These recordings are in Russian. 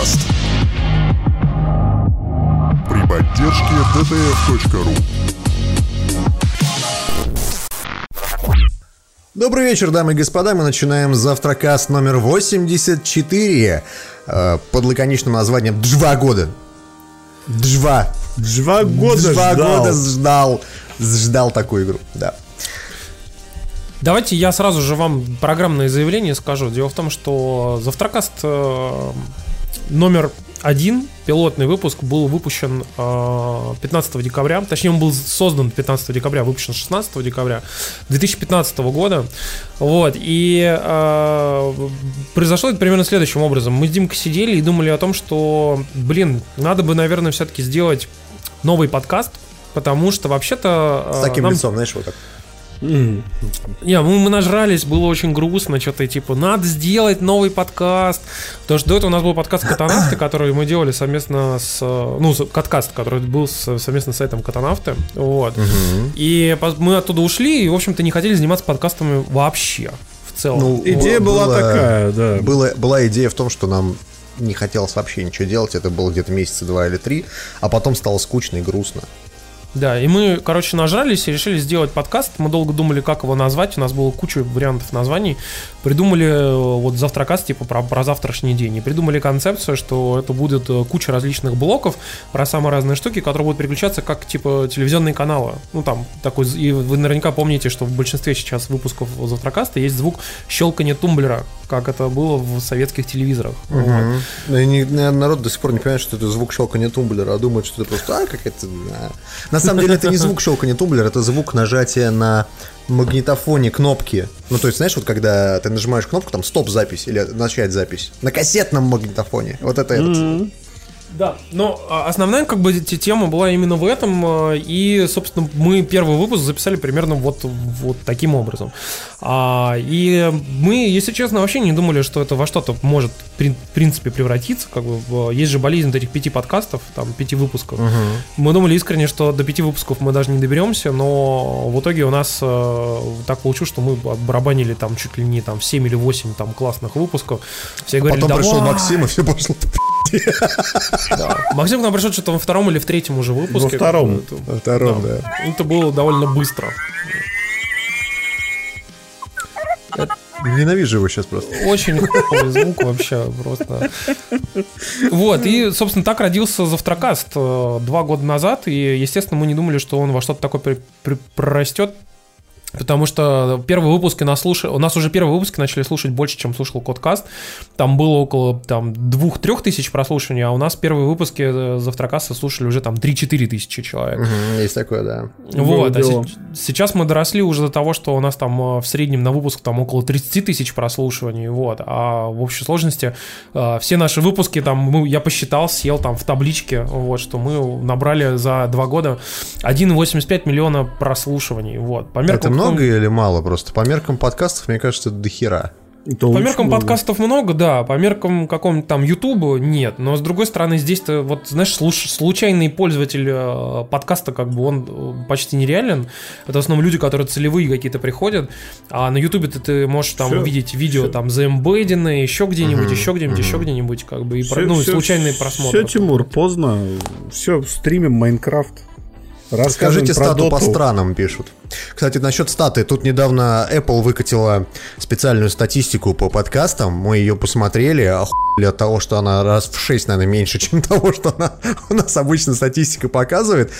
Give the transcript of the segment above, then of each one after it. Завтракаст. При поддержке btf.ru. Добрый вечер, дамы и господа. Мы начинаем Завтракаст номер 84 под лаконичным названием «Два года». Два года ждал такую игру, да. Давайте я сразу же вам программное заявление скажу. Дело в том, что Завтракаст номер 1, пилотный выпуск, был выпущен 15 декабря. Точнее, он был создан 15 декабря, выпущен 16 декабря 2015 года. Вот, и произошло это примерно следующим образом. Мы с Димкой сидели и думали о том, что, надо бы, наверное, все-таки сделать новый подкаст, потому что вообще-то... С таким лицом, знаешь, вот так. Мы нажрались, было очень грустно, что-то типа, надо сделать новый подкаст. Потому что до этого у нас был подкаст «Катанавты», который мы делали совместно с... Ну, каткаст, который был совместно с сайтом «Катанавты». Вот. И мы оттуда ушли и, в общем-то, не хотели заниматься подкастами вообще в целом. Ну, идея была такая, да. Была идея в том, что нам не хотелось вообще ничего делать. Это было где-то месяца 2 или 3. А потом стало скучно и грустно. Да, и мы, нажрались и решили сделать подкаст. Мы долго думали, как его назвать. У нас было куча вариантов названий. Придумали вот завтракаст, типа про завтрашний день. И придумали концепцию, что это будет куча различных блоков про самые разные штуки, которые будут переключаться как, типа, телевизионные каналы. Ну, там, такой... И вы наверняка помните, что в большинстве сейчас выпусков завтракаста есть звук щелкания тумблера, как это было в советских телевизорах. Вот. Народ до сих пор не понимает, что это звук щелкания тумблера, а думает, что это просто... На самом деле это не звук щелкания тумблера, это звук нажатия на магнитофоне кнопки. Ну, то есть, знаешь, вот когда ты нажимаешь кнопку, там, стоп-запись или начать запись. На кассетном магнитофоне. Вот это Да, но основная тема была именно в этом. И, собственно, мы первый выпуск записали примерно вот таким образом. И мы, если честно, вообще не думали, что это во что-то может в принципе превратиться. Есть же болезнь этих 5 подкастов, там, 5 выпусков. Мы думали искренне, что до 5 выпусков мы даже не доберемся, но в итоге у нас так получилось, что мы барабанили там чуть ли не там 7 или 8 там классных выпусков. Все говорили, потом пришел Максим, и все пошло. Да. Максим к нам пришел что-то во втором или в третьем уже выпуске. Во втором. Это было довольно быстро. Ненавижу его сейчас просто. Очень хуй звук вообще просто. Вот, и, собственно, так родился Завтракаст 2 года назад. И, естественно, мы не думали, что он во что-то такое прорастет. Потому что первые выпуски начали слушать больше, чем слушал Кодкаст. Там было около 2-3 тысяч прослушиваний, а у нас первые выпуски Завтракаста слушали уже там 3-4 тысячи человек. Есть такое, да. Вот, сейчас мы доросли уже до того, что у нас там в среднем на выпуск там около 30 тысяч прослушиваний, вот. А в общей сложности все наши выпуски, я посчитал, съел там в табличке, вот, что мы набрали за 2 года 1,85 миллиона прослушиваний, вот. По меркам много или мало просто? По меркам подкастов, мне кажется, это дохера. По меркам подкастов много, да. По меркам какого-нибудь там Ютуба нет. Но с другой стороны, здесь-то, вот, знаешь, случайный пользователь подкаста, он почти нереален. Это в основном люди, которые целевые какие-то приходят. А на Ютубе-то ты можешь там увидеть видео там заэмбэдденное, еще где-нибудь. И все, случайные просмотры. Все, Тимур, поздно. Все, стримим Майнкрафт. Расскажите стату по странам, пишут. Кстати, насчет статы. Тут недавно Apple выкатила специальную статистику по подкастам. Мы ее посмотрели, охуели от того, что она раз в 6, наверное, меньше, чем того, что она у нас обычно статистика показывает.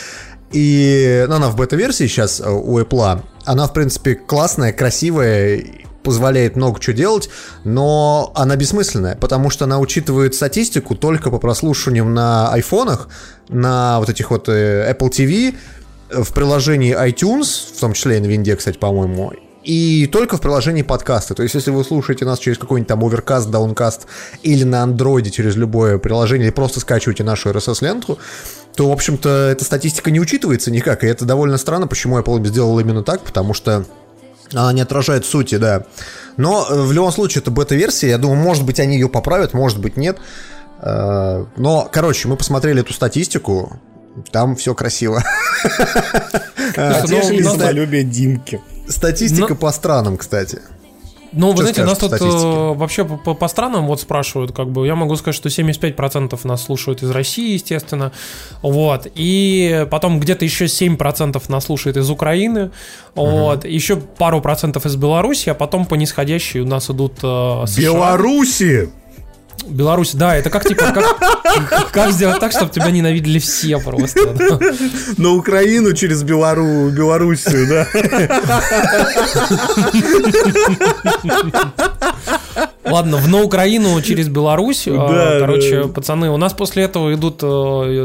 И она в бета-версии сейчас у Apple. Она, в принципе, классная, красивая, позволяет много чего делать, но она бессмысленная, потому что она учитывает статистику только по прослушиваниям на айфонах, на вот этих вот Apple TV, в приложении iTunes, в том числе и на винде, кстати, по-моему, и только в приложении подкасты. То есть, если вы слушаете нас через какой-нибудь там Overcast, Downcast или на Android через любое приложение, или просто скачиваете нашу RSS-ленту, то, в общем-то, эта статистика не учитывается никак, и это довольно странно, почему Apple сделала именно так, потому что она не отражает сути, да. Но в любом случае это бета-версия. Я думаю, может быть, они ее поправят, может быть, нет. Но, мы посмотрели эту статистику. Там все красиво. Конечно, любят Димки. Статистика по странам, кстати. Ну, вы знаете, нас тут вообще по странам вот спрашивают, как бы, я могу сказать, что 75% нас слушают из России, естественно, вот, и потом где-то еще 7% нас слушает из Украины, вот, еще пару процентов из Беларуси, а потом по нисходящей у нас идут США. Беларуси! Беларусь, да, это как типа как сделать так, чтобы тебя ненавидели все просто. Да. На Украину через Белоруссию, да. Ладно, в на Украину через Беларусь. Да, короче, да. Пацаны, у нас после этого идут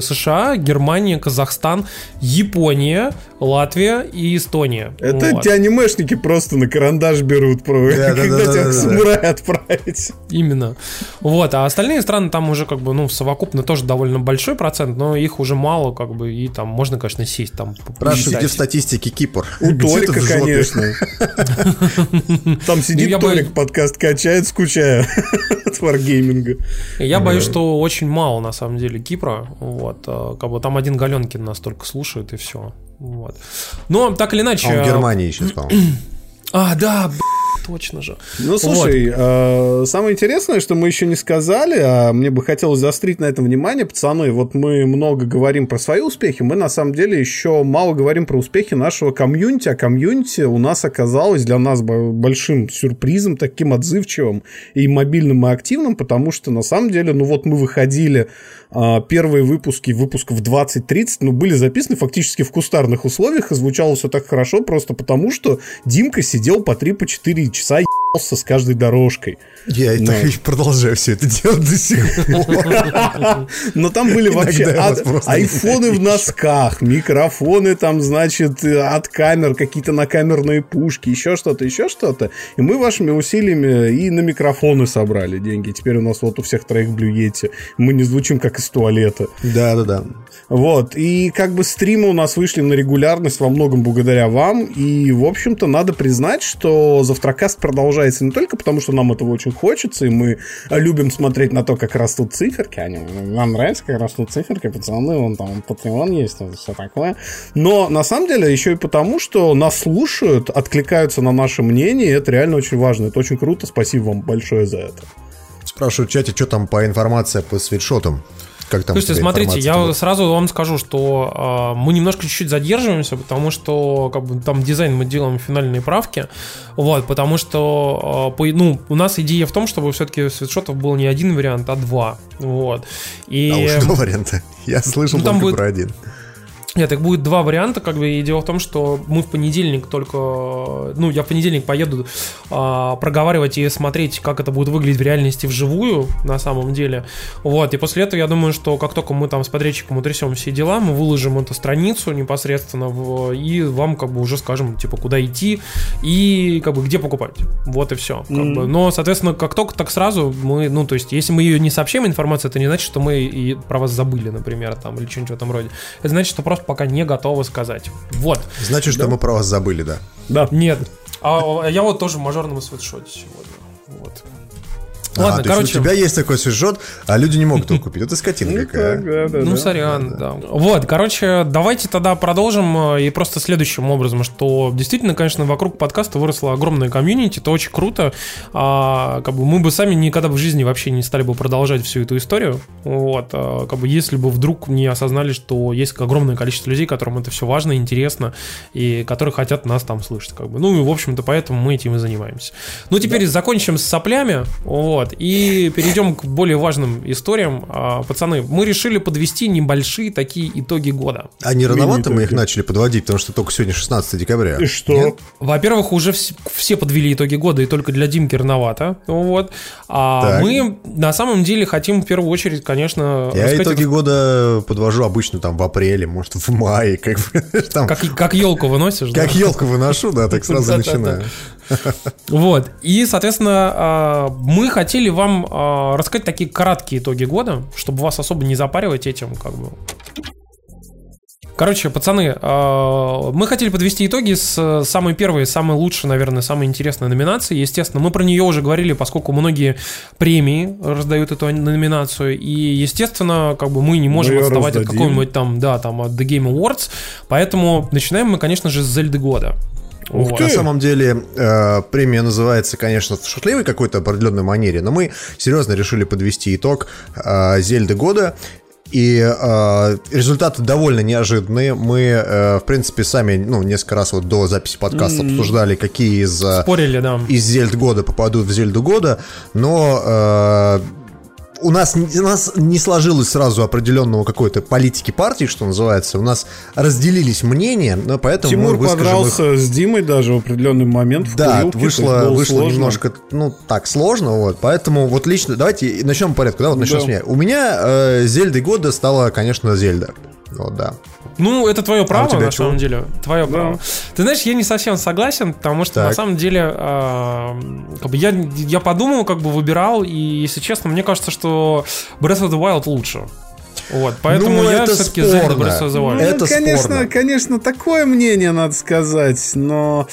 США, Германия, Казахстан, Япония, Латвия и Эстония. Это вот. Те анимешники просто на карандаш берут, когда тебя к самураю отправить. Именно. Вот, а остальные страны там уже как бы, ну, совокупно тоже довольно большой процент, но их уже мало, как бы, и там можно, конечно, сесть там. Прошу, где в статистике Кипр? У Толика, конечно. Там сидит Толик, подкаст качает, скучаю от варгейминга. Я боюсь, что очень мало, на самом деле, Кипра, вот, как бы там один Галенкин нас только слушает, и все. Вот. Но так или иначе. А он в Германии еще спал. А, да, точно же. Ну, слушай, вот. Самое интересное, что мы еще не сказали, а мне бы хотелось заострить на этом внимание, пацаны, вот мы много говорим про свои успехи, мы на самом деле еще мало говорим про успехи нашего комьюнити, а комьюнити у нас оказалось для нас большим сюрпризом, таким отзывчивым и мобильным, и активным, потому что на самом деле, ну вот мы выходили первые выпуски, выпусков 20-30, ну были записаны фактически в кустарных условиях, и звучало все так хорошо просто потому, что Димка сидел по 3-4 часа ебался с каждой дорожкой. Я и продолжаю все это делать до сих пор. Но там были вообще айфоны в носках, микрофоны там, значит, от камер, какие-то накамерные пушки, еще что-то. И мы вашими усилиями и на микрофоны собрали деньги. Теперь у нас вот у всех троих блюете. Мы не звучим как из туалета. Да. Вот. И как бы стримы у нас вышли на регулярность во многом благодаря вам. И, в общем-то, надо признать, что Завтракаст продолжается не только потому, что нам этого очень хочется, и мы любим смотреть на то, как растут циферки. Нам нравится, как растут циферки, пацаны, вон там Патреон есть, все такое. Но, на самом деле, еще и потому, что нас слушают, откликаются на наше мнение, и это реально очень важно. Это очень круто, спасибо вам большое за это. Спрашиваю в чате, что там по информации по свитшотам? Слушайте, смотрите, я сразу вам скажу, что мы немножко чуть-чуть задерживаемся, потому что как бы, там дизайн мы делаем финальные правки, вот, потому что у нас идея в том, чтобы все-таки свитшотов был не один вариант, а два. Вот. И... А уж два варианта. Я слышал только про один. Нет, их будет два варианта, как бы, и дело в том, что мы в понедельник я в понедельник поеду проговаривать и смотреть, как это будет выглядеть в реальности вживую, на самом деле, вот, и после этого, я думаю, что как только мы там с подрядчиком утрясем все дела, мы выложим эту страницу непосредственно, и вам, как бы, уже скажем, типа, куда идти и, как бы, где покупать, вот и все, как бы, но, соответственно, как только, так сразу мы, ну, то есть, если мы ее не сообщим, информацию, это не значит, что мы и про вас забыли, например, там, или что-нибудь в этом роде, это значит, что просто пока не готовы сказать. Вот. Значит, что мы про вас забыли, да? Да. Нет. А я вот тоже в мажорном свитшоте сегодня. Вот. Ладно, короче. У тебя есть такой свитшот, а люди не могут его купить. Это скотина какая. Ну, сорян, да. Вот, короче, давайте тогда продолжим. И просто следующим образом, что действительно, конечно, вокруг подкаста выросла огромная комьюнити. Это очень круто. Как бы мы бы сами никогда в жизни вообще не стали бы продолжать всю эту историю. Вот, как бы если бы вдруг не осознали, что есть огромное количество людей, которым это все важно, интересно, и которые хотят нас там слышать. Как бы. Ну, и, в общем-то, поэтому мы этим и занимаемся. Ну, теперь закончим с соплями. Вот. И перейдем к более важным историям. Пацаны, мы решили подвести небольшие такие итоги года. А не рановато мы их начали подводить, потому что только сегодня 16 декабря. И что? Нет? Во-первых, уже все подвели итоги года, и только для Димки рановато. Вот. А мы на самом деле хотим в первую очередь, конечно... Я итоги года подвожу обычно там в апреле, может в мае. Как елку выносишь? Как елку выношу, да, так сразу начинаю. Вот. И, соответственно, мы хотели вам рассказать такие краткие итоги года, чтобы вас особо не запаривать этим, как бы. Короче, пацаны, мы хотели подвести итоги с самой первой, самой лучшей, наверное, самой интересной номинации. Естественно, мы про нее уже говорили, поскольку многие премии раздают эту номинацию. И, естественно, как бы мы не можем отставать от какого-нибудь там, от The Game Awards. Поэтому начинаем мы, конечно же, с Зельды года. Ух ты. На самом деле премия называется, конечно, в шутливой какой-то определенной манере, но мы серьезно решили подвести итог Зельды года. И результаты довольно неожиданные. Мы, в принципе, сами несколько раз вот до записи подкаста обсуждали, какие из Зельд года попадут в Зельду года. Но у нас не сложилось сразу определенного какой-то политики партии, что называется. У нас разделились мнения, но поэтому Тимур подрался их... с Димой даже в определенный момент. Да, вышло немножко, сложно. Вот. Поэтому вот лично... Давайте начнем по порядку. Да, вот начнем с меня. У меня Зельдой года стала, конечно, Зельда. Вот, да. Ну, это твое право, на самом деле. Твое право. Ты знаешь, я не совсем согласен, потому что, на самом деле, я подумал, выбирал, и, если честно, мне кажется, что Breath of the Wild лучше. Вот, поэтому я все-таки за Breath of the Wild. Это спорно. Конечно, такое мнение, надо сказать, но...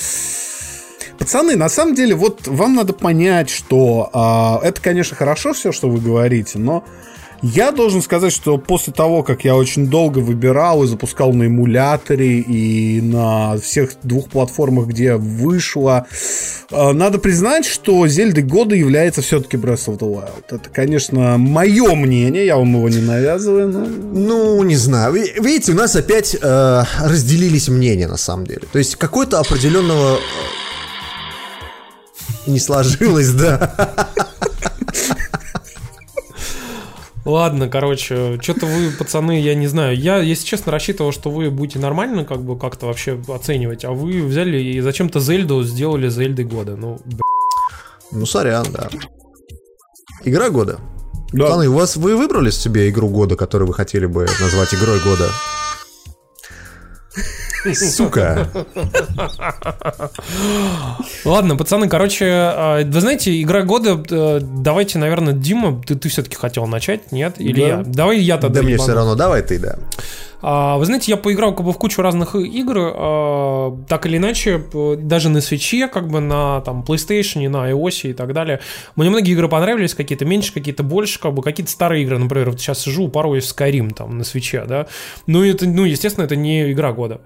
Пацаны, на самом деле, вот вам надо понять, что это, конечно, хорошо все, что вы говорите, но... Я должен сказать, что после того, как я очень долго выбирал и запускал на эмуляторе и на всех двух платформах, где вышло, надо признать, что Зельдой года является все-таки Breath of the Wild. Это, конечно, мое мнение, я вам его не навязываю. Но... Ну, не знаю. Видите, у нас опять разделились мнения, на самом деле. То есть, какой-то определенного... Не сложилось, да. Ладно, что-то вы, пацаны, я не знаю. Я, если честно, рассчитывал, что вы будете нормально как-то вообще оценивать, а вы взяли и зачем-то Зельду сделали Зельдой года. Сорян, да. Игра года. Да. Пацаны, вы выбрали себе игру года, которую вы хотели бы назвать игрой года? Сука. Ладно, пацаны, вы знаете, игра года. Давайте, наверное, Дима, ты все-таки хотел начать, нет? Или да. Я? Давай я тогда. Да мне все равно, давай ты, да. Вы знаете, я поиграл в кучу разных игр, так или иначе, даже на Switch, на PlayStation, на iOS и так далее. Мне многие игры понравились, какие-то меньше, какие-то больше, какие-то старые игры, например, вот сейчас сижу, порой в Skyrim на Switch, да. Ну, это, естественно, это не игра года.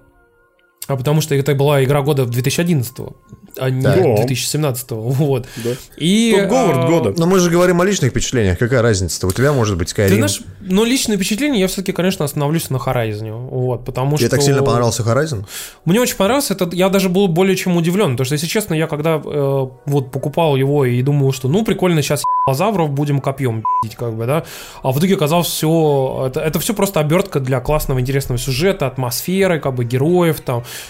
А потому что это была игра года 2011-го, а не 2017-го. Вот. Да. Топ Говард года. Но мы же говорим о личных впечатлениях. Какая разница-то? У тебя может быть Skyrim. Но личные впечатления я все-таки, конечно, остановлюсь на Horizon. Вот, потому что... так сильно понравился Horizon? Мне очень понравился. Я даже был более чем удивлен. Потому что, если честно, я когда покупал его и думал, что прикольно, сейчас завров будем копьем бить, да. А в итоге оказалось все... Это все просто обертка для классного, интересного сюжета, атмосферы, героев,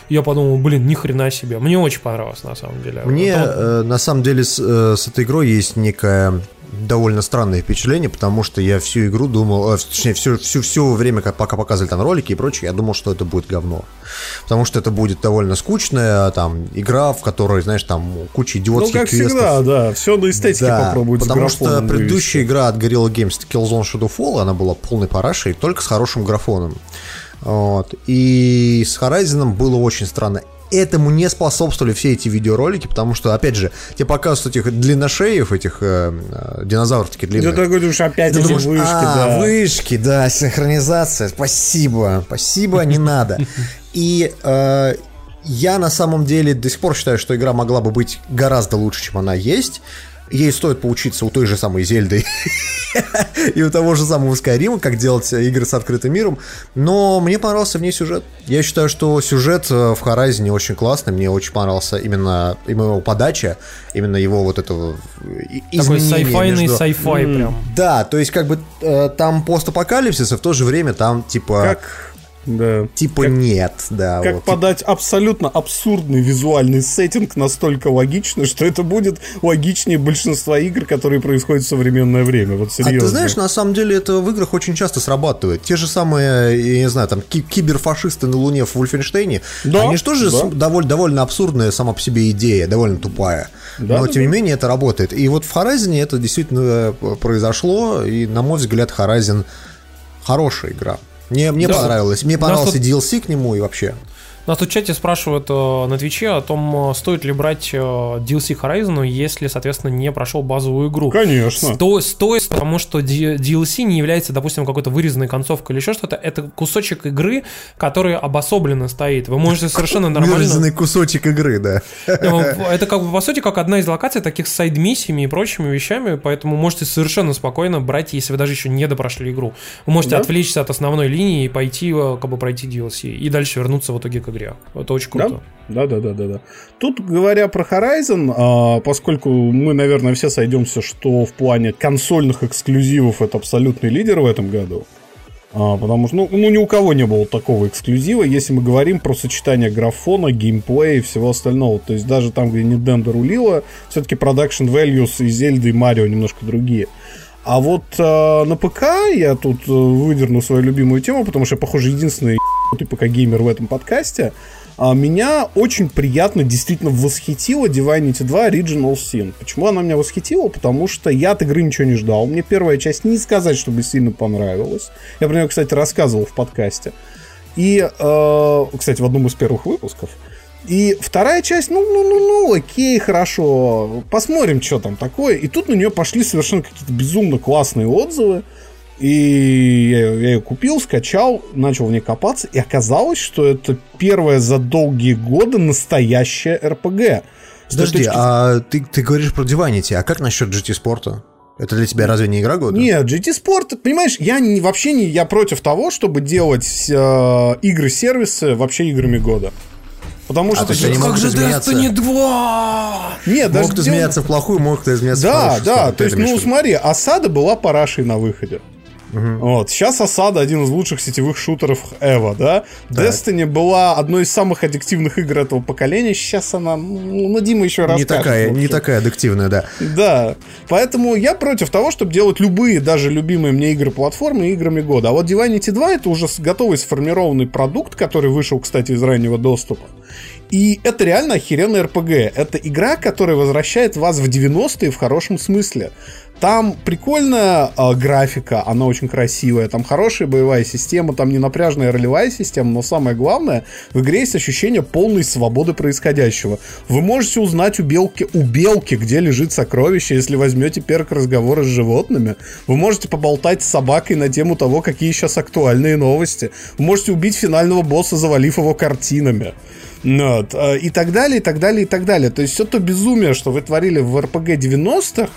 Я подумал, ни хрена себе. Мне очень понравилось, на самом деле. Мне, на самом деле, с этой игрой есть некое довольно странное впечатление, потому что я всю игру думал... Точнее, все время, пока показывали ролики и прочее, я думал, что это будет говно. Потому что это будет довольно скучная игра, в которой, куча идиотских квестов. Всегда, да. Все на эстетике попробуют. Потому что предыдущая игра от Guerrilla Games, Killzone Shadowfall, она была полной парашей, только с хорошим графоном. Вот. И с Horizon было очень странно. Этому не способствовали все эти видеоролики, потому что, опять же, тебе показывают этих длинношеев, этих динозавров такие длинные. Ты говоришь, опять эти вышки, да. Вышки, да, синхронизация, спасибо, не надо. И я на самом деле до сих пор считаю, что игра могла бы быть гораздо лучше, чем она есть. Ей стоит поучиться у той же самой Зельды и у того же самого Скайрима, как делать игры с открытым миром. Но мне понравился в ней сюжет. Я считаю, что сюжет в Horizon очень классный. Мне очень понравился именно его подача, именно его вот этого изменения. Такой сайфайный сайфай прям. Да, то есть там постапокалипсис, а в то же время там Да. Нет, да. Как вот. Подать абсолютно абсурдный визуальный сеттинг настолько логично, что это будет логичнее большинства игр, которые происходят в современное время. Вот серьезно. А ты знаешь, на самом деле это в играх очень часто срабатывает. Те же самые, я не знаю, киберфашисты на Луне в Вольфенштейне, да, они же тоже довольно абсурдная сама по себе идея, довольно тупая. Да, но тем не менее это работает. И вот в Horizon это действительно произошло, и на мой взгляд Horizon хорошая игра. Мне понравилось. Мне понравился DLC к нему и вообще. Нас тут в чате спрашивают на Твиче о том, стоит ли брать DLC Horizon, если, соответственно, не прошел базовую игру. Конечно. Стоит, потому что DLC не является, допустим, какой-то вырезанной концовкой или еще что-то. Это кусочек игры, который обособленно стоит. Вы можете совершенно нормально... Вырезанный кусочек игры, да. Это, как бы, по сути, как одна из локаций, таких с сайд-миссиями и прочими вещами, поэтому можете совершенно спокойно брать, если вы даже еще не допрошли игру. Вы можете отвлечься от основной линии и пойти, как бы, пройти DLC, и дальше вернуться в итоге к игре. Это очень круто. Да. Тут, говоря про Horizon, поскольку мы, наверное, все сойдемся, что в плане консольных эксклюзивов это абсолютный лидер в этом году, потому что, ну, ни у кого не было такого эксклюзива, если мы говорим про сочетание графона, геймплея и всего остального. То есть даже там, где Nintendo рулила, все-таки production values и Зельда, и Марио немножко другие. А вот на ПК я тут выдерну свою любимую тему, потому что я, похоже, единственный ПК-геймер в этом подкасте. Меня очень приятно действительно восхитила Divinity 2 Original Sin. Почему она меня восхитила? Потому что я от игры ничего не ждал. Мне первая часть не сказать, чтобы сильно понравилась. Я про нее, кстати, рассказывал в подкасте. И, кстати, в одном из первых выпусков. И вторая часть, окей, хорошо, посмотрим, что там такое. И тут на нее пошли совершенно какие-то безумно классные отзывы. И я ее купил, скачал, начал в ней копаться. И оказалось, что это первая за долгие годы настоящая RPG. Подожди, а ты говоришь про Divinity, а как насчет GT-спорта? Это для тебя разве не игра года? Нет, GT-спорт, понимаешь, я против того, чтобы делать игры-сервисы вообще играми года. Потому что... Как же Destiny 2? Нет, даже... Мог изменяться в плохую, мог изменяться в хорошую. Да, то есть, смотри, Осада была парашей на выходе. Угу. Вот. Сейчас Осада один из лучших сетевых шутеров Эва, да? Так. Destiny была одной из самых аддиктивных игр этого поколения. Сейчас она, Дима еще раз расскажет. Не такая аддиктивная, да. Да. Поэтому я против того, чтобы делать любые, даже любимые мне игры-платформы играми года. А вот Divinity 2 — это уже готовый сформированный продукт, который вышел, кстати, из раннего доступа. И это реально охеренный RPG. Это игра, которая возвращает вас в 90-е в хорошем смысле. Там прикольная графика, она очень красивая, там хорошая боевая система, там не напряжная ролевая система, но самое главное, в игре есть ощущение полной свободы происходящего. Вы можете узнать у белки, где лежит сокровище, если возьмете перк разговора с животными. Вы можете поболтать с собакой на тему того, какие сейчас актуальные новости. Вы можете убить финального босса, завалив его картинами. Вот. И так далее, и так далее, и так далее. То есть все то безумие, что вы творили в RPG 90-х,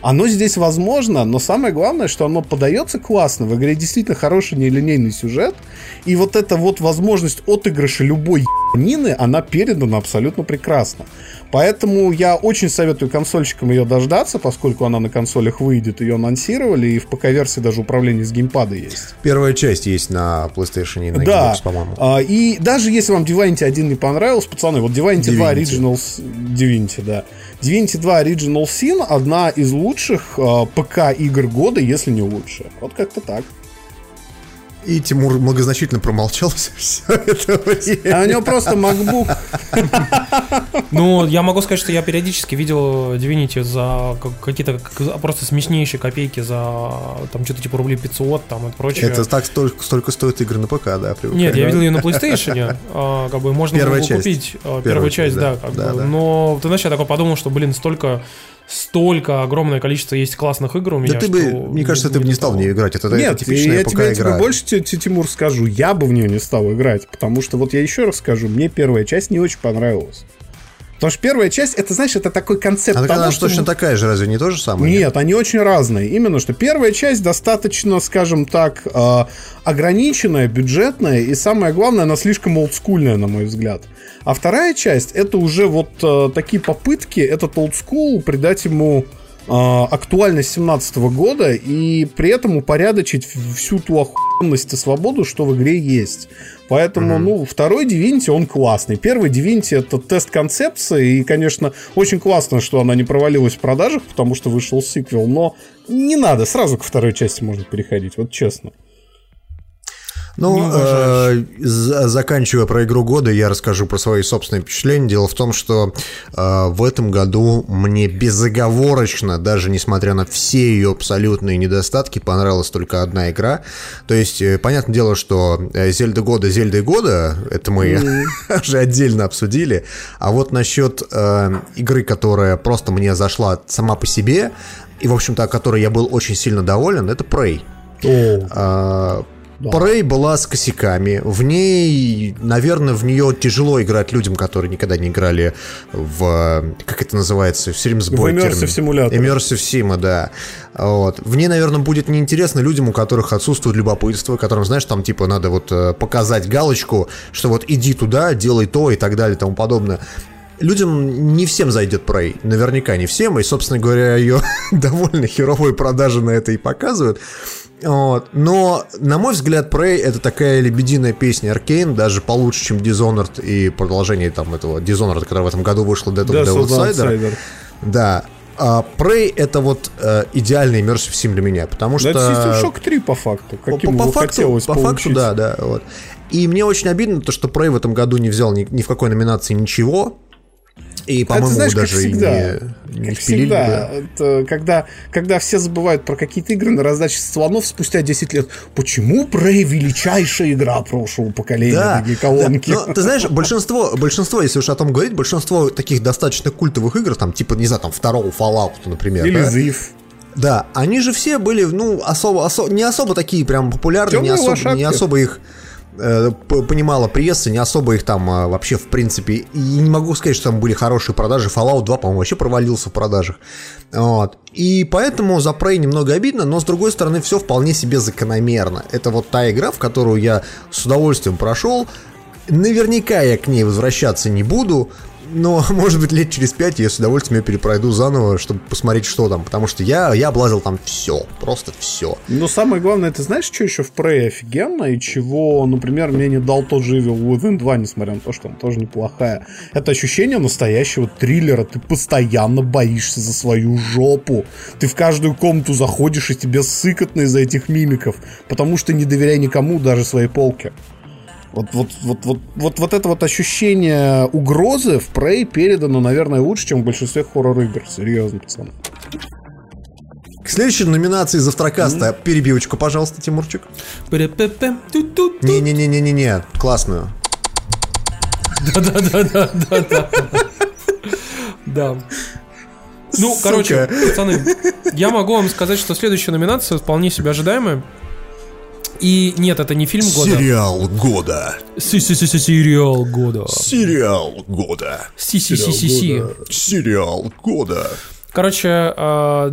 оно здесь возможно, но самое главное, что оно подается классно. В игре действительно хороший нелинейный сюжет. И вот эта вот возможность отыгрыша любой ебанины, она передана абсолютно прекрасно. Поэтому я очень советую консольщикам ее дождаться, поскольку она на консолях выйдет, ее анонсировали, и в ПК-версии даже управление с геймпада есть. Первая часть есть на PlayStation и на Xbox, по-моему. И даже если вам Divinity 1 не понравился, пацаны, вот Divinity 2 Original Sin одна из лучших ПК-игр года, если не лучшая. Вот как-то так. И Тимур многозначительно промолчался все это время. А у него просто MacBook. Ну, я могу сказать, что я периодически видел Divinity за какие-то просто смешнейшие копейки, за там что-то типа рублей 500 там и прочее. Это так столько стоит игры на ПК, да? Привыкаю. Нет, я видел ее на PlayStation, как бы можно было купить первую часть, да. Но ты знаешь, я такой подумал, что, столько огромное количество есть классных игр у меня. Да ты бы, мне кажется, ты бы не стал в нее играть. Это типичная ПК-игра. Нет, я тебе больше, Тимур, скажу. Я бы в нее не стал играть, потому что вот я еще раз скажу, мне первая часть не очень понравилась. Потому что первая часть, это, знаешь, это такой концепт. Она же точно такая же, разве не то же самое? Нет, они очень разные. Именно что первая часть достаточно, скажем так, ограниченная, бюджетная, и самое главное, она слишком олдскульная, на мой взгляд. А вторая часть, это уже такие попытки этот олдскул придать ему актуальность 17-го года и при этом упорядочить всю ту охуенность и свободу, что в игре есть. Поэтому, второй Divinity, он классный. Первый Divinity — это тест концепции, и, конечно, очень классно, что она не провалилась в продажах, потому что вышел сиквел, но не надо, сразу ко второй части можно переходить, вот честно. Ну, заканчивая про игру года, я расскажу про свои собственные впечатления. Дело в том, что в этом году мне безоговорочно, даже несмотря на все ее абсолютные недостатки, понравилась только одна игра. То есть, понятное дело, что Зельда года, это мы уже отдельно обсудили. А вот насчет игры, которая просто мне зашла сама по себе, и, в общем-то, о которой я был очень сильно доволен, это Prey. Prey была с косяками. В ней, наверное, в нее тяжело играть людям, которые никогда не играли в... Как это называется? В симсбой. В Immersive Simulator. Immersive Sim, да. Вот. В ней, наверное, будет неинтересно людям, у которых отсутствует любопытство, которым, знаешь, там, типа, надо вот показать галочку, что вот иди туда, делай то и так далее и тому подобное. Людям не всем зайдет Prey, наверняка не всем, и, собственно говоря, ее довольно херовые продажи на это и показывают. Вот. Но, на мой взгляд, Prey — это такая лебединая песня Аркейн, даже получше, чем Dishonored и продолжение там этого Dishonored, которое в этом году вышло, до этого Outsider. Да. А Prey — это вот идеальный Immersive Sim для меня, потому что... Это System Shock 3 по факту, каким бы хотелось получить. По факту, да. Вот. И мне очень обидно, то, что Prey в этом году не взял ни в какой номинации ничего. И, по-моему, знаешь, даже как всегда, не впилили. Да. Это, когда все забывают про какие-то игры на раздаче слонов спустя 10 лет. Почему Prey величайшая игра прошлого поколения? Да, такие колонки. Да. Но, ты знаешь, большинство, если уж о том говорить, большинство таких достаточно культовых игр, там, типа, не знаю, там, второго Fallout, например. Или Ziv. Да, они же все были, ну, не особо такие прям популярные, не особо их... понимала пресса, не особо их там вообще, в принципе, и не могу сказать, что там были хорошие продажи. Fallout 2, по-моему, вообще провалился в продажах. Вот. И поэтому за Prey немного обидно, но, с другой стороны, все вполне себе закономерно. Это вот та игра, в которую я с удовольствием прошел. Наверняка я к ней возвращаться не буду, но, может быть, лет через 5 я с удовольствием ее перепройду заново, чтобы посмотреть, что там. Потому что я облазил там все, просто все. Но самое главное, ты знаешь, что еще в Prey офигенно? И чего, например, мне не дал тот же Evil Within 2, несмотря на то, что он тоже неплохая. Это ощущение настоящего триллера. Ты постоянно боишься за свою жопу. Ты в каждую комнату заходишь, и тебе ссыкотно из-за этих мимиков. Потому что не доверяй никому, даже своей полке. Вот это вот ощущение угрозы в Prey передано, наверное, лучше, чем в большинстве хоррор-игр. Серьезно, пацаны. К следующей номинации Завтракаста. Перебивочку, пожалуйста, Тимурчик. Не-не-не-не-не-не. Классную. Да-да-да-да-да-да. Да. Ну, короче, пацаны, я могу вам сказать, что следующая номинация вполне себе ожидаемая. И нет, это не фильм года. Сериал года. Сериал года. Сериал года. Сериал года. Короче,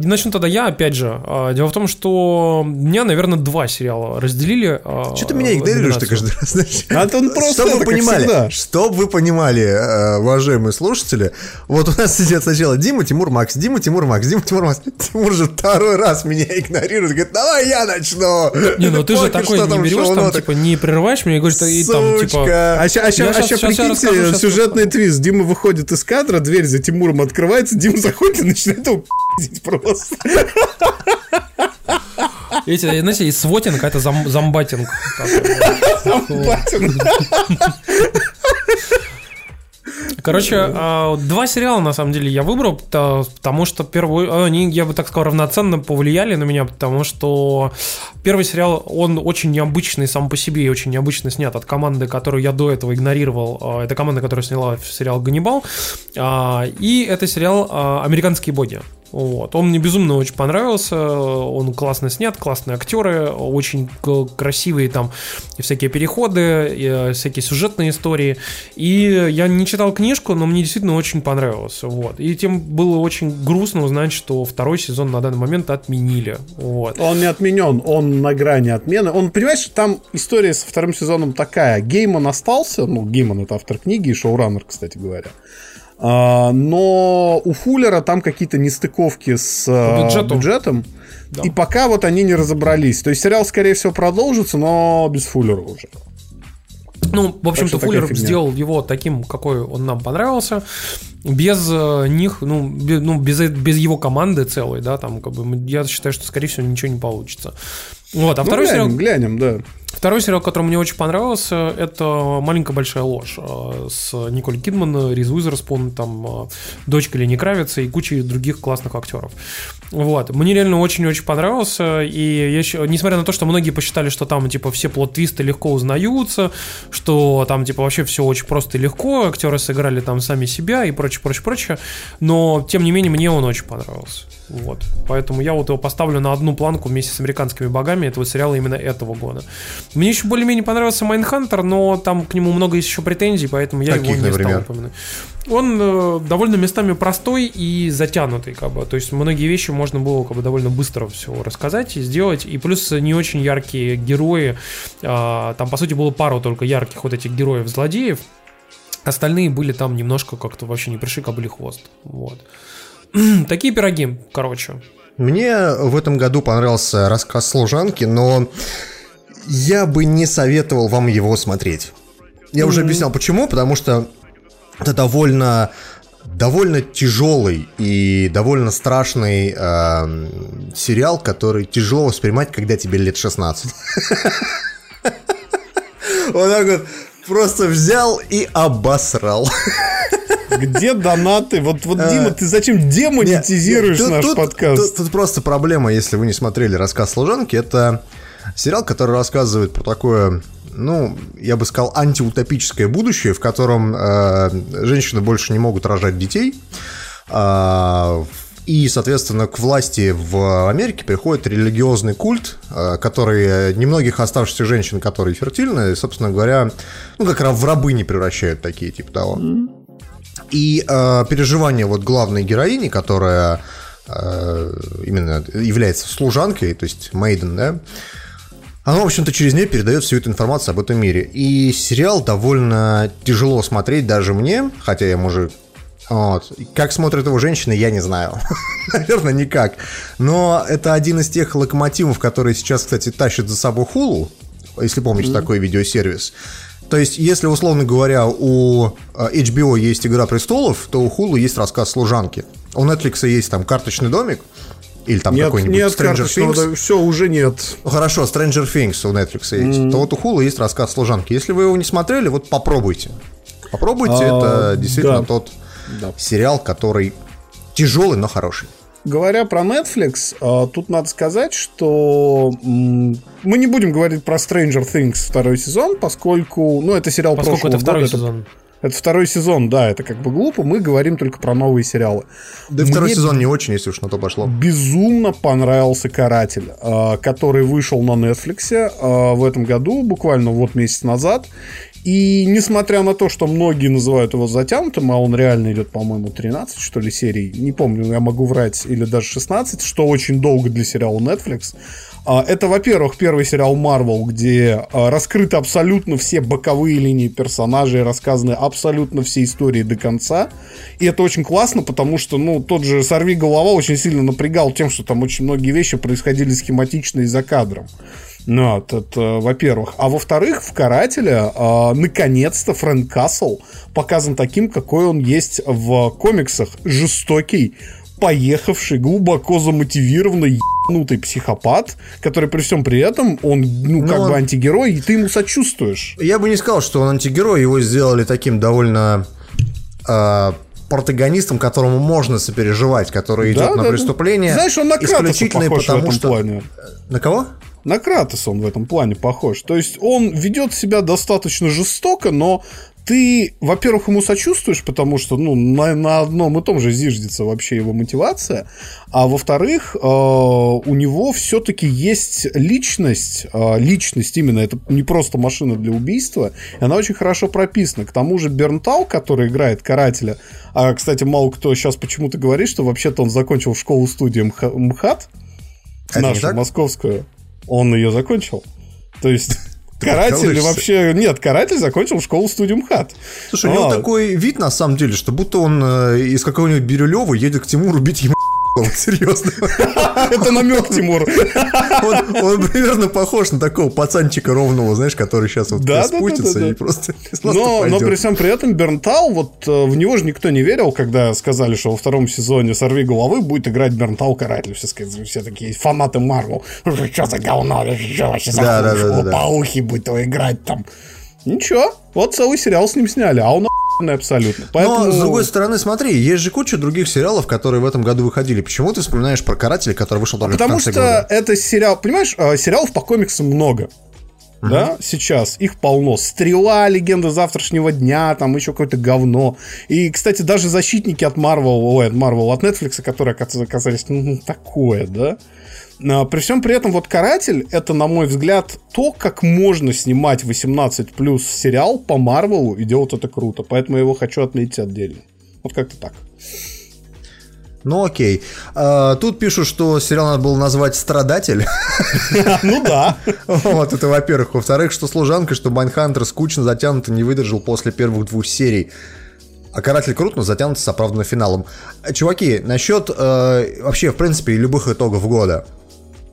начну тогда я, опять же. Дело в том, что меня, наверное, два сериала разделили. Чего ты меня игнорируешь ты каждый раз? Чтобы вы понимали, уважаемые слушатели, вот у нас сидят сначала Дима, Тимур, Макс. Тимур же второй раз меня игнорирует. Говорит, давай я начну. Не, ну ты же такой не берешь, там, типа, не прерываешь меня и говоришь, и там, типа... А сейчас, прикиньте, сюжетный твист. Дима выходит из кадра, дверь за Тимуром открывается, Дима заходит и начинает его п***ть просто. Эти, знаете, свотинг, а это зомбатинг. Зомбатинг. Короче, два сериала, на самом деле, я выбрал, потому что они, я бы так сказал, равноценно повлияли на меня, потому что первый сериал, он очень необычный сам по себе и очень необычно снят от команды, которую я до этого игнорировал. Это команда, которая сняла сериал «Ганнибал», и это сериал «Американские боги». Вот. Он мне безумно очень понравился, он классно снят, классные актеры, очень красивые там и всякие переходы, и всякие сюжетные истории. И я не читал книжку, но мне действительно очень понравилось. Вот. И тем было очень грустно узнать, что второй сезон на данный момент отменили. Вот. Он не отменен, он на грани отмены. Он, понимаешь, там история со вторым сезоном такая. Гейман остался, ну, Гейман — это автор книги и шоураннер, кстати говоря. Но у Фуллера там какие-то нестыковки с бюджетом. Да. И пока вот они не разобрались. То есть сериал, скорее всего, продолжится, но без Фуллера уже. Ну, в общем-то, Фуллер сделал его таким, какой он нам понравился. Без них, без его команды целой, да, там, как бы, я считаю, что, скорее всего, ничего не получится. Вот, а второй сериал... Глянем, да. Второй сериал, который мне очень понравился, это «Маленькая большая ложь» с Николь Кидман, Риз Уизерспун, там дочка Лени Кравица и кучей других классных актеров. Вот. Мне реально очень-очень понравился. И я еще, несмотря на то, что многие посчитали, что там типа все плот-твисты легко узнаются, что там типа вообще все очень просто и легко, актеры сыграли там сами себя и прочее, но тем не менее мне он очень понравился. Вот. Поэтому я вот его поставлю на одну планку вместе с «Американскими богами» этого сериала именно этого года. Мне еще более-менее понравился «Майнхантер», но там к нему много есть еще претензий, поэтому я его не стал упоминать. Он довольно местами простой и затянутый, как бы. То есть многие вещи можно было как бы довольно быстро все рассказать и сделать. И плюс не очень яркие герои. Там, по сути, было пару только ярких вот этих героев-злодеев. Остальные были там немножко как-то вообще не пришли, как были хвост. Вот. Такие пироги, короче. Мне в этом году понравился «Рассказ служанки», но я бы не советовал вам его смотреть. Я уже объяснял, почему. Потому что это довольно тяжелый и довольно страшный сериал, который тяжело воспринимать, когда тебе лет 16. Он так вот просто взял и обосрал. Где донаты? Вот Дима, ты зачем демонетизируешь наш подкаст? Тут просто проблема, если вы не смотрели «Рассказ служанки». Это сериал, который рассказывает про такое, я бы сказал, антиутопическое будущее, в котором женщины больше не могут рожать детей. И, соответственно, к власти в Америке приходит религиозный культ, который немногих оставшихся женщин, которые фертильны, собственно говоря, как раз в рабыни превращают, такие типа того. И переживания вот главной героини, которая именно является служанкой, то есть мейден, да, она, в общем-то, через нее передает всю эту информацию об этом мире. И сериал довольно тяжело смотреть даже мне, хотя я мужик. Вот. Как смотрят его женщины, я не знаю. Наверное, никак. Но это один из тех локомотивов, которые сейчас, кстати, тащат за собой Hulu, если помните такой видеосервис. То есть, если, условно говоря, у HBO есть «Игра престолов», то у Hulu есть «Рассказ служанки». У Netflix есть там «Карточный домик» или там какой-нибудь Stranger Things. Все, уже нет. Хорошо, Stranger Things у Netflix есть. То вот у Hulu есть «Рассказ служанки». Если вы его не смотрели, вот попробуйте. Это действительно тот сериал, который тяжелый, но хороший. Говоря про Netflix, тут надо сказать, что мы не будем говорить про Stranger Things второй сезон, поскольку, это сериал прошлого года. Поскольку это второй сезон. Это второй сезон, да, это как бы глупо. Мы говорим только про новые сериалы. Да и второй сезон не очень, если уж на то пошло. Безумно понравился «Каратель», который вышел на Netflix в этом году, буквально вот месяц назад. И несмотря на то, что многие называют его затянутым, а он реально идет, по-моему, 13, что ли, серий, не помню, я могу врать, или даже 16, что очень долго для сериала Netflix. Это, во-первых, первый сериал Marvel, где раскрыты абсолютно все боковые линии персонажей, рассказаны абсолютно все истории до конца. И это очень классно, потому что, тот же «Сорвиголова» очень сильно напрягал тем, что там очень многие вещи происходили схематично и за кадром. Это, во-первых. А во-вторых, в «Карателе» наконец-то Фрэнк Касл показан таким, какой он есть в комиксах. Жестокий, поехавший, глубоко замотивированный, ебанутый психопат, который при всем при этом, он, бы антигерой, и ты ему сочувствуешь. Я бы не сказал, что он антигерой, его сделали таким довольно... протагонистом, которому можно сопереживать, который идет на преступление. Знаешь, он на Кратоса похож в этом плане. На кого? На Кратоса он в этом плане похож. То есть он ведет себя достаточно жестоко, но ты, во-первых, ему сочувствуешь, потому что на одном и том же зиждется вообще его мотивация, а во-вторых, у него все-таки есть личность, личность именно, это не просто машина для убийства, и она очень хорошо прописана. К тому же Бернтал, который играет Карателя, кстати, мало кто сейчас почему-то говорит, что вообще-то он закончил школу-студию МХАТ, нашу московскую, он ее закончил, то есть... Каратель вообще... Нет, Каратель закончил школу-студию МХАТ. Слушай, у него такой вид, на самом деле, что будто он из какого-нибудь Бирюлёва едет к Тимуру бить ему серьезно. Это намек, Тимур. Он примерно похож на такого пацанчика ровного, знаешь, который сейчас вот спустится и просто пойдет. Но при всем при этом Бернтал, вот в него же никто не верил, когда сказали, что во втором сезоне «Сорви головы» будет играть Бернтал Каратель. Все такие фанаты Marvel. Что за говно? Что вообще за паухи будет его играть там? Ничего, вот целый сериал с ним сняли, а он абсолютно. Поэтому... Но, с другой стороны, смотри, есть же куча других сериалов, которые в этом году выходили. Почему ты вспоминаешь про «Карателя», который вышел только в конце года? Потому что это сериал... Понимаешь, сериалов по комиксам много. Да, сейчас их полно. «Стрела», «Легенда завтрашнего дня», там еще какое-то говно. И, кстати, даже «Защитники» от Marvel, от Netflix, которые оказались, такое, да? Но при всем при этом, вот «Каратель» — это, на мой взгляд, то, как можно снимать 18+ сериал по Марвелу, и делать это круто. Поэтому я его хочу отметить отдельно. Вот как-то так. Ну окей. Тут пишут, что сериал надо было назвать «Страдатель». Ну да. Вот это, во-первых. Во-вторых, что «Служанка», что «Майнхантер» скучно, затянуто, не выдержал после первых 2 серий. А «Каратель» круто, но затянуто с оправданным финалом. Чуваки, насчет вообще, в принципе, любых итогов года.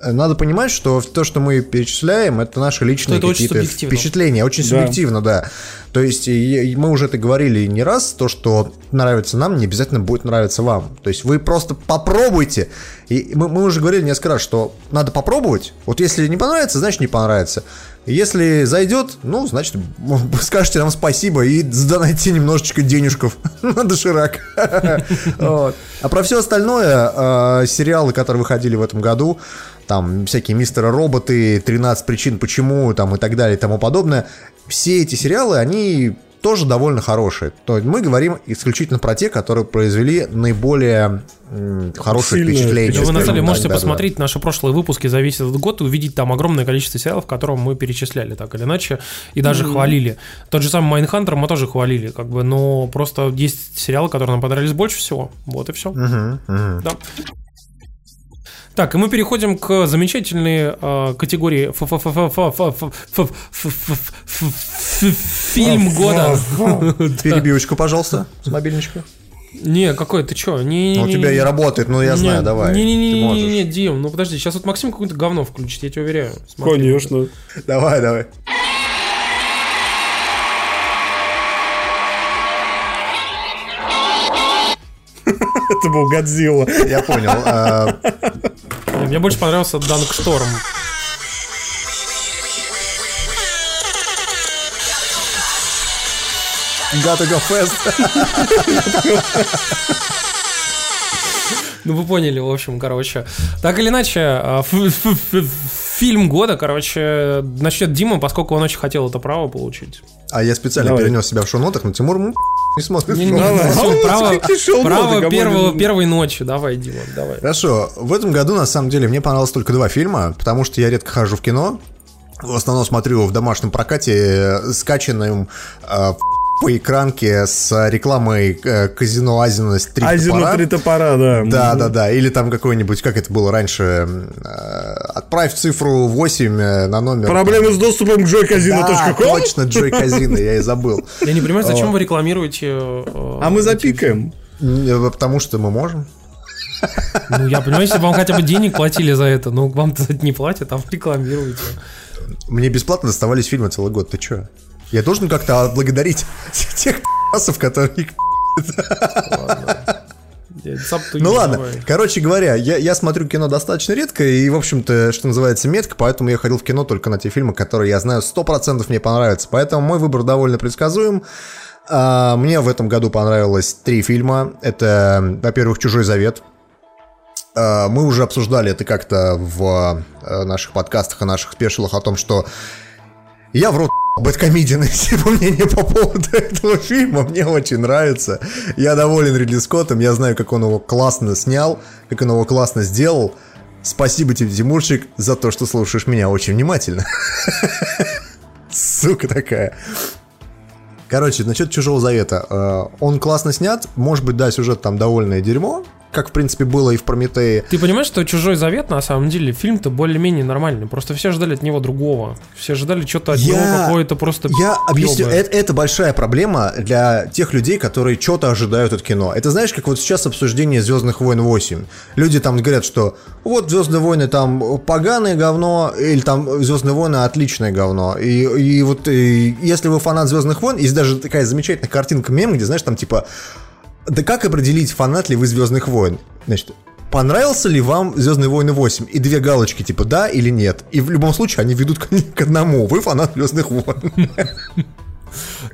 Надо понимать, что то, что мы перечисляем, это наши личные какие-то впечатления. Очень субъективно, да. То есть мы уже это говорили не раз, то, что нравится нам, не обязательно будет нравиться вам. То есть вы просто попробуйте. И мы уже говорили несколько раз, что надо попробовать. Вот если не понравится, значит не понравится. Если зайдет, ну, значит, скажете нам спасибо и задонайте немножечко денежков на доширак. А про все остальное, сериалы, которые выходили в этом году, там всякие «Мистера Роботы», «13 причин почему», там и так далее и тому подобное, все эти сериалы, они тоже довольно хорошие. То есть мы говорим исключительно про те, которые произвели наиболее хорошие впечатления. Вы, на самом деле, можете посмотреть наши прошлые выпуски за весь этот год и увидеть там огромное количество сериалов, которые мы перечисляли так или иначе, и даже хвалили. Тот же самый «Майнхантер» мы тоже хвалили, как бы, но просто есть сериалы, которые нам понравились больше всего. Вот и все. Да. Так, и мы переходим к замечательной категории фильм года. Перебивочку, пожалуйста, с мобильничка. Не, какой ты чё? У тебя и работает, но я знаю, давай. Не, Дим, ну подожди, сейчас вот Максим какое-то говно включит, я тебя уверяю. Конечно. Давай. Это был «Годзилла». Я понял. Мне больше понравился «Данкшторм». Gotta go fast. Ну, вы поняли, в общем, короче. Так или иначе, фильм года, короче, начнет Дима, поскольку он очень хотел это право получить. А я специально перенес себя в шоу-нотах, но Тимур не смотрит. Право первой ночи. Давай, Дима, давай. Хорошо. В этом году, на самом деле, мне понравилось только 2 фильма, потому что я редко хожу в кино. В основном смотрю в домашнем прокате, скачанным по экранке с рекламой казино «Азина» с 3 топора. «Азина» 3 топора, да. Да. Или там какой-нибудь, как это было раньше, отправь цифру 8 на номер. Проблемы с доступом к joycasino.com. Да, точно, joycasino, я и забыл. Я не понимаю, зачем вы рекламируете... А мы запикаем. Потому что мы можем. Ну, я понимаю, если бы вам хотя бы денег платили за это, но вам-то это не платят, а вы рекламируете. Мне бесплатно доставались фильмы целый год, ты чё? Я должен как-то отблагодарить тех пи***сов, которые... Ладно. Короче говоря, я смотрю кино достаточно редко, и, в общем-то, что называется, метко, поэтому я ходил в кино только на те фильмы, которые я знаю 100% мне понравятся. Поэтому мой выбор довольно предсказуем. Мне в этом году понравилось 3 фильма. Это, во-первых, «Чужой завет». Мы уже обсуждали это как-то в наших подкастах и наших спешилах о том, что я в рот бэдкомедиан, если бы мнение по поводу этого фильма, мне очень нравится. Я доволен Ридли Скоттом, я знаю, как он его классно снял, как он его классно сделал. Спасибо тебе, Тимурчик, за то, что слушаешь меня очень внимательно. Сука такая. Короче, насчет «Чужого завета». Он классно снят, может быть, да, сюжет там довольное дерьмо, как, в принципе, было и в «Прометее». Ты понимаешь, что «Чужой завет», на самом деле, фильм-то более-менее нормальный. Просто все ждали от него другого. Все ждали что-то от него какое-то просто... Я объясню. Это большая проблема для тех людей, которые что-то ожидают от кино. Это, знаешь, как вот сейчас обсуждение «Звездных войн 8». Люди там говорят, что вот «Звездные войны» там поганое говно, или там «Звездные войны» отличное говно. И вот и, если вы фанат «Звездных войн», есть даже такая замечательная картинка мем, где, знаешь, там типа... Да как определить, фанат ли вы «Звездных войн»? Значит, понравился ли вам «Звездные войны 8»? И две галочки, типа «да» или «нет». И в любом случае они ведут к одному. Вы фанат «Звездных войн».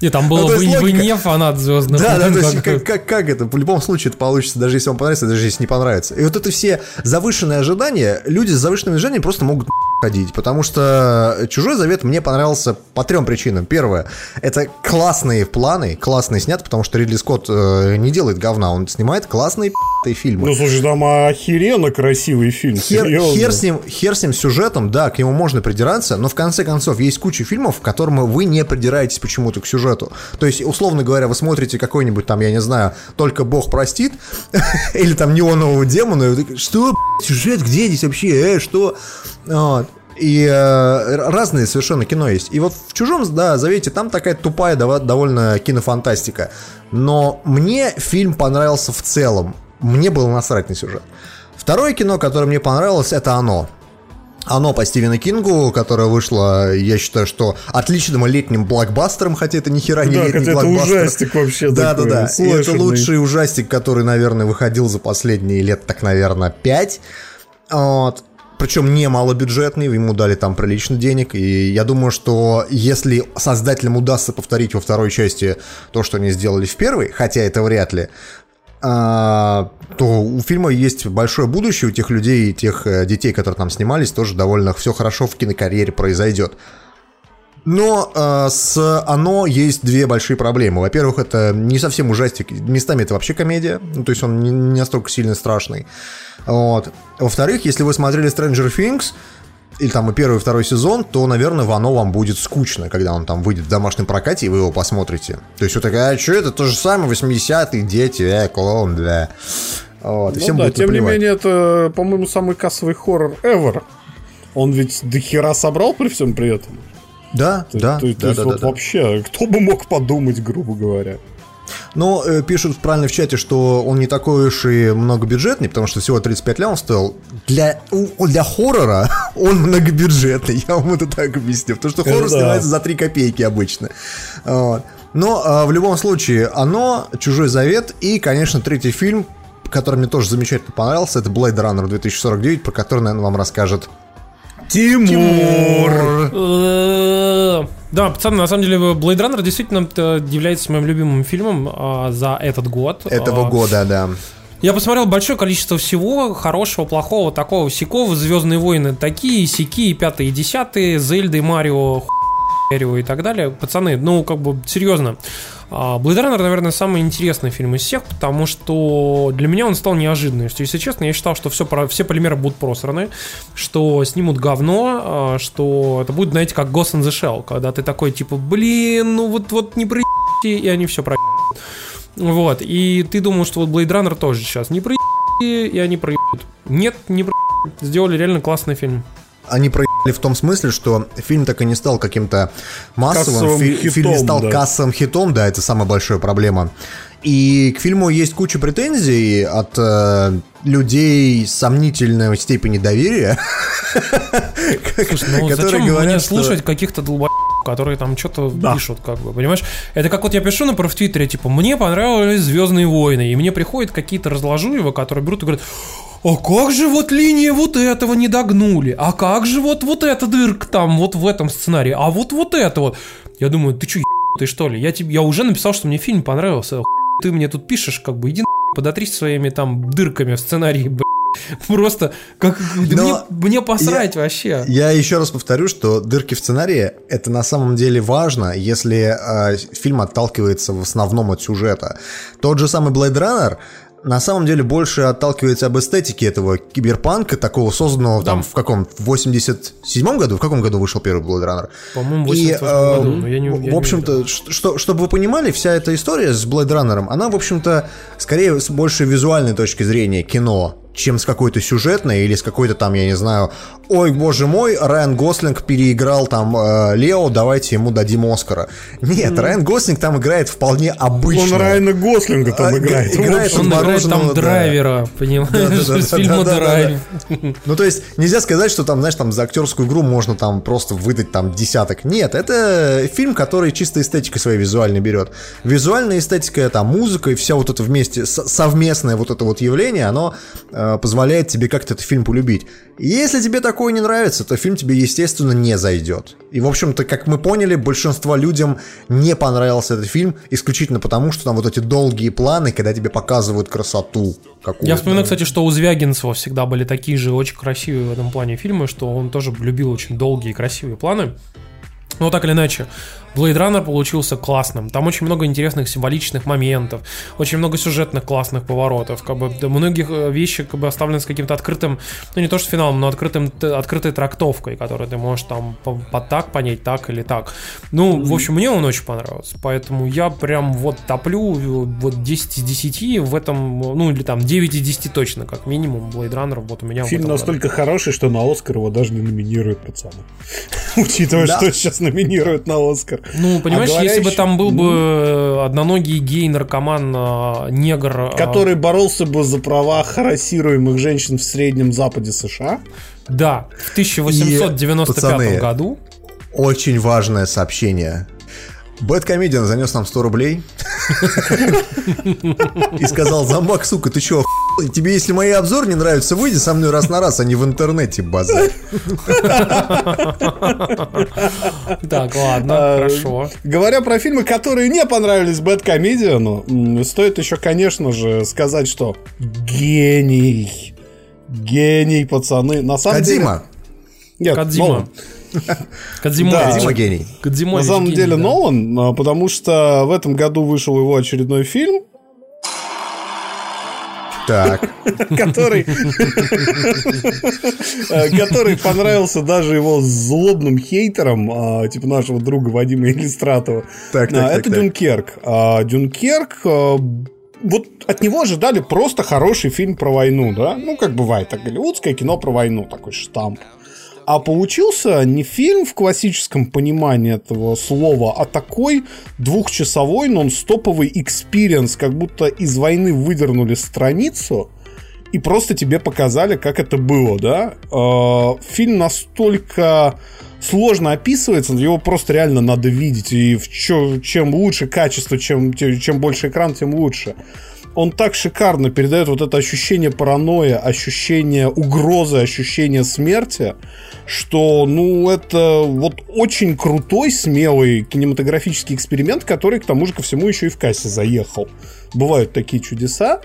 Нет, там было «вы не фанат «Звездных войн». Да, то есть как это? В любом случае это получится, даже если вам понравится, даже если не понравится. И вот это все завышенные ожидания, люди с завышенными ожиданиями просто могут ходить, потому что «Чужой завет» мне понравился по трем причинам. Первое, это классные планы, классные снят, потому что Ридли Скотт не делает говна, он снимает классные фильмы. Ну, слушай, там охеренно красивый фильм, серьезно. Хер с ним сюжетом, да, к нему можно придираться, но в конце концов есть куча фильмов, к которым вы не придираетесь почему-то к сюжету. То есть, условно говоря, вы смотрите какой-нибудь там, я не знаю, «Только Бог простит» или там «Неонового демона», и что, сюжет, где здесь вообще, что... И разные совершенно кино есть. И вот в «Чужом», да, завете там такая тупая довольно кинофантастика. Но мне фильм понравился в целом. Мне было насрать на сюжет. Второе кино, которое мне понравилось, это «Оно». «Оно» по Стивену Кингу, которое вышло, я считаю, что отличным летним блокбастером, хотя это ни хера не летний блокбастер. Да, это ужастик вообще такой. Да. И это лучший ужастик, который, наверное, выходил за последние лет, так, наверное, 5. Вот. Причем не малобюджетный, ему дали там прилично денег, и я думаю, что если создателям удастся повторить во второй части то, что они сделали в первой, хотя это вряд ли, то у фильма есть большое будущее, у тех людей и тех детей, которые там снимались, тоже довольно все хорошо в кинокарьере произойдет. Но с «Оно» есть две большие проблемы. Во-первых, это не совсем ужастик, местами это вообще комедия, ну, то есть он не настолько сильно страшный. Вот. Во-вторых, если вы смотрели Stranger Things, или там и первый, и второй сезон, то, наверное, в «Оно» вам будет скучно, когда он там выйдет в домашнем прокате, и вы его посмотрите. То есть вы такая, а что это, то же самое, 80-е, дети, клоун, бля. Вот. Ну, всем да, будет тем наплевать. Не менее, это, по-моему, самый кассовый хоррор ever. Он ведь до хера собрал при всем при этом. Да, да. То есть вообще, кто бы мог подумать, грубо говоря. Но пишут правильно в чате, что он не такой уж и многобюджетный, потому что всего 35 лямов стоил. Для хоррора он многобюджетный, я вам это так объясню. Потому что хоррор снимается за 3 копейки обычно. Но в любом случае, «Оно», «Чужой завет» и, конечно, третий фильм, который мне тоже замечательно понравился, это Blade Runner 2049, про который, наверное, вам расскажет Тимур. Да, пацаны, на самом деле Blade Runner действительно является моим любимым фильмом за этот год. Этого года, да. Я посмотрел большое количество всего хорошего, плохого, такого, сякого. «Звездные войны» такие, сяки, 5-е и 10-е, «Зельда» и «Марио», и так далее. Пацаны, ну, как бы, серьезно. Blade Runner, наверное, самый интересный фильм из всех, потому что для меня он стал неожиданностью. Если честно, я считал, что все полимеры будут просраны, что снимут говно, что это будет, знаете, как Ghost in the Shell, когда ты такой, типа, блин, ну вот не проебите, и они все проебят. Вот, и ты думал, что вот Blade Runner тоже сейчас не проебите, и они проебут. Нет, не проебят. Сделали реально классный фильм. Они проебали в том смысле, что фильм так и не стал каким-то массовым, фильм не стал кассовым хитом, да, это самая большая проблема. И к фильму есть куча претензий от людей сомнительной степени доверия. Слушай, ну зачем мне слушать каких-то долбоебов, которые там что-то пишут, как бы, понимаешь? Это как вот я пишу, например, в Твиттере, типа, мне понравились «Звездные войны», и мне приходят какие-то разложуевы, которые берут и говорят... А как же вот линии вот этого не догнули? А как же вот эта дырка там вот в этом сценарии? А вот это вот? Я думаю, ты чё, ебанутый, что ли? Я уже написал, что мне фильм понравился. Ты мне тут пишешь, как бы, иди нахуй, подотрись своими там дырками в сценарии, блядь. Просто как мне посрать вообще. Я еще раз повторю, что дырки в сценарии — это на самом деле важно, если фильм отталкивается в основном от сюжета. Тот же самый Blade Runner на самом деле больше отталкивается об эстетике этого киберпанка, такого созданного там в каком, в 87-м году? В каком году вышел первый Blade Runner? По-моему, в 88-м году, но я не уверен. В общем-то, чтобы вы понимали, вся эта история с Blade Runner, она, в общем-то, скорее с больше визуальной точки зрения кино, чем с какой-то сюжетной или с какой-то там, я не знаю, ой, боже мой, Райан Гослинг переиграл там Лео, давайте ему дадим Оскара. Нет, Райан Гослинг там играет вполне обычно. Он Райана Гослинга там играет. Он играет там драйвера, да. Понимаешь, из фильма «Драйв». Ну, то есть, нельзя сказать, что там, знаешь, там за актерскую игру можно там просто выдать там десяток. Нет, это фильм, который чисто эстетикой своей визуально берет. Визуальная эстетика, там, музыка и вся вот это вместе, совместное вот это вот явление, оно позволяет тебе как-то этот фильм полюбить. И если тебе такое не нравится, то фильм тебе, естественно, не зайдет. И, в общем-то, как мы поняли, большинству людям не понравился этот фильм исключительно потому, что там вот эти долгие планы, когда тебе показывают красоту какую-то. Я вспоминаю, кстати, что у Звягинцева всегда были такие же очень красивые в этом плане фильмы, что он тоже любил очень долгие и красивые планы. Но так или иначе, Blade Runner получился классным. Там очень много интересных символичных моментов, очень много сюжетных классных поворотов. Как бы многих вещей как бы оставлены с каким-то открытым, ну не то что финалом, но открытой трактовкой, которую ты можешь там так понять, так или так. Ну, в общем, мне он очень понравился. Поэтому я прям вот топлю вот 10 из 10 в этом, ну или там 9 из 10 точно, как минимум, Blade Runner вот у меня. Фильм настолько хороший, что на Оскар его даже не номинируют, пацаны. Учитывая, что сейчас номинируют на Оскар. Ну, понимаешь, если бы там был бы одноногий гей, наркоман, негр, который боролся бы за права харасируемых женщин в Среднем Западе США. Да, в 1895 году. Очень важное сообщение. Бэткомедиан занес нам 100 рублей и сказал: «Зомбак, сука, ты чё, охуел? Тебе, если мои обзоры не нравятся, выйди со мной раз на раз, а не в интернете базарь». Так, ладно, хорошо. Говоря про фильмы, которые не понравились Бэткомедиану, стоит еще, конечно же, сказать, что гений. Гений, пацаны. На самом деле... Кодзима. Кодзимович. На самом деле Нолан, потому что в этом году вышел его очередной фильм, который понравился даже его злобным хейтерам, типа нашего друга Вадима Елистратова. Это Дюнкерк. Дюнкерк... Вот от него ожидали просто хороший фильм про войну, да? Ну, как бывает, так голливудское кино про войну, такой штамп. А получился не фильм в классическом понимании этого слова, а такой двухчасовой нон-стоповый экспириенс, как будто из войны выдернули страницу и просто тебе показали, как это было, да? Фильм настолько сложно описывается, его просто реально надо видеть, и чем лучше качество, чем больше экран, тем лучше. Он так шикарно передает вот это ощущение паранойи, ощущение угрозы, ощущение смерти, что, ну, это вот очень крутой, смелый кинематографический эксперимент, который, к тому же, ко всему еще и в кассе заехал. Бывают такие чудеса.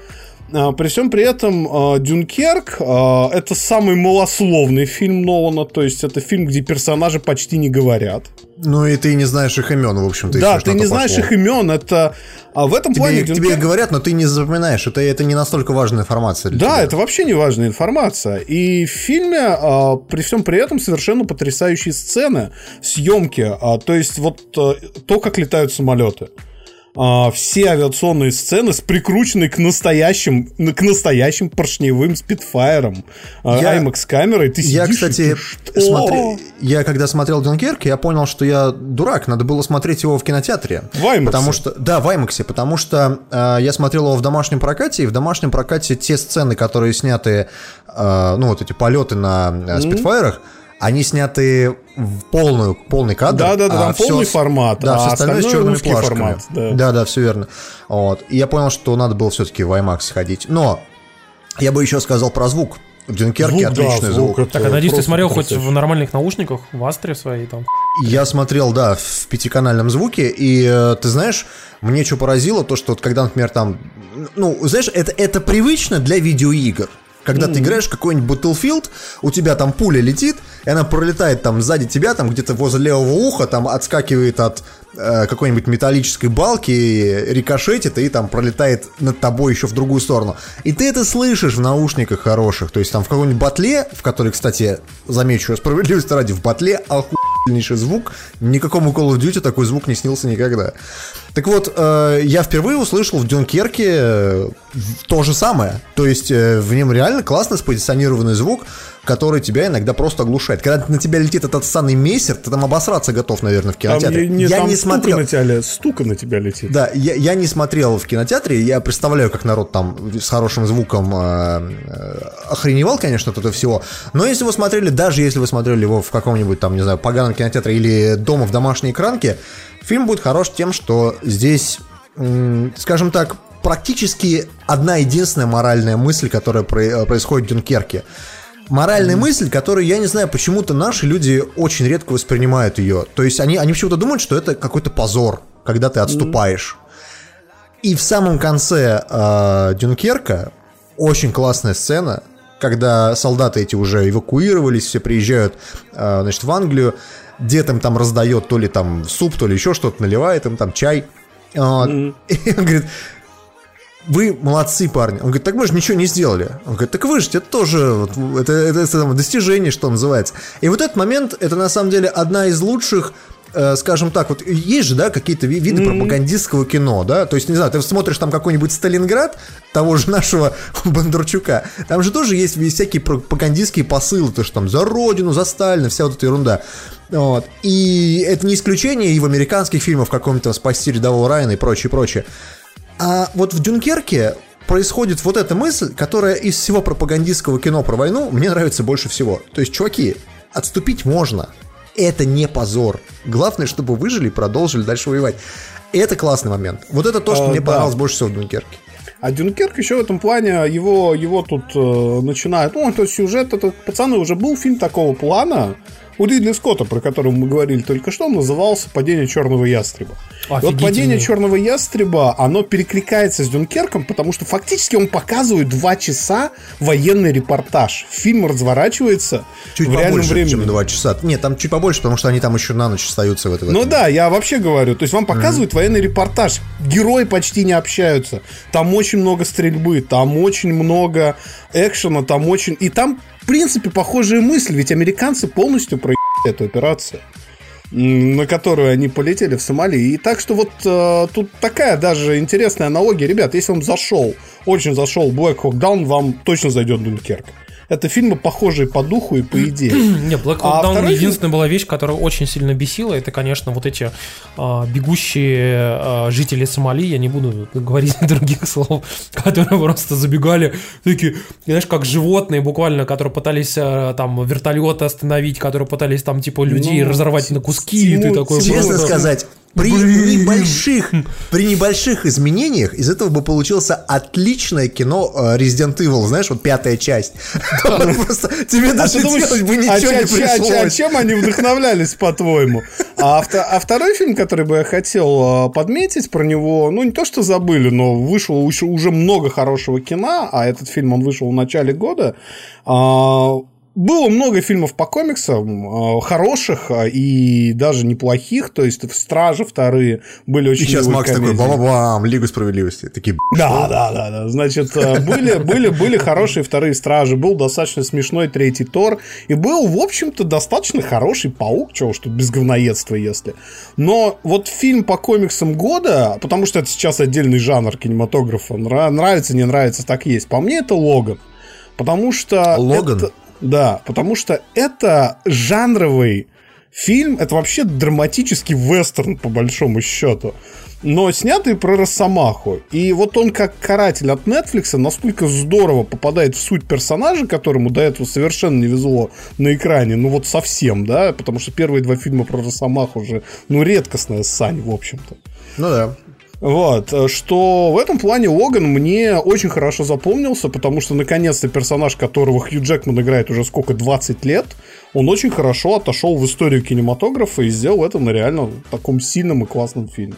При всем при этом «Дюнкерк» — это самый малословный фильм Нолана, то есть это фильм, где персонажи почти не говорят. Ну и ты не знаешь их имен, в общем-то. Да, ты не знаешь их имен, это... А в этом плане Дюнкерк... Тебе говорят, но ты не запоминаешь, это не настолько важная информация для тебя. Да, это вообще не важная информация. И в фильме при всем при этом совершенно потрясающие сцены, съемки, то есть вот то, как летают самолеты. Все авиационные сцены с прикрученной к настоящим поршневым спидфайерам IMAX-камерой. Ты сидишь, кстати, я когда смотрел «Дюнкерк», я понял, что я дурак. Надо было смотреть его в кинотеатре. В IMAX. Потому что, да, в IMAX, потому что я смотрел его в домашнем прокате, и в домашнем прокате те сцены, которые сняты, ну вот эти полеты на спидфайерах, они сняты в полный кадр. Да, там полный формат. Да, все остальное с черными плашками. Да, все верно. Вот. И я понял, что надо было все-таки в IMAX ходить. Но я бы еще сказал про звук. В «Дюнкерке» отличный звук. Так, а надеюсь, ты смотрел хоть в нормальных наушниках, в Астре своей там? Я смотрел, да, в пятиканальном звуке, и, ты знаешь, мне что поразило, то, что вот когда, например, там... Ну, знаешь, это привычно для видеоигр. Когда ты играешь в какой-нибудь Battlefield, у тебя там пуля летит, и она пролетает там сзади тебя, там где-то возле левого уха, там отскакивает от какой-нибудь металлической балки, рикошетит и там пролетает над тобой еще в другую сторону. И ты это слышишь в наушниках хороших, то есть там в каком-нибудь батле, в который, кстати, замечу, справедливости ради, в батле охуеннейший звук, никакому Call of Duty такой звук не снился никогда. Так вот, я впервые услышал в Дюнкерке то же самое, то есть в нем реально классно спозиционированный звук, который тебя иногда просто оглушает. Когда на тебя летит этот ссаный мессер, ты там обосраться готов, наверное, в кинотеатре. Стуком на тебя летит. Да, я не смотрел в кинотеатре, я представляю, как народ там с хорошим звуком охреневал, конечно, от этого всего, но если вы смотрели, даже если вы смотрели его в каком-нибудь там, не знаю, поганом кинотеатре или дома в домашней экранке, фильм будет хорош тем, что здесь, скажем так, практически одна единственная моральная мысль, которая происходит в Дюнкерке. Моральная мысль, которую, я не знаю, почему-то наши люди очень редко воспринимают ее. То есть они почему-то думают, что это какой-то позор, когда ты отступаешь. И в самом конце Дюнкерка очень классная сцена, когда солдаты эти уже эвакуировались, все приезжают, значит, в Англию, дед им там раздает то ли там суп, то ли еще что-то, наливает им там чай. И он говорит: вы молодцы, парни. Он говорит: так мы же ничего не сделали. Он говорит: так выжить, это тоже это достижение, что называется. И вот этот момент, это на самом деле одна из лучших, скажем так, вот есть же, да, какие-то виды пропагандистского кино, да, то есть, не знаю, ты смотришь там какой-нибудь Сталинград, того же нашего Бондарчука, там же тоже есть всякие пропагандистские посылы, то что там за родину, за Сталина, вся вот эта ерунда, вот, и это не исключение и в американских фильмах, в каком-то «Спасти рядового Райана» и прочее, прочее. А вот в Дюнкерке происходит вот эта мысль, которая из всего пропагандистского кино про войну мне нравится больше всего, то есть, чуваки, отступить можно. Это не позор. Главное, чтобы выжили и продолжили дальше воевать. Это классный момент. Вот это то, что мне понравилось больше всего в Дюнкерке. А Дюнкерк еще в этом плане, его тут начинает... Ну, то есть сюжет этот... Пацаны, уже был фильм такого плана у Ридли Скотта, про которого мы говорили только что, он назывался «Падение черного ястреба». Вот «Падение черного ястреба», оно перекликается с Дюнкерком, потому что фактически он показывает 2 часа военный репортаж. Фильм разворачивается чуть в реальном времени. Чем 2 часа. Нет, там чуть побольше, потому что они там еще на ночь остаются в этом. Ну да, я вообще говорю. То есть вам показывают военный репортаж. Герои почти не общаются. Там очень много стрельбы, там очень много экшена, там очень... И там, в принципе, похожие мысли, ведь американцы полностью проебали эту операцию, на которую они полетели в Сомали. И так что вот тут такая даже интересная аналогия. Ребят, если вам очень зашел Black Hawk Down, вам точно зайдет Дюнкерк. Это фильмы, похожие по духу и по идее. Нет, Black Hawk Down единственная была вещь, которая очень сильно бесила. Это, конечно, вот эти бегущие жители Сомали, я не буду говорить других слов, которые просто забегали, такие, знаешь, как животные буквально, которые пытались там вертолеты остановить, которые пытались там типа людей разорвать на куски. Честно сказать, При небольших изменениях из этого бы получился отличное кино Resident Evil, знаешь, вот 5-я часть. Тебе даже делать бы ничего не пришлось. А чем они вдохновлялись, по-твоему? А второй фильм, который бы я хотел подметить про него, ну, не то, что забыли, но вышло уже много хорошего кино, а этот фильм, он вышел в начале года. Было много фильмов по комиксам, хороших и даже неплохих, то есть в «Страже» вторые были очень милые комедии. И сейчас Макс комедии. Такой, бам-бам, «Лигу справедливости». Такие, да. Значит, были хорошие вторые «Стражи», был достаточно смешной третий «Тор», и был, в общем-то, достаточно хороший «Паук», чего уж тут без говноедства, если. Но вот фильм по комиксам года, потому что это сейчас отдельный жанр кинематографа, нравится, не нравится, так есть. По мне, это «Логан». Потому что... «Логан»? Да, потому что это жанровый фильм, это вообще драматический вестерн, по большому счету, но снятый про Росомаху. И вот он, как «Каратель» от Netflix, настолько здорово попадает в суть персонажа, которому до этого совершенно не везло на экране, ну вот совсем, да, потому что первые 2 фильма про Росомаху уже, ну, редкостная ссань, в общем-то. Ну да. Вот, что в этом плане Логан мне очень хорошо запомнился, потому что, наконец-то, персонаж, которого Хью Джекман играет уже сколько, 20 лет, он очень хорошо отошел в историю кинематографа и сделал это на реально таком сильном и классном фильме.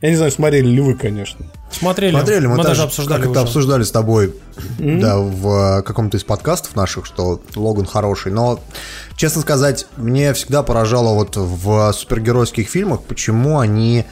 Я не знаю, смотрели ли вы, конечно. Смотрели, мы даже обсуждали. Как-то обсуждали с тобой, да, в каком-то из подкастов наших, что Логан хороший. Но, честно сказать, мне всегда поражало вот в супергеройских фильмах, почему они...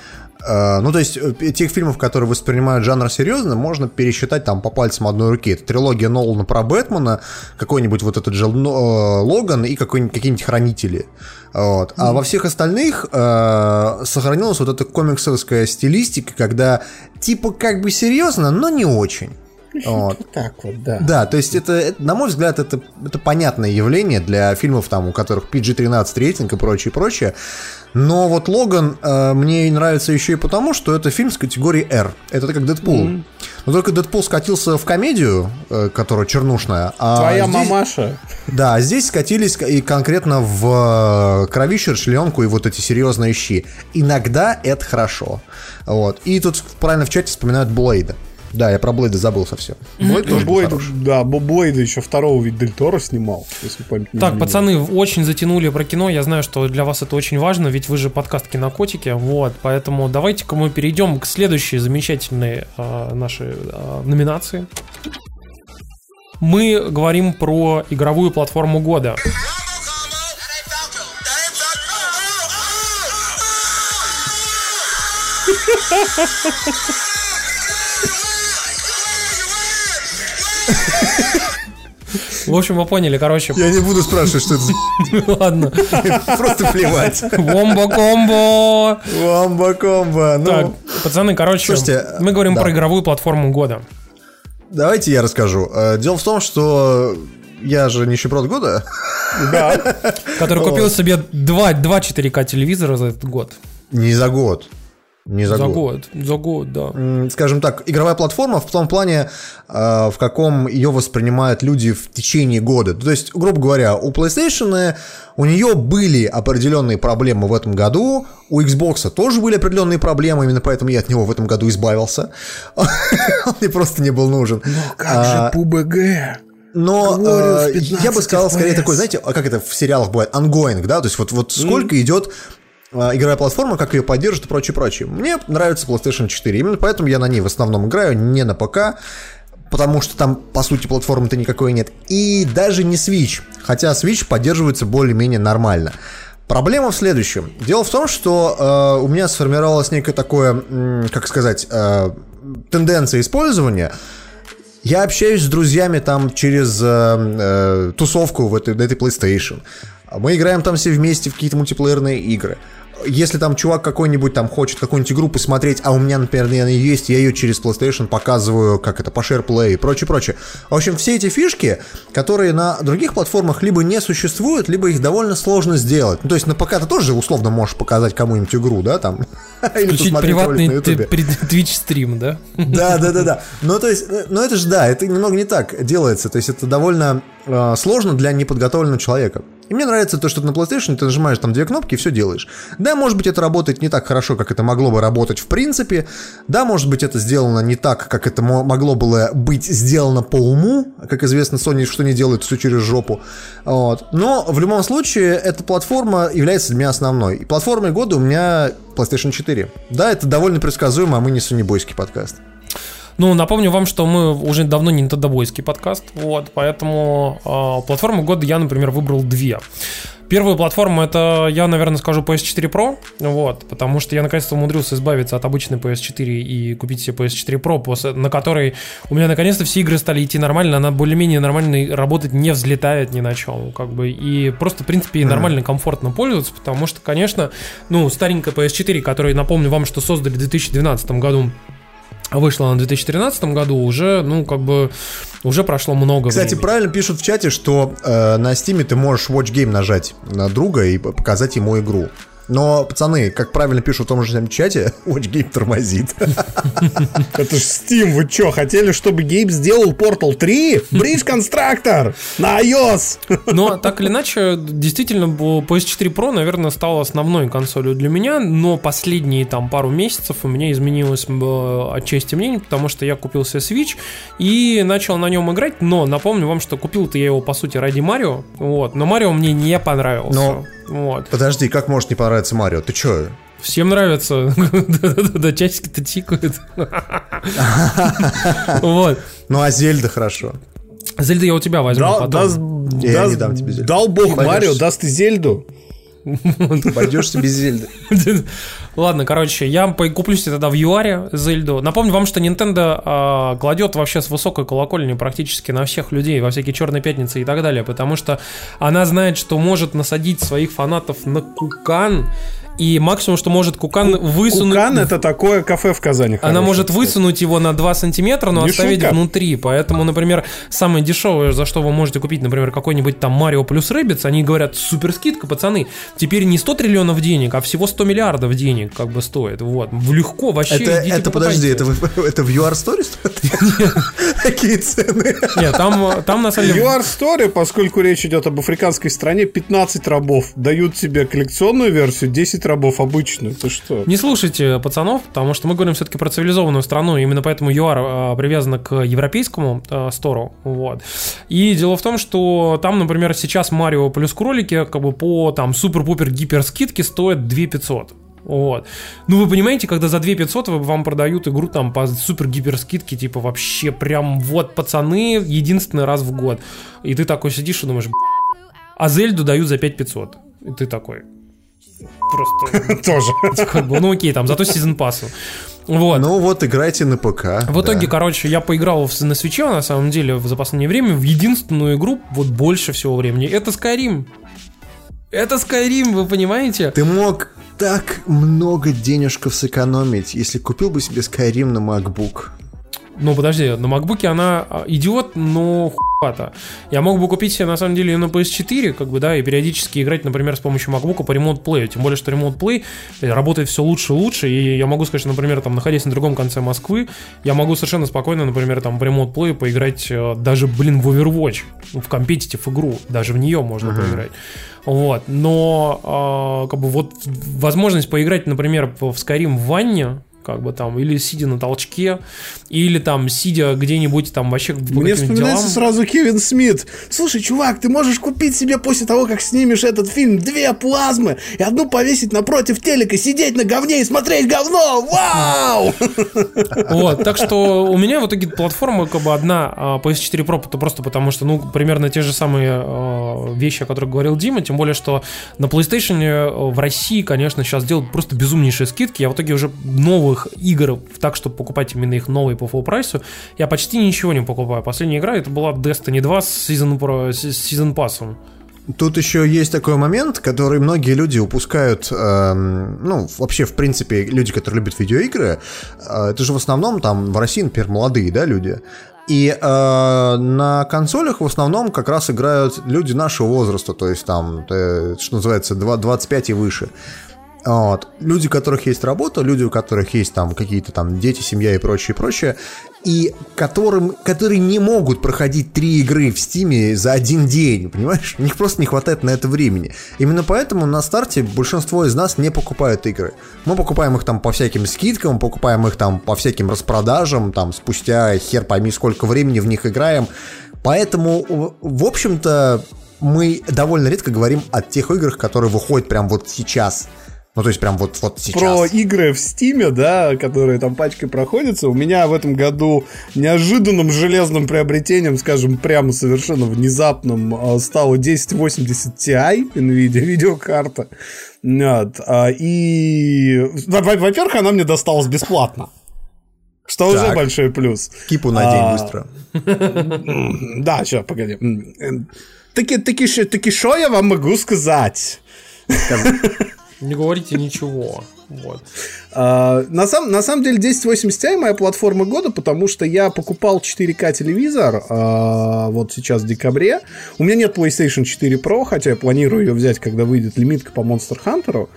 Ну, то есть, тех фильмов, которые воспринимают жанр серьезно, можно пересчитать там по пальцам одной руки. Это трилогия Нолана про Бэтмена, какой-нибудь вот этот же Логан и какие-нибудь «Хранители». Вот. А во всех остальных сохранилась вот эта комиксовская стилистика, когда типа как бы серьезно, но не очень. Вот. Так вот, да. Да, то есть это на мой взгляд, это понятное явление для фильмов, там, у которых PG-13 рейтинг и прочее. Но вот Логан мне нравится еще и потому, что это фильм с категории R. Это как Дэдпул. Но только Дэдпул скатился в комедию, которая чернушная. А твоя здесь, мамаша. Да, здесь скатились и конкретно в кровищу, расчленку и вот эти серьезные щи. Иногда это хорошо. Вот. И тут правильно в чате вспоминают Блейда. Да, я про Блейда забыл совсем. Блейд тоже хороший. Да, Блейда еще второго ведь Дель Торо снимал, если помнить. Так, пацаны, очень затянули про кино. Я знаю, что для вас это очень важно, ведь вы же подкаст «Кинокотики». Вот, поэтому давайте-ка мы перейдем к следующей замечательной нашей номинации. Мы говорим про игровую платформу года. В общем, вы поняли, короче. Я не буду спрашивать, что это. Ладно. Просто плевать. Вомбо-комбо. Вомбо-комбо. Так, пацаны, короче, мы говорим про игровую платформу года. Давайте я расскажу. Дело в том, что я же нищеброд года. Да. Который купил себе два 4К телевизора за этот год. Не за год. Не за год. За год, да. Скажем так, игровая платформа в том плане, в каком ее воспринимают люди в течение года. То есть, грубо говоря, у PlayStation у нее были определенные проблемы в этом году, у Xbox тоже были определенные проблемы, именно поэтому я от него в этом году избавился. Он мне просто не был нужен. Но как же PUBG? Но я бы сказал скорее такой, знаете, как это в сериалах бывает, ongoing, да? То есть вот сколько идет... игровая платформа, как ее поддержат и прочее. Мне нравится PlayStation 4, именно поэтому я на ней в основном играю, не на ПК, потому что там, по сути, платформы-то никакой нет. И даже не Switch, хотя Switch поддерживается более-менее нормально. Проблема в следующем. Дело в том, что у меня сформировалось некое такое, как сказать, тенденция использования. Я общаюсь с друзьями там через тусовку на этой PlayStation. Мы играем там все вместе в какие-то мультиплеерные игры. Если там чувак какой-нибудь там хочет какую-нибудь игру посмотреть, а у меня, например, она есть, я ее через PlayStation показываю, как это, по SharePlay и прочее. В общем, все эти фишки, которые на других платформах либо не существуют, либо их довольно сложно сделать. Ну, то есть на ПК ты тоже условно можешь показать кому-нибудь игру, да, там. Или посмотреть приватный Twitch-стрим, да? Да. Ну, то есть, ну это же, да, это немного не так делается. То есть это довольно сложно для неподготовленного человека. И мне нравится то, что ты на PlayStation, ты нажимаешь там две кнопки и все делаешь. Да, может быть, это работает не так хорошо, как это могло бы работать в принципе. Да, может быть, это сделано не так, как это могло было быть сделано по уму. Как известно, Sony что не делает, все через жопу. Вот. Но в любом случае, эта платформа является для меня основной. И платформой года у меня PlayStation 4. Да, это довольно предсказуемо, а мы не сонибойский подкаст. Ну, напомню вам, что мы уже давно не нинтендобойский подкаст, вот, поэтому платформу года я, например, выбрал две. Первую платформу, это я, наверное, скажу PS4 Pro, вот, потому что я наконец-то умудрился избавиться от обычной PS4 и купить себе PS4 Pro, на которой у меня наконец-то все игры стали идти нормально, она более-менее нормально работает, не взлетает ни на чем, как бы, и просто, в принципе, нормально, комфортно пользоваться, потому что, конечно, ну, старенькая PS4, которую, напомню вам, что создали в 2012 году, вышла она в 2013 году, уже, ну, как бы, уже прошло много времени. Кстати, правильно пишут в чате, что на Steam ты можешь Watch Game нажать на друга и показать ему игру. Но, пацаны, как правильно пишут в том же чате, Watch Game тормозит. Это ж Steam, вы чё, хотели, чтобы Гейб сделал Portal 3? Bridge Constructor на iOS! Но, так или иначе, действительно, PS4 Pro, наверное, стала основной консолью для меня, но последние там пару месяцев у меня изменилось отчасти мнение, потому что я купил себе Switch и начал на нем играть, но напомню вам, что купил-то я его, по сути, ради Марио, вот, но Марио мне не понравился. Но... Вот. Подожди, как может не понравиться Марио? Ты чё? Всем нравится. Да, часики-то тикают. Вот. Ну, а Зельда хорошо. Зельду я у тебя возьму потом. Я не дам тебе Зельду. Дал бог Марио, даст ты Зельду. Пойдешь себе Зельды. Ладно, короче, я куплю себе тогда в ЮАРе Зельду. Напомню вам, что Nintendo кладет вообще с высокой колокольни практически на всех людей, во всякие черные пятницы и так далее, потому что она знает, что может насадить своих фанатов на кукан. И максимум, что может кукан высунуть... Кукан — это такое кафе в Казани. Она хорошее, может высунуть его на 2 сантиметра, но не оставить шутка. Внутри. Поэтому, например, самое дешевое, за что вы можете купить, например, какой-нибудь там Марио плюс Рэббитс, они говорят, супер скидка, пацаны. Теперь не 100 триллионов денег, а всего 100 миллиардов денег как бы стоит. Вот. Легко вообще. Это подожди, это в UR Story стоит? Какие цены? Нет, там на самом деле... UR Story, поскольку речь идет об африканской стране, 15 рабов. Дают тебе коллекционную версию, 10 рабов обычную, ты что? Не слушайте пацанов, потому что мы говорим все-таки про цивилизованную страну, именно поэтому ЮАР привязана к европейскому стору, вот. И дело в том, что там, например, сейчас Марио плюс кролики как бы по там супер-пупер-гипер скидке стоят 2500. Вот. Ну вы понимаете, когда за 2500 вам продают игру там по супер-гипер скидке, типа вообще прям вот пацаны, единственный раз в год. И ты такой сидишь и думаешь, а Зельду дают за 5500. И ты такой... Просто тоже. Ну окей, там, зато сезон пассу. Вот. Ну вот, играйте на ПК. В итоге, короче, я поиграл на свитче, на самом деле, за последнее время, в единственную игру, вот больше всего времени. Это Skyrim. Это Skyrim, вы понимаете? Ты мог так много денежков сэкономить, если купил бы себе Skyrim на MacBook. Ну подожди, на MacBook она идиот, но хуата. Я мог бы купить себе на самом деле на PS4, как бы, да, и периодически играть, например, с помощью MacBook по Remote Play. Тем более, что Remote Play работает все лучше и лучше. И я могу сказать, что, например, там, находясь на другом конце Москвы, я могу совершенно спокойно, например, там по Remote Play поиграть даже, блин, в Overwatch, в компетитив игру. Даже в нее можно поиграть. Вот. Но как бы вот возможность поиграть, например, в Skyrim в ванне. Как бы там, или сидя на толчке, или там, сидя где-нибудь там вообще... Мне вспоминается сразу Кевин Смит. Слушай, чувак, ты можешь купить себе после того, как снимешь этот фильм, 2 плазмы и одну повесить напротив телека, сидеть на говне и смотреть говно! Вау! Вот, так что у меня в итоге платформа как бы одна PS4 Pro, просто потому что, ну, примерно те же самые вещи, о которых говорил Дима, тем более, что на PlayStation в России, конечно, сейчас делают просто безумнейшие скидки. Я в итоге уже новую игр, так что покупать именно их новые по фулл-прайсу, я почти ничего не покупаю. Последняя игра, это была Destiny 2 с сезон пассом. Тут еще есть такой момент, который многие люди упускают, ну, вообще, в принципе, люди, которые любят видеоигры, это же в основном там в России, например, молодые, да, люди. И на консолях в основном как раз играют люди нашего возраста, то есть там, что называется, 25 и выше. Вот. Люди, у которых есть работа, люди, у которых есть там какие-то там дети, семья и прочее, прочее, и которые не могут проходить 3 игры в Steam за один день, понимаешь? У них просто не хватает на это времени. Именно поэтому на старте большинство из нас не покупают игры. Мы покупаем их там по всяким скидкам, покупаем их там по всяким распродажам, там спустя хер пойми сколько времени в них играем. Поэтому, в общем-то, мы довольно редко говорим о тех играх, которые выходят прям вот сейчас. Ну, то есть, прям вот сейчас. Про игры в Стиме, да, которые там пачкой проходятся. У меня в этом году неожиданным железным приобретением, скажем, прямо совершенно внезапным, стало 1080 Ti NVIDIA видеокарта. Нет. И, во-первых, она мне досталась бесплатно. Что так, уже большой плюс. Кипу надень быстро. Да, сейчас, погоди. Таки шо я вам могу сказать? Не говорите ничего. Вот. На самом деле 1080 Ti моя платформа года, потому что я покупал 4К телевизор вот сейчас в декабре. У меня нет PlayStation 4 Pro, хотя я планирую ее взять, когда выйдет лимитка по Monster Hunter.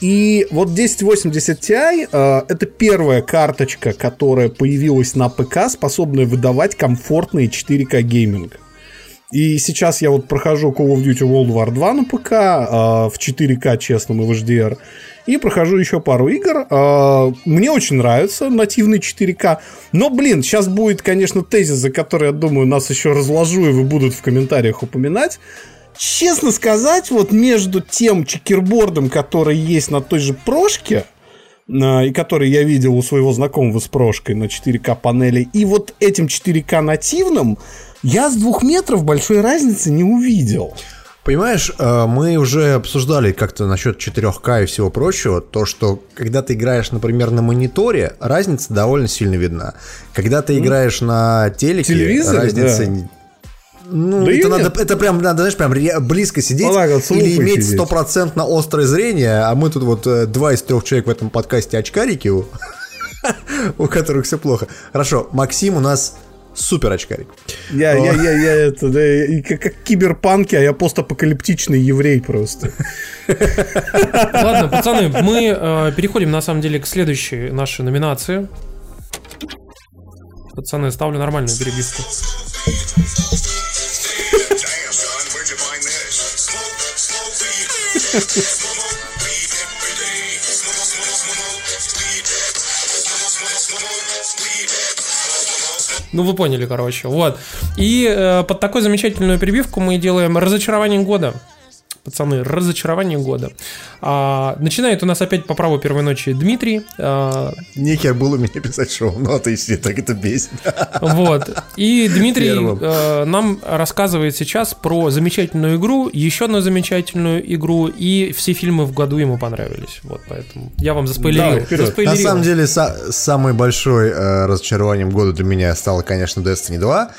И вот 1080 Ti это первая карточка, которая появилась на ПК, способная выдавать комфортный 4К гейминг. И сейчас я вот прохожу Call of Duty World War 2 на ПК в 4К честном и в HDR. И прохожу еще пару игр. Мне очень нравится нативный 4К. Но, блин, сейчас будет, конечно, тезис, за который, я думаю, нас еще разложу, и вы будут в комментариях упоминать. Честно сказать, вот между тем чекербордом, который есть на той же прошке, и который я видел у своего знакомого с прошкой на 4К панели, и вот этим 4К нативным, я с 2 метров большой разницы не увидел. Понимаешь, мы уже обсуждали как-то насчет 4К и всего прочего, то, что когда ты играешь, например, на мониторе, разница довольно сильно видна. Когда ты играешь на телеке, телевизоре, разница... Да. Ну, да это, надо, это прям, надо, знаешь, прям близко сидеть или иметь стопроцентно острое зрение, а мы тут вот 2 из 3 человек в этом подкасте очкарики, у которых все плохо. Хорошо, Максим у нас... Супер очкарик. Я как киберпанки, а я постапокалиптичный еврей просто. Ладно, пацаны, мы переходим на самом деле к следующей нашей номинации. Пацаны, ставлю нормальную перебивку. Ну, вы поняли, короче, вот. И под такую замечательную перебивку мы делаем разочарование года. Пацаны, разочарование года. Начинает у нас опять по праву первой ночи Дмитрий. Некий был у меня писать шоу, ну, а ты так это бесит. Вот. И Дмитрий нам рассказывает сейчас про замечательную игру, еще одну замечательную игру, и все фильмы в году ему понравились. Вот, поэтому я вам заспойлерил. Да, на самом деле, самой большой разочарованием года для меня стало, конечно, Destiny 2.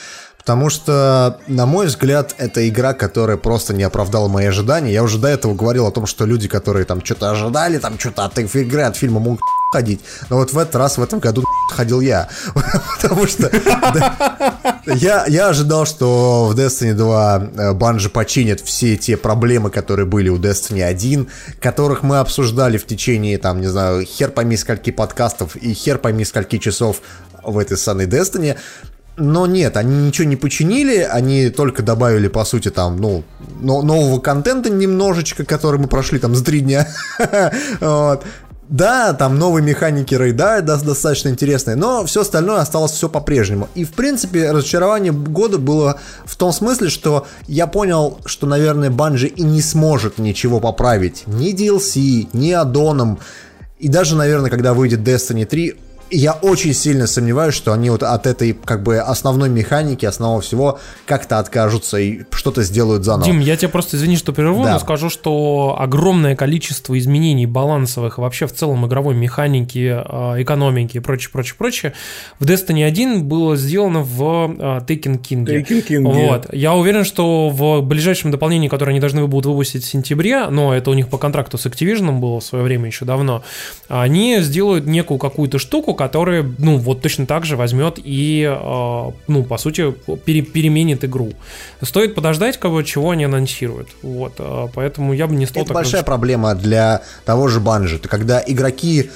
Потому что, на мой взгляд, это игра, которая просто не оправдала мои ожидания. Я уже до этого говорил о том, что люди, которые там что-то ожидали, там что-то от игры, от фильма могут ходить. Но вот в этот раз, в этом году ходил я. Потому что я ожидал, что в Destiny 2 Bungie починят все те проблемы, которые были у Destiny 1, которых мы обсуждали в течение, там, не знаю, хер пойми скольки подкастов и хер пойми скольки часов в этой самой Destiny. Но нет, они ничего не починили, они только добавили, по сути, там, ну, нового контента немножечко, который мы прошли там за 3 дня. Да, там новые механики рейда достаточно интересные, но все остальное осталось все по-прежнему. И, в принципе, разочарование года было в том смысле, что я понял, что, наверное, Bungie и не сможет ничего поправить. Ни DLC, ни аддоном. И даже, наверное, когда выйдет Destiny 3, я очень сильно сомневаюсь, что они вот от этой как бы основной механики, основного всего как-то откажутся и что-то сделают заново. Дим, я тебе просто, извини, что прерву, да. Но скажу, что огромное количество изменений балансовых вообще в целом игровой механики, экономики и прочее в Destiny 1 было сделано в Taken King. Вот. Я уверен, что в ближайшем дополнении, которое они должны будут выпустить в сентябре, но это у них по контракту с Activision было в свое время еще давно, они сделают некую какую-то штуку, который, ну, вот точно так же возьмет и, ну, по сути, переменит игру. Стоит подождать, чего они анонсируют. Вот, поэтому я бы не стал... Это большая проблема для того же Bungie, когда игроки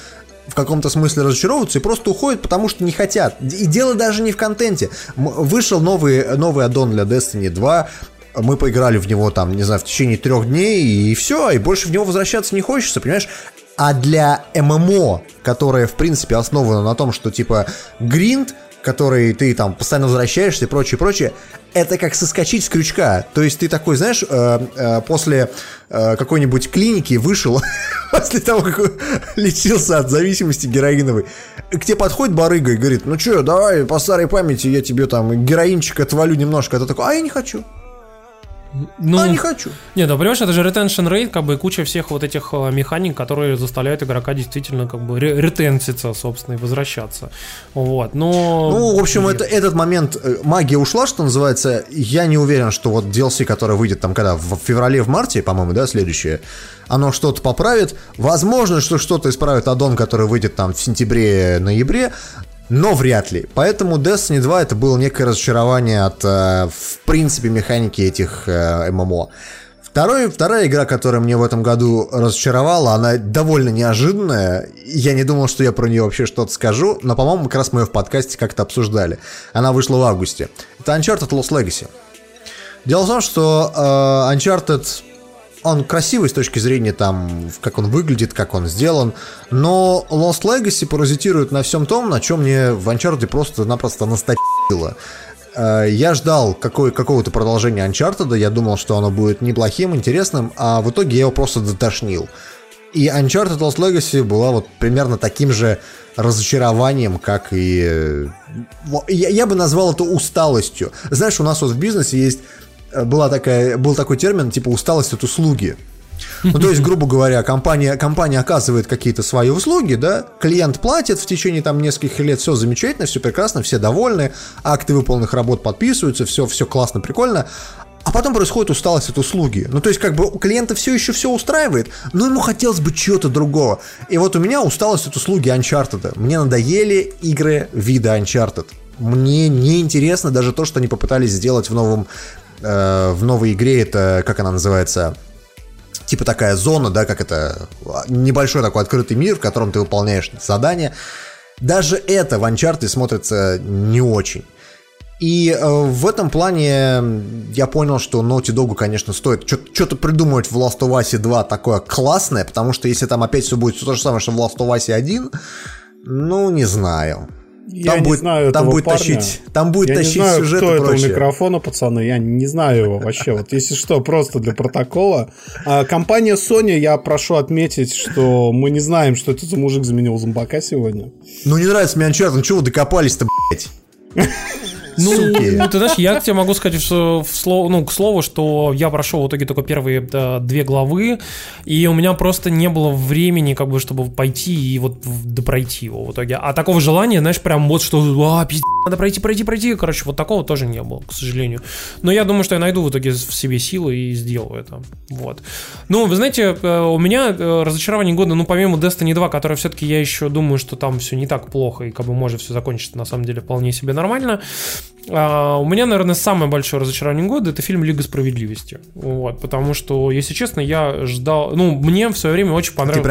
в каком-то смысле разочаровываются и просто уходят, потому что не хотят. И дело даже не в контенте. Вышел новый аддон для Destiny 2, мы поиграли в него, там, не знаю, в течение 3 дней, и все, и больше в него возвращаться не хочется, понимаешь? А для ММО, которое, в принципе, основано на том, что, типа, гринд, который ты там постоянно возвращаешься и прочее, это как соскочить с крючка. То есть ты такой, знаешь, после какой-нибудь клиники вышел, после того, как лечился от зависимости героиновой, к тебе подходит барыга и говорит: ну что, давай по старой памяти я тебе там героинчик отвалю немножко. А ты такой: а я не хочу. Ну, не хочу. Нет, да, понимаешь, это же retention rate, и куча всех вот этих механик, которые заставляют игрока действительно, ретенситься, собственно, и возвращаться. Вот, но... Ну, в общем, этот момент, магия ушла, что называется. Я не уверен, что вот DLC, который выйдет там, когда, в феврале, в марте, по-моему, да, следующее, оно что-то поправит. Возможно, что что-то исправит аддон, который выйдет там в сентябре-ноябре, но вряд ли. Поэтому Destiny 2 это было некое разочарование от, в принципе, механики этих ММО. Вторая игра, которая мне в этом году разочаровала, она довольно неожиданная. Я не думал, что я про нее вообще что-то скажу, но, по-моему, как раз мы ее в подкасте как-то обсуждали. Она вышла в августе. Это Uncharted Lost Legacy. Дело в том, что Uncharted... Он красивый с точки зрения, там, как он выглядит, как он сделан, но Lost Legacy паразитирует на всем том, на чем мне в Uncharted просто-напросто настопило. Я ждал какого-то продолжения Uncharted, я думал, что оно будет неплохим, интересным, а в итоге я его просто дотошнил. И Uncharted Lost Legacy была вот примерно таким же разочарованием, как и... Я бы назвал это усталостью. Знаешь, у нас вот в бизнесе был такой термин, типа усталость от услуги. Ну, то есть, грубо говоря, компания оказывает какие-то свои услуги, да, клиент платит в течение там нескольких лет, все замечательно, все прекрасно, все довольны, акты выполненных работ подписываются, все классно, прикольно, а потом происходит усталость от услуги. Ну, то есть, как бы у клиента все еще все устраивает, но ему хотелось бы чего-то другого. И вот у меня усталость от услуги Uncharted. Мне надоели игры вида Uncharted. Мне неинтересно даже то, что они попытались сделать в новой игре, это, как она называется... Типа такая зона, да, как это, небольшой такой открытый мир, в котором ты выполняешь задания. Даже это в Uncharted смотрится не очень. И в этом плане я понял, что Naughty Dog'у, конечно, стоит что-то придумывать в Last of Us 2 такое классное, потому что если там опять все будет то же самое, что в Last of Us 1, ну, не знаю. Там будет тащить сюжет и прочее. Я не знаю, кто это у микрофона, пацаны, я не знаю его вообще. Вот если что, просто для протокола. Компания Sony, я прошу отметить, что мы не знаем, что этот мужик заменил зомбака сегодня. Ну не нравится мне Uncharted, ну чего вы докопались-то, блять? Ну, ты знаешь, я тебе могу сказать, что к слову, что я прошел в итоге только первые 2 главы, и у меня просто не было времени, как бы, чтобы пойти и вот допройти его в итоге. А такого желания, знаешь, прям вот что, пиздец, надо пройти. Короче, вот такого тоже не было, к сожалению. Но я думаю, что я найду в итоге в себе силы и сделаю это. Вот. Ну, вы знаете, у меня разочарование года, ну, помимо Destiny 2, которое все-таки я еще думаю, что там все не так плохо, и как бы может все закончиться на самом деле вполне себе нормально. У меня, наверное, самое большое разочарование года — это фильм «Лига справедливости». Вот, потому что, если честно, я ждал... Ну, мне в свое время очень понравилось...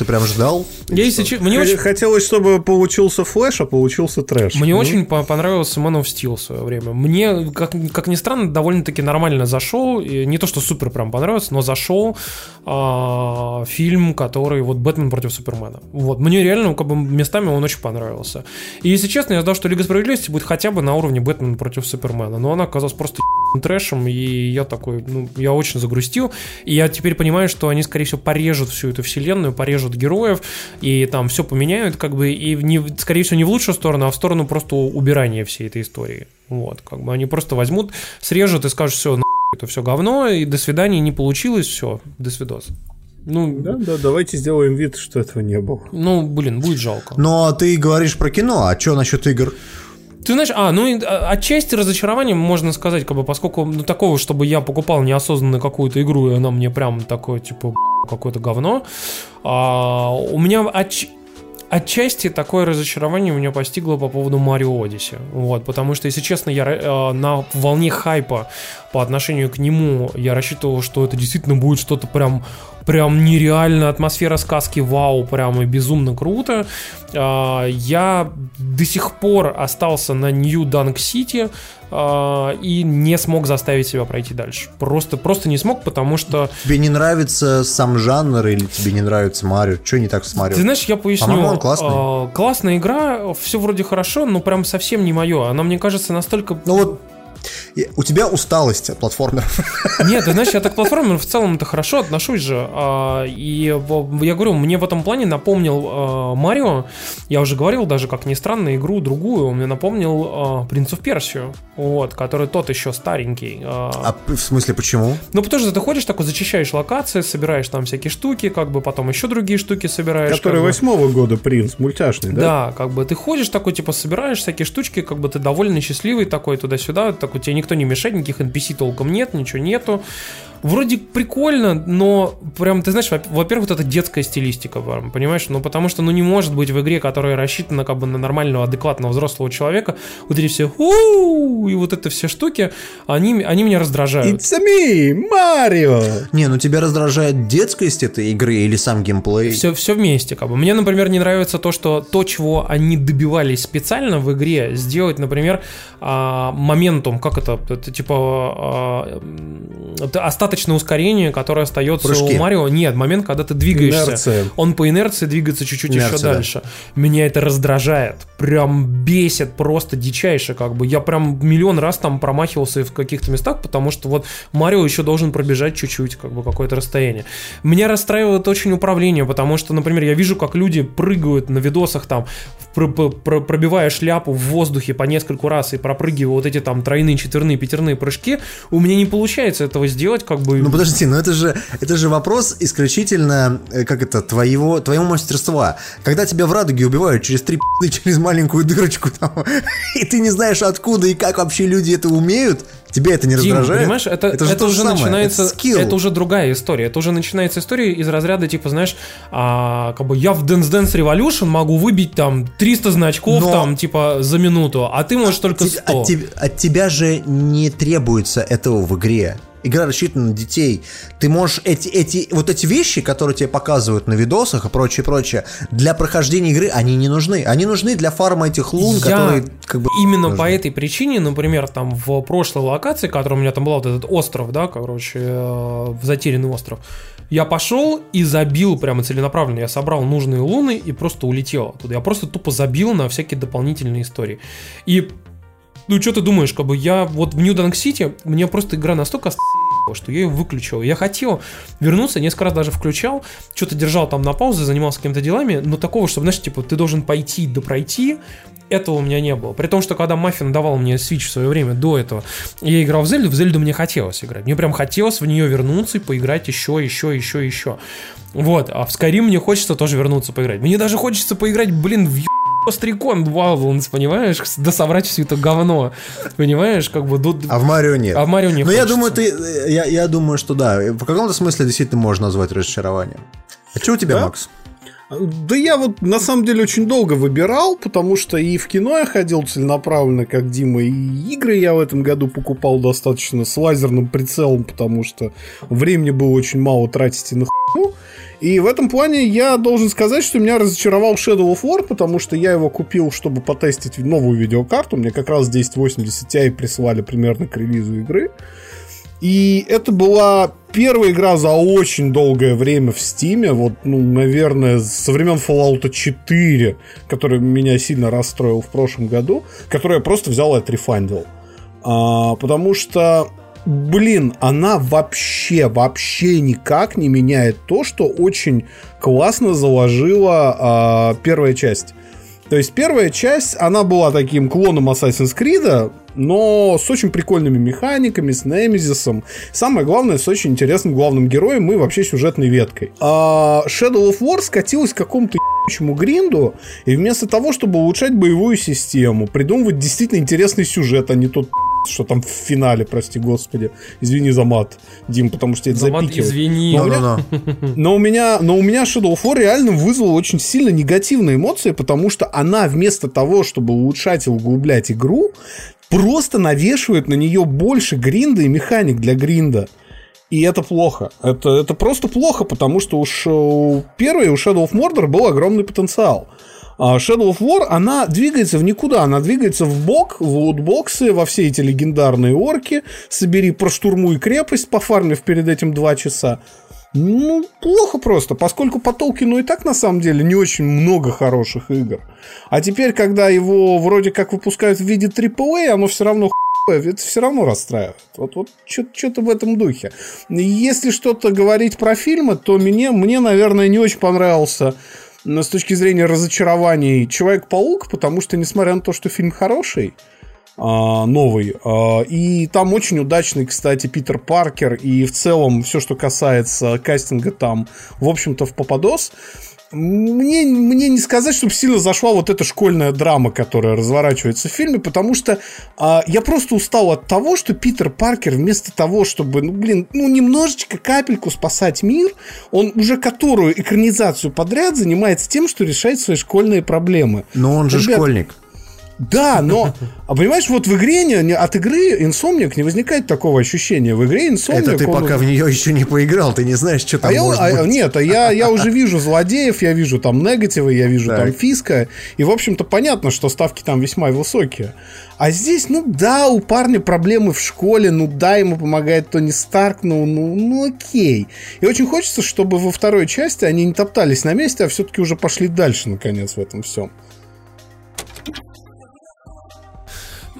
Ты прям ждал? Хотелось, чтобы получился флэш, а получился трэш. Мне очень понравился Man of Steel в свое время. Мне, как ни странно, довольно-таки нормально зашел. Не то, что супер прям понравился, но зашел фильм, который... Вот «Бэтмен против Супермена». Вот, мне реально, как бы, местами он очень понравился. И, если честно, я ждал, что «Лига справедливости» будет хотя бы на уровне «Бэтмен против Супермена», но она оказалась просто трэшем, и я такой, ну, я очень загрустил, и я теперь понимаю, что они, скорее всего, порежут всю эту вселенную, порежут героев, и там все поменяют, как бы, и скорее всего, не в лучшую сторону, а в сторону просто убирания всей этой истории. Вот, как бы, они просто возьмут, срежут и скажут, все, это все говно, и до свидания, не получилось, все, до свидос. Ну, да, давайте сделаем вид, что этого не было. Ну, блин, будет жалко. Но ты говоришь про кино, а что насчет игр? Ты знаешь, отчасти разочарование, можно сказать, как бы, поскольку, ну, такого, чтобы я покупал неосознанно какую-то игру, и она мне прям такое, типа, какое-то говно. У меня отчасти такое разочарование меня постигло по поводу Mario Odyssey. Вот, потому что, если честно, я на волне хайпа по отношению к нему, я рассчитывал, что это действительно будет что-то прям нереально, атмосфера сказки, вау, прям и безумно круто. Я до сих пор остался на Нью Данк Сити и не смог заставить себя пройти дальше. Просто не смог, потому что... Тебе не нравится сам жанр или тебе не нравится Марио? Что не так с Марио? Ты знаешь, я поясню. По-моему, он классный. Классная игра, все вроде хорошо, но прям совсем не мое. Она, мне кажется, настолько... Ну вот... У тебя усталость от платформеров. Нет, ты знаешь, я так к платформерам в целом-то хорошо отношусь же. И я говорю, мне в этом плане напомнил Марио, я уже говорил даже, как ни странно, игру другую, он мне напомнил Принцу в Персию, вот, который тот еще старенький. А в смысле почему? Ну, потому что ты ходишь такой, зачищаешь локации, собираешь там всякие штуки, как бы потом еще другие штуки собираешь. Который 8-го года принц, мультяшный, да? Да, как бы ты ходишь такой, типа собираешь всякие штучки, как бы ты довольно счастливый такой туда-сюда, такой, тебе никто не мешает, никаких NPC толком нет, ничего нету. Вроде прикольно, но прям, ты знаешь, во-первых, вот эта детская стилистика, понимаешь? Ну, потому что, ну, не может быть в игре, которая рассчитана как бы на нормального, адекватного взрослого человека, вот эти все и вот это все штуки, они меня раздражают. It's me, Марио! Не, ну тебя раздражает детскость этой игры или сам геймплей? Все вместе, как бы. Мне, например, не нравится то, чего они добивались специально в игре, сделать, например, моментум, как это типа, остаток остаточное ускорение, которое остается у Марио. Нет, момент, когда ты двигаешься. Инерция. Он по инерции двигается чуть-чуть еще дальше. Да. Меня это раздражает. Прям бесит просто дичайше, как бы. Я прям миллион раз там промахивался в каких-то местах, потому что вот Марио еще должен пробежать чуть-чуть, как бы, какое-то расстояние. Меня расстраивает очень управление, потому что, например, я вижу, как люди прыгают на видосах там, пробивая шляпу в воздухе по нескольку раз и пропрыгивая вот эти там тройные, четверные, пятерные прыжки. У меня не получается этого сделать, как бы. Ну подожди, но это же вопрос исключительно, как это, твоего мастерства. Когда тебя в радуге убивают через три пи***ы, через маленькую дырочку там, и ты не знаешь откуда и как вообще люди это умеют, тебе это не раздражает? Понимаешь, это уже самое. Начинается, это уже другая история. Это уже начинается история из разряда, типа, знаешь, как бы я в Dance Dance Revolution могу выбить там 300 значков, но... там, типа, за минуту, а ты можешь только 100. От тебя же не требуется этого в игре. Игра рассчитана на детей. Ты можешь эти вещи, которые тебе показывают на видосах и прочее, для прохождения игры, они не нужны. Они нужны для фарма этих лун, которые как бы... Именно нужны. По этой причине, например, там в прошлой локации, которая у меня там была, вот этот остров, да, короче, затерянный остров, я пошел и забил прямо целенаправленно. Я собрал нужные луны и просто улетел оттуда. Я просто тупо забил на всякие дополнительные истории. И... Ну, что ты думаешь, как бы я вот в Нью-Данк-Сити, мне просто игра настолько оставила, что я ее выключил. Я хотел вернуться, несколько раз даже включал, что-то держал там на паузе, занимался какими-то делами, но такого, чтобы, знаешь, типа, ты должен пойти да пройти, этого у меня не было. При том, что когда Маффин давал мне Switch в свое время, до этого, я играл в Зельду мне хотелось играть. Мне прям хотелось в нее вернуться и поиграть еще. Вот, а в Skyrim мне хочется тоже вернуться поиграть. Мне даже хочется поиграть, блин, в Стрикон, Wildlands, понимаешь? Да соврать все это говно. Понимаешь? Как бы, а в Марио нет. А в Марио не хочется. Но я думаю, что да. В каком-то смысле действительно можно назвать разочарованием. А что у тебя, да? Макс? Да я вот на самом деле очень долго выбирал, потому что и в кино я ходил целенаправленно, как Дима, и игры я в этом году покупал достаточно с лазерным прицелом, потому что времени было очень мало тратить и на хуйню. И в этом плане я должен сказать, что меня разочаровал Shadow of War, потому что я его купил, чтобы потестить новую видеокарту. Мне как раз 1080 Ti прислали примерно к релизу игры. И это была первая игра за очень долгое время в Steam. Вот, ну, наверное, со времен Fallout 4, который меня сильно расстроил в прошлом году, который я просто взял и отрефандил. Потому что... Блин, она вообще никак не меняет то, что очень классно заложила первая часть. То есть первая часть, она была таким клоном Assassin's Creed, но с очень прикольными механиками, с Немезисом. Самое главное, с очень интересным главным героем и вообще сюжетной веткой. А Shadow of War скатилась к какому-то гринду, и вместо того, чтобы улучшать боевую систему, придумывать действительно интересный сюжет, а не тот... что там в финале, прости господи. Извини за мат, Дим, потому что это запикивает. Извини. Но у меня Shadow of War реально вызвал очень сильно негативные эмоции, потому что она вместо того, чтобы улучшать и углублять игру, просто навешивает на нее больше гринда и механик для гринда. И это плохо. Это просто плохо, потому что у Shadow of Mordor был огромный потенциал. Shadow of War, она двигается в никуда, она двигается в бок, в лутбоксы, во все эти легендарные орки, собери, проштурмуй крепость, пофармив перед этим 2 часа. Ну, плохо просто, поскольку по Толкину и так, на самом деле, не очень много хороших игр. А теперь, когда его вроде как выпускают в виде AAA, оно все равно хуевое, это все равно расстраивает. Вот что-то в этом духе. Если что-то говорить про фильмы, то мне, наверное, не очень понравился... Но с точки зрения разочарований Человек-паук, потому что, несмотря на то, что фильм хороший, новый, и там очень удачный, кстати, Питер Паркер, и в целом все, что касается кастинга там, в общем-то, в попадос, мне не сказать, чтобы сильно зашла вот эта школьная драма, которая разворачивается в фильме, потому что я просто устал от того, что Питер Паркер вместо того, чтобы, немножечко капельку спасать мир, он уже которую экранизацию подряд занимается тем, что решает свои школьные проблемы. Но он же школьник. Да, но, понимаешь, вот в игре, от игры Insomniac не возникает такого ощущения. В игре Insomniac... Это ты пока в нее еще не поиграл, ты не знаешь, что там может быть. Нет, я уже вижу злодеев, я вижу там негативы, я вижу там фиска. И, в общем-то, понятно, что ставки там весьма высокие. А здесь, ну да, у парня проблемы в школе, ну да, ему помогает Тони Старк, ну окей. И очень хочется, чтобы во второй части они не топтались на месте, а все-таки уже пошли дальше, наконец, в этом всем.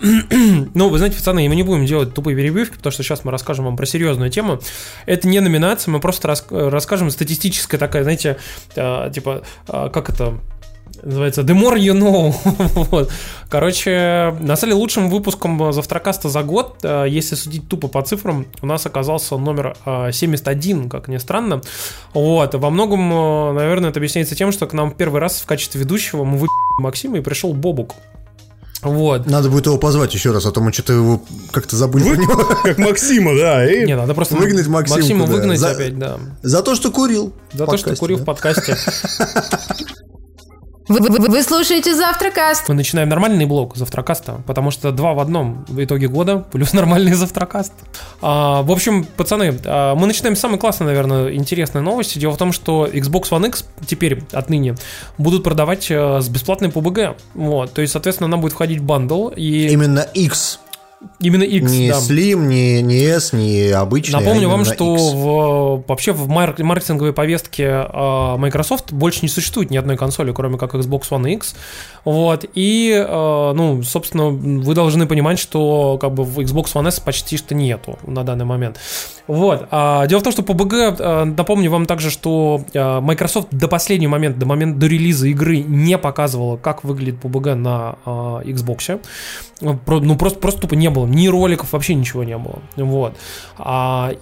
Ну, вы знаете, пацаны, мы не будем делать тупые перебивки, потому что сейчас мы расскажем вам про серьезную тему. Это не номинация, мы просто расскажем статистическая такая, знаете, типа, как это называется, the more you know. Вот. Короче, на самом деле лучшим выпуском Завтракаста за год, если судить тупо по цифрам, у нас оказался номер 71, как ни странно. Вот. Во многом, наверное, это объясняется тем, что к нам в первый раз в качестве ведущего мы выпили Максима и пришел Бобук. Вот. Надо будет его позвать еще раз, а то мы что-то его как-то забыли. Как Максима, да. И не, надо просто выгнать Максима выгнать за, опять, да. За то, что курил. За то, что курил в подкасте. Вы слушаете Завтракаст. Мы начинаем нормальный блок Завтракаста, потому что два в одном в итоге года, плюс нормальный Завтракаст. В общем, пацаны, мы начинаем с самой классной, наверное, интересной новости. Дело в том, что Xbox One X теперь, отныне, будут продавать с бесплатной ПБГ. Вот, то есть, соответственно, она будет входить в бандл. И... Именно X. Именно X, не да. Slim, не S, не обычный. Напомню вам, что вообще в маркетинговой повестке Microsoft больше не существует ни одной консоли, кроме как Xbox One X. Вот. И, ну, собственно, вы должны понимать, что как бы в Xbox One S почти что нету на данный момент. Вот. Дело в том, что PUBG, напомню вам также, что Microsoft до последнего момента, до момента до релиза игры не показывала, как выглядит PUBG на Xbox. Ну, просто тупо не было. Ни роликов, вообще ничего не было. Вот.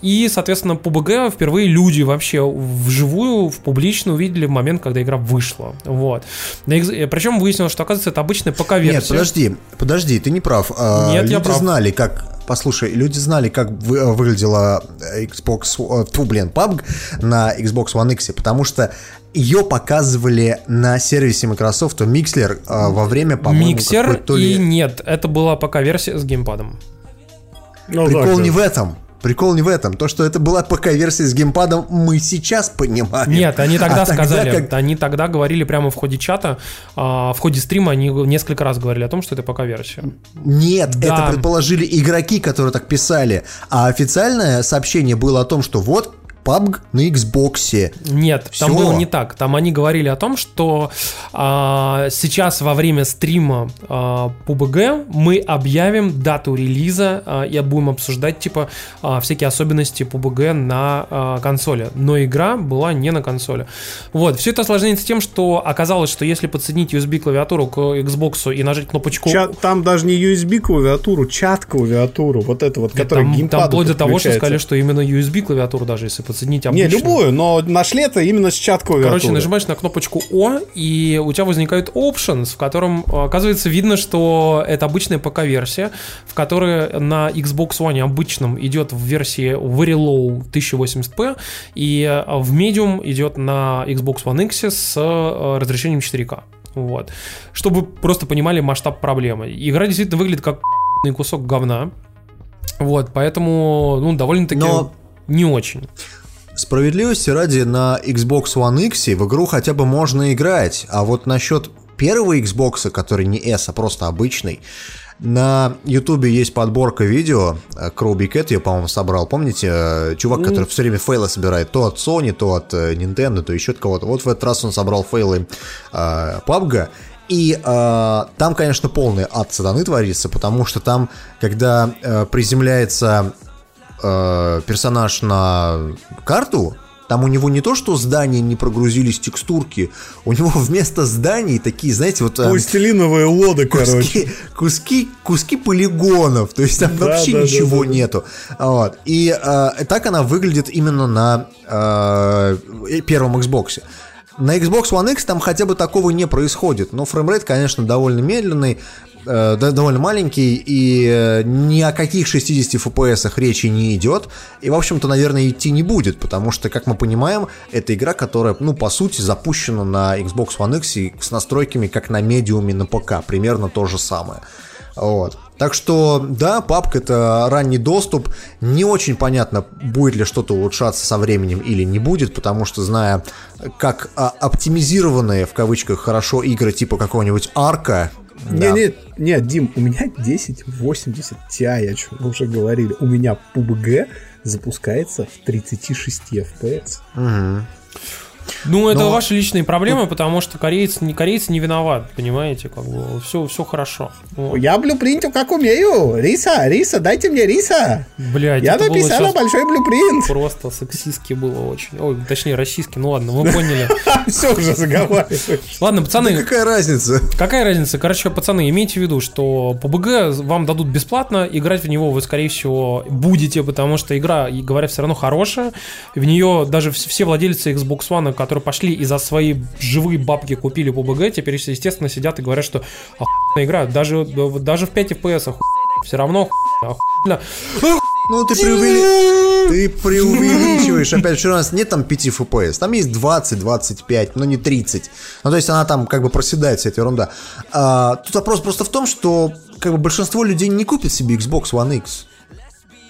И, соответственно, PUBG впервые люди вообще вживую, публично увидели в момент, когда игра вышла. Вот. Причем выяснилось, что, оказывается, это обычная ПК-версия. Нет, подожди, ты не прав. Нет, я прав. Знали, как... Послушай, люди знали, как выглядела Xbox... PUBG на Xbox One X, потому что ее показывали на сервисе Microsoft Mixler во время, по-моему... Миксер и нет, это была ПК-версия с геймпадом. Ну, прикол не в этом. Прикол не в этом. То, что это была ПК-версия с геймпадом, мы сейчас понимаем. Нет, они тогда сказали. Они тогда говорили прямо в ходе чата, в ходе стрима они несколько раз говорили о том, что это ПК-версия. Нет, да. Это предположили игроки, которые так писали. А официальное сообщение было о том, что вот PUBG на Xbox. Нет, все. Там было не так. Там они говорили о том, что сейчас во время стрима PUBG мы объявим дату релиза и будем обсуждать типа всякие особенности PUBG на консоли. Но игра была не на консоли. Вот. Все это осложняется тем, что оказалось, что если подсоединить USB-клавиатуру к Xbox и нажать кнопочку... Там даже не USB-клавиатуру, чат-клавиатуру. Вот это вот, которая геймпаду подключается. Там вплоть до того, что сказали, что именно USB-клавиатуру даже если подсоединить. Не, любую, но нашли это именно с чат-клавиатуры. Короче, нажимаешь на кнопочку О, и у тебя возникает options, в котором, оказывается, видно, что это обычная ПК-версия, в которой на Xbox One обычном идет в версии Very Low 1080p, и в Medium идет на Xbox One X с разрешением 4К. Вот. Чтобы просто понимали масштаб проблемы. Игра действительно выглядит как кусок говна. Вот, поэтому, ну, довольно-таки... Но... не очень. Справедливости ради, на Xbox One X в игру хотя бы можно играть, а вот насчет первого Xbox, который не S, а просто обычный, на Ютубе есть подборка видео, Кроуби Кэт ее, по-моему, собрал, помните? Чувак, который все время фейлы собирает, то от Sony, то от Nintendo, то еще от кого-то. Вот в этот раз он собрал фейлы PUBG. И там, конечно, полный ад сатаны творится, потому что там, когда приземляется... персонаж на карту, там у него не то, что здания не прогрузились, текстурки, у него вместо зданий такие, знаете, вот... Пластилиновые лоды, короче. Куски полигонов, то есть там вообще ничего нету. Вот. И так она выглядит именно на первом Xbox. На Xbox One X там хотя бы такого не происходит, но фреймрейт, конечно, довольно медленный. довольно маленький, и ни о каких 60 FPS-ах речи не идет, и, в общем-то, наверное, идти не будет, потому что, как мы понимаем, это игра, которая, ну, по сути, запущена на Xbox One X и с настройками, как на Medium и на ПК, примерно то же самое. Вот. Так что, да, папка — это ранний доступ, не очень понятно, будет ли что-то улучшаться со временем или не будет, потому что, зная, как оптимизированные, в кавычках, хорошо игры типа какого-нибудь Арка... Нет, Дим, у меня 1080 Ti, о чем мы уже говорили, у меня PUBG запускается в 36 FPS. Угу. Ну, это ваши личные проблемы, потому что корейцы не виноват, понимаете, как бы все хорошо. Вот. Я блюпринтил, как умею. Риса, дайте мне риса. Блядь, я написала большой блюпринт. Просто сексистски было очень. Ой, точнее, российски, ну ладно, вы поняли. Все уже заговариваешь. Ладно, пацаны. Какая разница? Какая разница? Короче, пацаны, имейте в виду, что PUBG вам дадут бесплатно, играть в него вы, скорее всего, будете, потому что игра, говорят, все равно хорошая. В нее даже все владельцы Xbox One, которые пошли и за свои живые бабки купили PUBG, теперь, естественно, сидят и говорят, что охуенная игра, даже в 5 FPS все равно охуенно. Ну, ты преувеличиваешь. Опять же, у нас нет там 5 FPS. Там есть 20, 25, но не 30. Ну, то есть она там как бы проседает, вся эта ерунда. Тут вопрос просто в том, что как бы большинство людей не купит себе Xbox One X.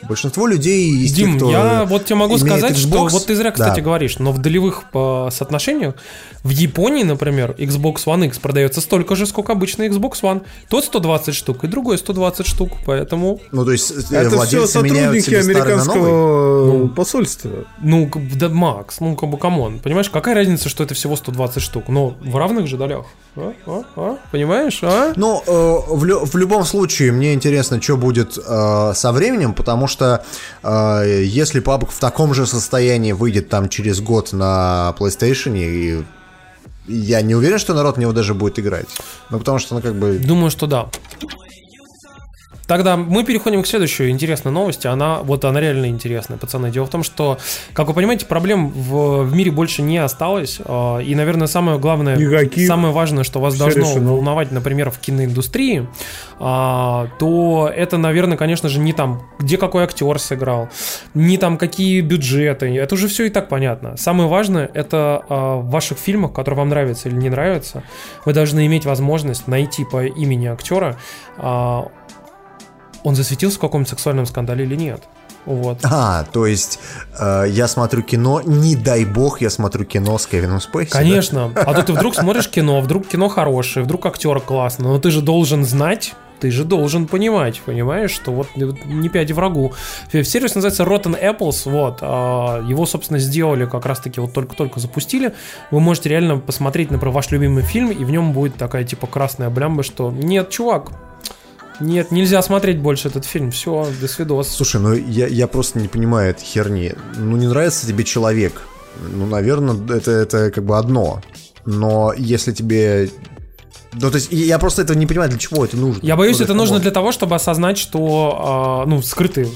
Большинство людей из тех, Дим, кто я вот тебе могу сказать, Xbox, что... Вот ты зря, кстати, говоришь, но в долевых соотношениях в Японии, например, Xbox One X продается столько же, сколько обычный Xbox One. Тот 120 штук, и другой 120 штук, поэтому... Ну, то есть владельцы меняют себе старый на новый? Это все сотрудники американского посольства. Ну, да, Макс, ну, как бы, камон. Понимаешь, какая разница, что это всего 120 штук? Но в равных же долях. Понимаешь, Ну, в любом случае, мне интересно, что будет со временем, потому что если PUBG в таком же состоянии выйдет там через год на PlayStation, и я не уверен, что народ в него даже будет играть. Ну, потому что, ну, как бы... Думаю, что да. Тогда мы переходим к следующей интересной новости. Она реально интересная, пацаны. Дело в том, что, как вы понимаете, проблем в мире больше не осталось. И, наверное, самое главное, самое важное, что вас должно волновать, например, в киноиндустрии, то это, наверное, конечно же, не там, где какой актер сыграл, не там, какие бюджеты. Это уже все и так понятно. Самое важное — это в ваших фильмах, которые вам нравятся или не нравятся, вы должны иметь возможность найти по имени актера, он засветился в каком-то сексуальном скандале или нет. Вот. То есть я смотрю кино, не дай бог я смотрю кино с Кевином Спейси. Конечно, да? А то ты вдруг смотришь кино, вдруг кино хорошее, вдруг актер классный, но ты же должен знать, ты же должен понимать, понимаешь, что вот не пяди врагу. Сервис называется Rotten Apples, вот, его, собственно, сделали, как раз-таки вот только-только запустили. Вы можете реально посмотреть, например, ваш любимый фильм, и в нем будет такая, типа, красная блямба, что нет, чувак, нет, нельзя смотреть больше этот фильм. Все, до свидос. Слушай, ну я просто не понимаю этой херни. Ну, не нравится тебе человек. Ну, наверное, это как бы одно. Но если тебе... Ну, то есть, я просто этого не понимаю, для чего это нужно. Я боюсь, это нужно для того, чтобы осознать, что скрытый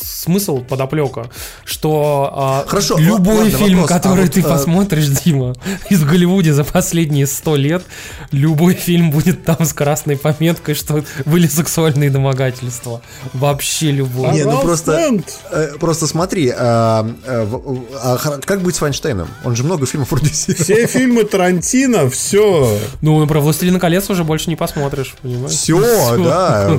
смысл, подоплека, что хорошо, любой фильм, вопрос, который ты посмотришь, Дима, из Голливуде за последние 100 лет, любой фильм будет там с красной пометкой, что были сексуальные домогательства. Вообще любой. Не, ну просто смотри, как быть с Вайнштейном? Он же много фильмов продюсировал. Все фильмы Тарантино, все. Ну, про «Властелин колец» уже больше не посмотришь, понимаешь? Все, да.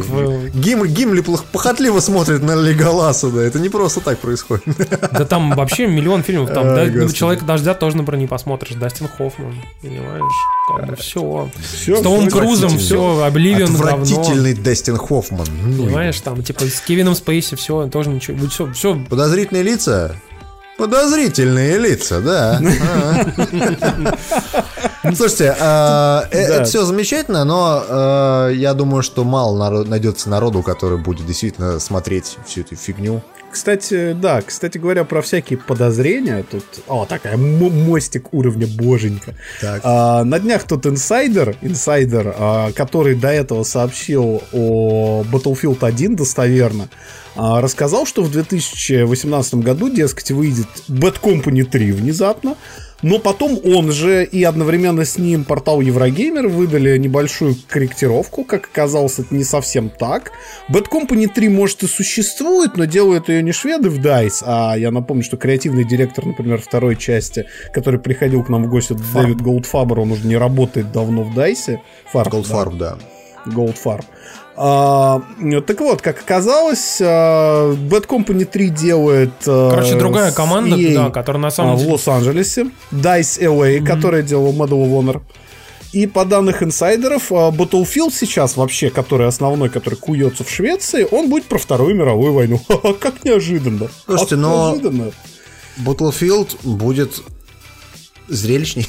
Гимли похотливо смотрит на Леголаса, да. Это не просто так происходит. Да там вообще миллион фильмов. Там «Человека дождя» тоже, например, не посмотришь. Дастин Хоффман, понимаешь? Все. С Томом Крузом все, «Обливион» равно. Отвратительный Дастин Хоффман. Понимаешь, там типа с Кевином Спейси все, тоже ничего. Все. Подозрительные лица? Подозрительные лица, да. Слушайте, это все замечательно, но я думаю, что мало найдется народу, который будет действительно смотреть всю эту фигню. Кстати говоря, про всякие подозрения, тут такая мостик уровня боженька. На днях тут инсайдер, который до этого сообщил о Battlefield 1 достоверно, рассказал, что в 2018 году, дескать, выйдет Bad Company 3 внезапно. Но потом он же и одновременно с ним портал Еврогеймер выдали небольшую корректировку, как оказалось, это не совсем так. Bad Company 3, может, и существует, но делают ее не шведы в DICE, а я напомню, что креативный директор, например, второй части, который приходил к нам в гости, Дэвид Голдфарб, он уже не работает давно в DICE. Голдфарб, да. Голдфарб. Так вот, как оказалось, Bad Company 3 делает... короче, другая команда, EA, да, которая на самом деле... в Лос-Анджелесе. DICE LA, которая делала Medal of Honor. И по данным инсайдеров, Battlefield сейчас вообще, который основной, который куется в Швеции, он будет про Вторую мировую войну. Как неожиданно. Слушайте, но Battlefield будет зрелищней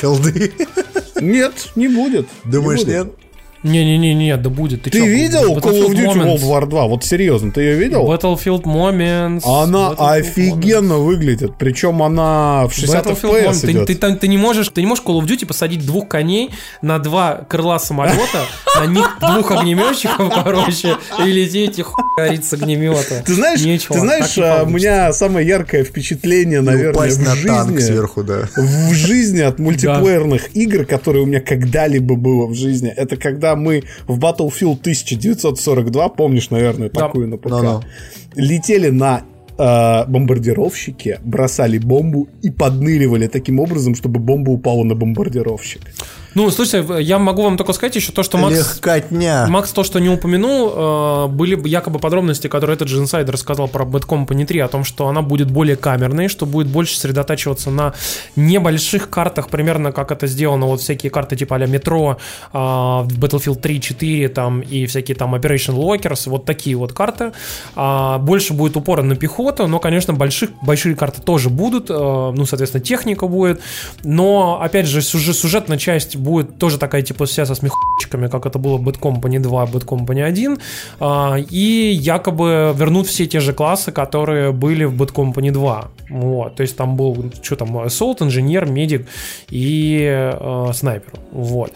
колды. Нет, не будет. Думаешь, нет? Не-не-не, да будет. Ты видел Call of Duty World War 2? Вот серьезно, ты ее видел? Battlefield Moments. Она Battlefield офигенно Moments выглядит. Причем она в 60 FPS идет. Ты не можешь Call of Duty посадить двух коней на два крыла самолета, на них двух огнеметчиков, короче, и лететь и хуярить с огнемета. Ты знаешь, у меня самое яркое впечатление, наверное, в жизни от мультиплеерных игр, которые у меня когда-либо было в жизни, это когда мы в Battlefield 1942, помнишь, наверное, такую на ПК, летели на бомбардировщике, бросали бомбу и подныривали таким образом, чтобы бомба упала на бомбардировщик. Ну, слушайте, я могу вам только сказать еще то, что Макс то, что не упомянул, были якобы подробности, которые этот же инсайдер рассказал про Bad Company 3, о том, что она будет более камерной, что будет больше сосредотачиваться на небольших картах, примерно как это сделано, вот всякие карты типа а-ля метро, Battlefield 3, 4 там, и всякие там Operation Lockers, вот такие вот карты. Больше будет упора на пехоту, но, конечно, большие карты тоже будут, ну, соответственно, техника будет, но, опять же, сюжетная часть будет тоже такая, типа, вся со смехочками, как это было в Bad Company 2, Bad Company 1, и якобы вернут все те же классы, которые были в Bad Company 2. Вот, то есть там был, что там, Assault, инженер, медик и снайпер. Вот.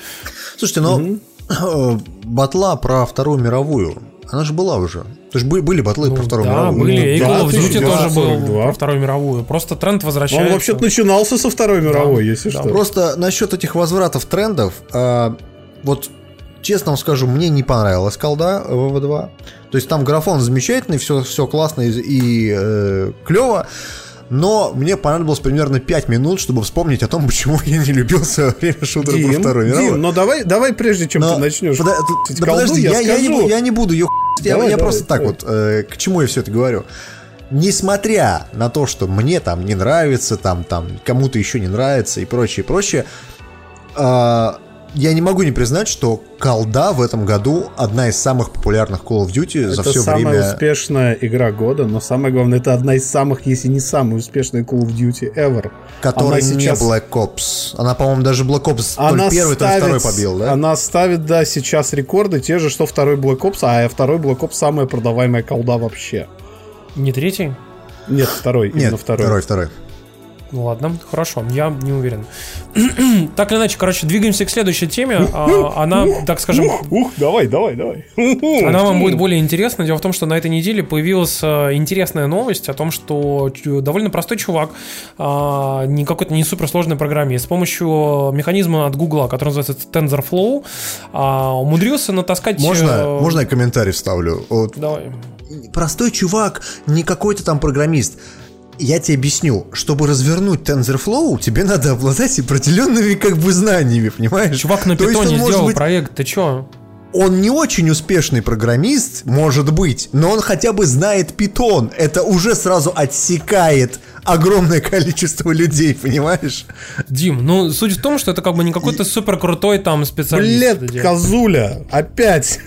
Слушайте, но батла про Вторую мировую, она же была уже. То есть были батлы про Вторую мировую. Были. И Call of Duty тоже был про Вторую мировую. Просто тренд возвращается. Он вообще-то начинался со Второй мировой, если что. Просто насчет этих возвратов трендов, вот честно вам скажу, мне не понравилась колда ВВ2. То есть там графон замечательный, все классно и клево. Но мне понадобилось примерно 5 минут, чтобы вспомнить о том, почему я не любил в свое время шутера про Вторую мировую. Дим, но давай прежде, чем ты начнешь... Подожди, я не буду ее хуй... Я просто так вот, к чему я все это говорю. Несмотря на то, что мне там не нравится, там кому-то еще не нравится и прочее, я не могу не признать, что колда в этом году одна из самых популярных Call of Duty за все время. Это самая успешная игра года, но самое главное, это одна из самых, если не самая успешная Call of Duty ever. Которая сейчас... не Black Ops. Она, по-моему, даже Black Ops то ли первый, то ли второй побил, да? Она ставит, да, сейчас рекорды, те же, что второй Black Ops, а второй Black Ops самая продаваемая колда вообще. Не третий? Нет, второй. Именно второй. Второй. Ну ладно, хорошо, я не уверен. Так или иначе, короче, двигаемся к следующей теме. Она, так скажем... Давай. Она вам будет более интересна. Дело в том, что на этой неделе появилась интересная новость о том, что довольно простой чувак, не какой-то не суперсложный программист, с помощью механизма от Гугла, который называется TensorFlow, умудрился натаскать... Можно я комментарий вставлю? Вот. Давай. Простой чувак, не какой-то там программист. Я тебе объясню, чтобы развернуть TensorFlow, тебе надо обладать определенными как бы знаниями, понимаешь? Чувак на питоне сделал проект, ты че? Он не очень успешный программист, может быть, но он хотя бы знает питон. Это уже сразу отсекает огромное количество людей, понимаешь? Дим, ну суть в том, что это как бы не какой-то супер крутой там специалист. Блядь, козуля, опять!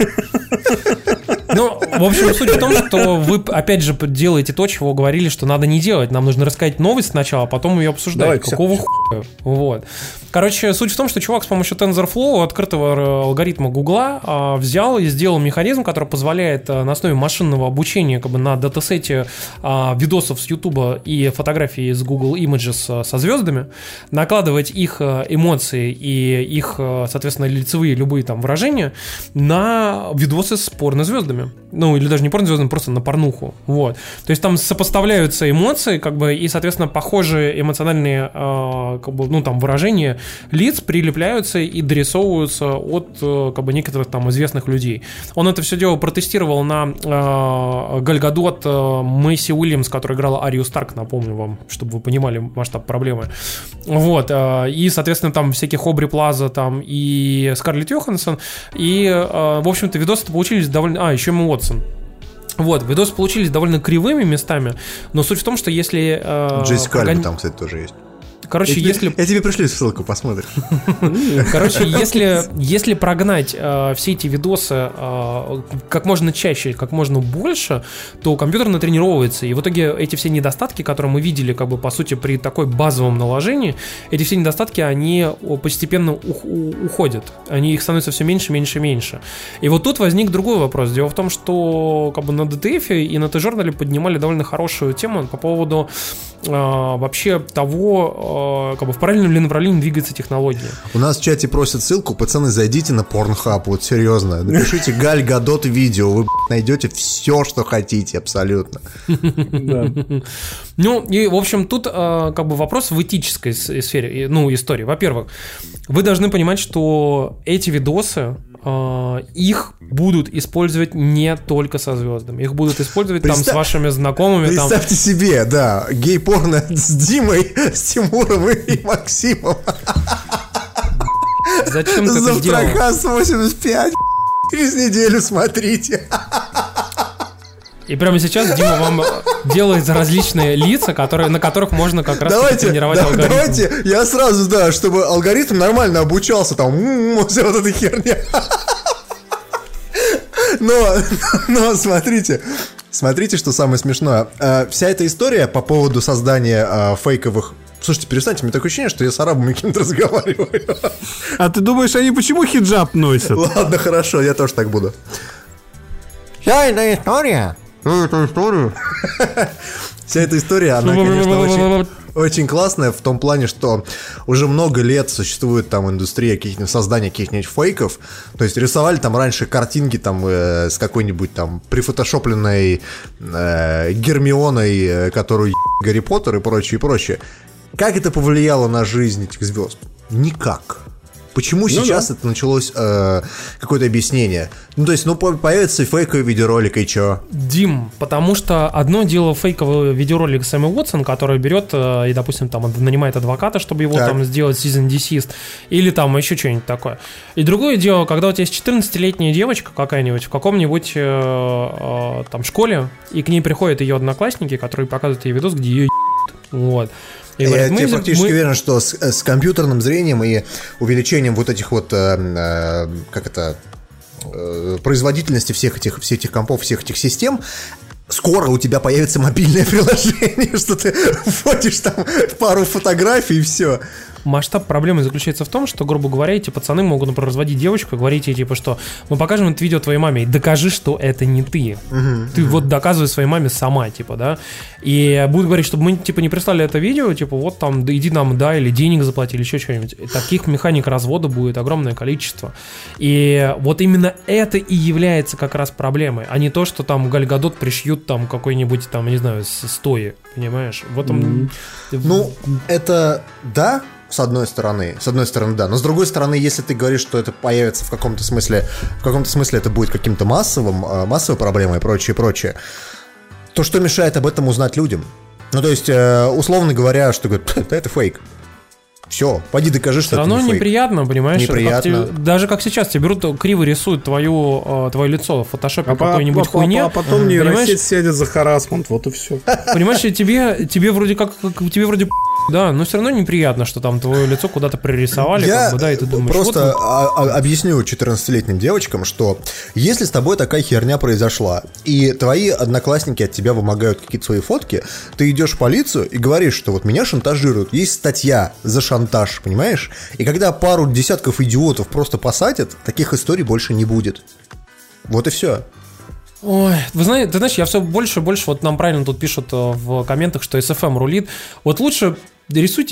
Ну, в общем, суть в том, что вы, опять же, делаете то, чего говорили, что надо не делать. Нам нужно рассказать новость сначала, а потом ее обсуждать. Какого хуя? Вот. Короче, суть в том, что чувак с помощью TensorFlow, открытого алгоритма Гугла, взял и сделал механизм, который позволяет на основе машинного обучения как бы на датасете видосов с Ютуба и фотографий из Google Images со звездами накладывать их эмоции и их, соответственно, лицевые любые там выражения на видосы с порнозвездами. порно. Ну, или даже не порно звездам, просто на порнуху. Вот. То есть там сопоставляются эмоции, как бы, и, соответственно, похожие эмоциональные как бы, ну, там, выражения лиц прилепляются и дорисовываются от как бы, некоторых там известных людей. Он это все дело протестировал на Галь Гадот, Мэйси Уильямс, которая играла Арию Старк, напомню вам, чтобы вы понимали масштаб проблемы. Вот. И, соответственно, там всяких Обри Плаза там, и Скарлетт Йоханссон. И, в общем-то, видосы получились довольно... А, еще мы вот вот, видосы получились довольно кривыми местами, но суть в том, что если... Джессика Альба там, кстати, тоже есть. Короче, если... Я тебе пришлю ссылку, посмотришь. Короче, если прогнать все эти видосы как можно чаще, как можно больше, то компьютер натренировывается. И в итоге эти все недостатки, которые мы видели, как бы, по сути, при такой базовом наложении, эти все недостатки, они постепенно уходят. Они их становятся все меньше, меньше, меньше. И вот тут возник другой вопрос. Дело в том, что как бы на DTF и на T-Journal поднимали довольно хорошую тему по поводу вообще того... как бы в правильном ли направлении двигается технология. У нас в чате просят ссылку. Пацаны, зайдите на Pornhub, вот серьезно. Напишите Галь Гадот видео, вы найдете все, что хотите, абсолютно. Ну, и, в общем, тут как бы вопрос в этической сфере, ну, истории. Во-первых, вы должны понимать, что эти видосы, их будут использовать не только со звездами. Их будут использовать там с вашими знакомыми. Представьте себе, да, гей-порно с Димой, с Тимуром и Максимом. Зачем ты это сделал? Завтракаст 85, через неделю смотрите. И прямо сейчас Дима вам делает различные лица, на которых можно как раз тренировать алгоритм. Давайте, я сразу, да, чтобы алгоритм нормально обучался, там, вся вот эта херня. Но смотрите, что самое смешное. Вся эта история по поводу создания фейковых... Слушайте, перестаньте, у меня такое ощущение, что я с арабами кем-то разговариваю. А ты думаешь, они почему хиджаб носят? Ладно, хорошо, я тоже так буду. Вся эта история... Вся эта история, она, конечно, очень классная в том плане, что уже много лет существует там индустрия создания каких-нибудь фейков. То есть рисовали там раньше картинки там с какой-нибудь там прифотошопленной Гермионой, которую Гарри Поттер и прочее, и прочее. Как это повлияло на жизнь этих звезд? Никак. Почему сейчас это началось какое-то объяснение? Ну, то есть, ну, появится фейковый видеоролик, и чё? Дим, потому что одно дело фейковый видеоролик Сэмми Уотсон, который берет и, допустим, там, нанимает адвоката, чтобы его там сделать season desist, или там еще что-нибудь такое. И другое дело, когда у тебя есть 14-летняя девочка какая-нибудь в каком-нибудь там школе, и к ней приходят ее одноклассники, которые показывают ей видос, где ее вот. Я тебе практически уверен, что с компьютерным зрением и увеличением вот этих вот, как это, производительности всех этих компов, всех этих систем, скоро у тебя появится мобильное приложение, что ты вводишь там пару фотографий и все. Масштаб проблемы заключается в том, что, грубо говоря, эти пацаны могут, например, разводить девочку и говорить ей, типа, что мы покажем это видео твоей маме и докажи, что это не ты. Ты вот доказывай своей маме сама, типа, да. И будут говорить, чтобы мы, типа, не прислали это видео, типа, вот там, да, иди нам, да, или денег заплатили, еще что-нибудь. И таких механик развода будет огромное количество. И вот именно это и является как раз проблемой, а не то, что там Галь Гадот пришьют там какой-нибудь, там, не знаю, стои, понимаешь? Вот там... Ну, это, да, с одной стороны, да. Но с другой стороны, если ты говоришь, что это появится в каком-то смысле, это будет каким-то массовой проблемой и прочее, то что мешает об этом узнать людям? Ну, то есть, условно говоря, что говорят, это фейк. Все, пойди докажи, что это не фейк. Все равно неприятно, понимаешь? Неприятно. Даже как сейчас, тебе берут, криво рисуют твое лицо в фотошопе какой-нибудь хуйне. А потом нейросеть сядет за харассмент, вот и все. Понимаешь, тебе вроде как... Тебе вроде... Да, но все равно неприятно, что там твое лицо куда-то пририсовали. Я как бы, да, и ты думаешь, просто объясню 14-летним девочкам, что если с тобой такая херня произошла, и твои одноклассники от тебя вымогают какие-то свои фотки, ты идешь в полицию и говоришь, что вот меня шантажируют. Есть статья за шантаж, понимаешь? И когда пару десятков идиотов просто посадят, таких историй больше не будет. Вот и все. Ой, ты знаешь, я все больше и больше, вот нам правильно тут пишут в комментах, что SFM рулит. Вот лучше рисуйте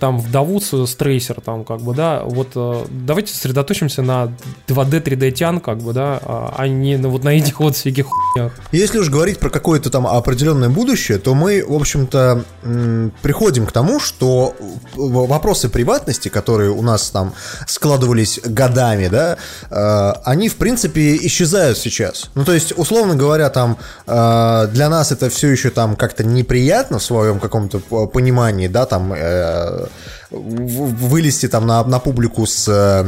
там вдову с трейсер, там, как бы, да, вот давайте сосредоточимся на 2D, 3D тян, как бы, да, а не вот на этих вот всяких хуйнях. Если уж говорить про какое-то там определенное будущее, то мы, в общем-то, приходим к тому, что вопросы приватности, которые у нас там складывались годами, да, они, в принципе, исчезают сейчас. Ну, то есть, условно говоря, там, для нас это все еще там как-то неприятно в своем каком-то понимании, да, там, вылезти там на публику с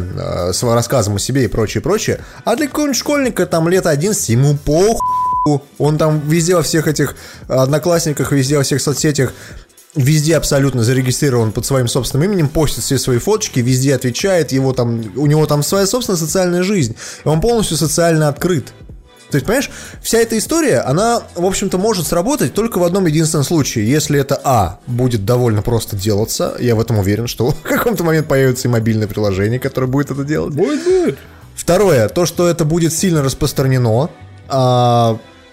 рассказом о себе и прочее, прочее. А для какого-нибудь школьника там лет 11 ему похуй. Он там везде во всех этих одноклассниках, везде во всех соцсетях, везде абсолютно зарегистрирован под своим собственным именем, постит все свои фоточки, везде отвечает, его там, у него там своя собственная социальная жизнь. И он полностью социально открыт. То есть, понимаешь, вся эта история, она, в общем-то, может сработать только в одном единственном случае. Если это, будет довольно просто делаться, я в этом уверен, что в каком-то момент появится и мобильное приложение, которое будет это делать. Будет. Второе, то, что это будет сильно распространено,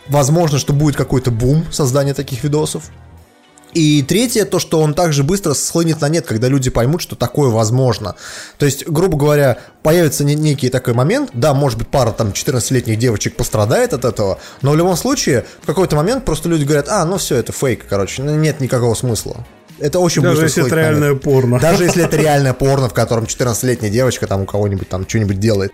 возможно, что будет какой-то бум создания таких видосов. И третье, то, что он также быстро схлынет на нет, когда люди поймут, что такое возможно. То есть, грубо говоря, появится некий такой момент, да, может быть, пара там 14-летних девочек пострадает от этого, но в любом случае, в какой-то момент просто люди говорят, ну все, это фейк, короче, нет никакого смысла. Это очень быстро. Даже если это реальное порно. Даже если это реальное порно, в котором 14-летняя девочка там у кого-нибудь там что-нибудь делает.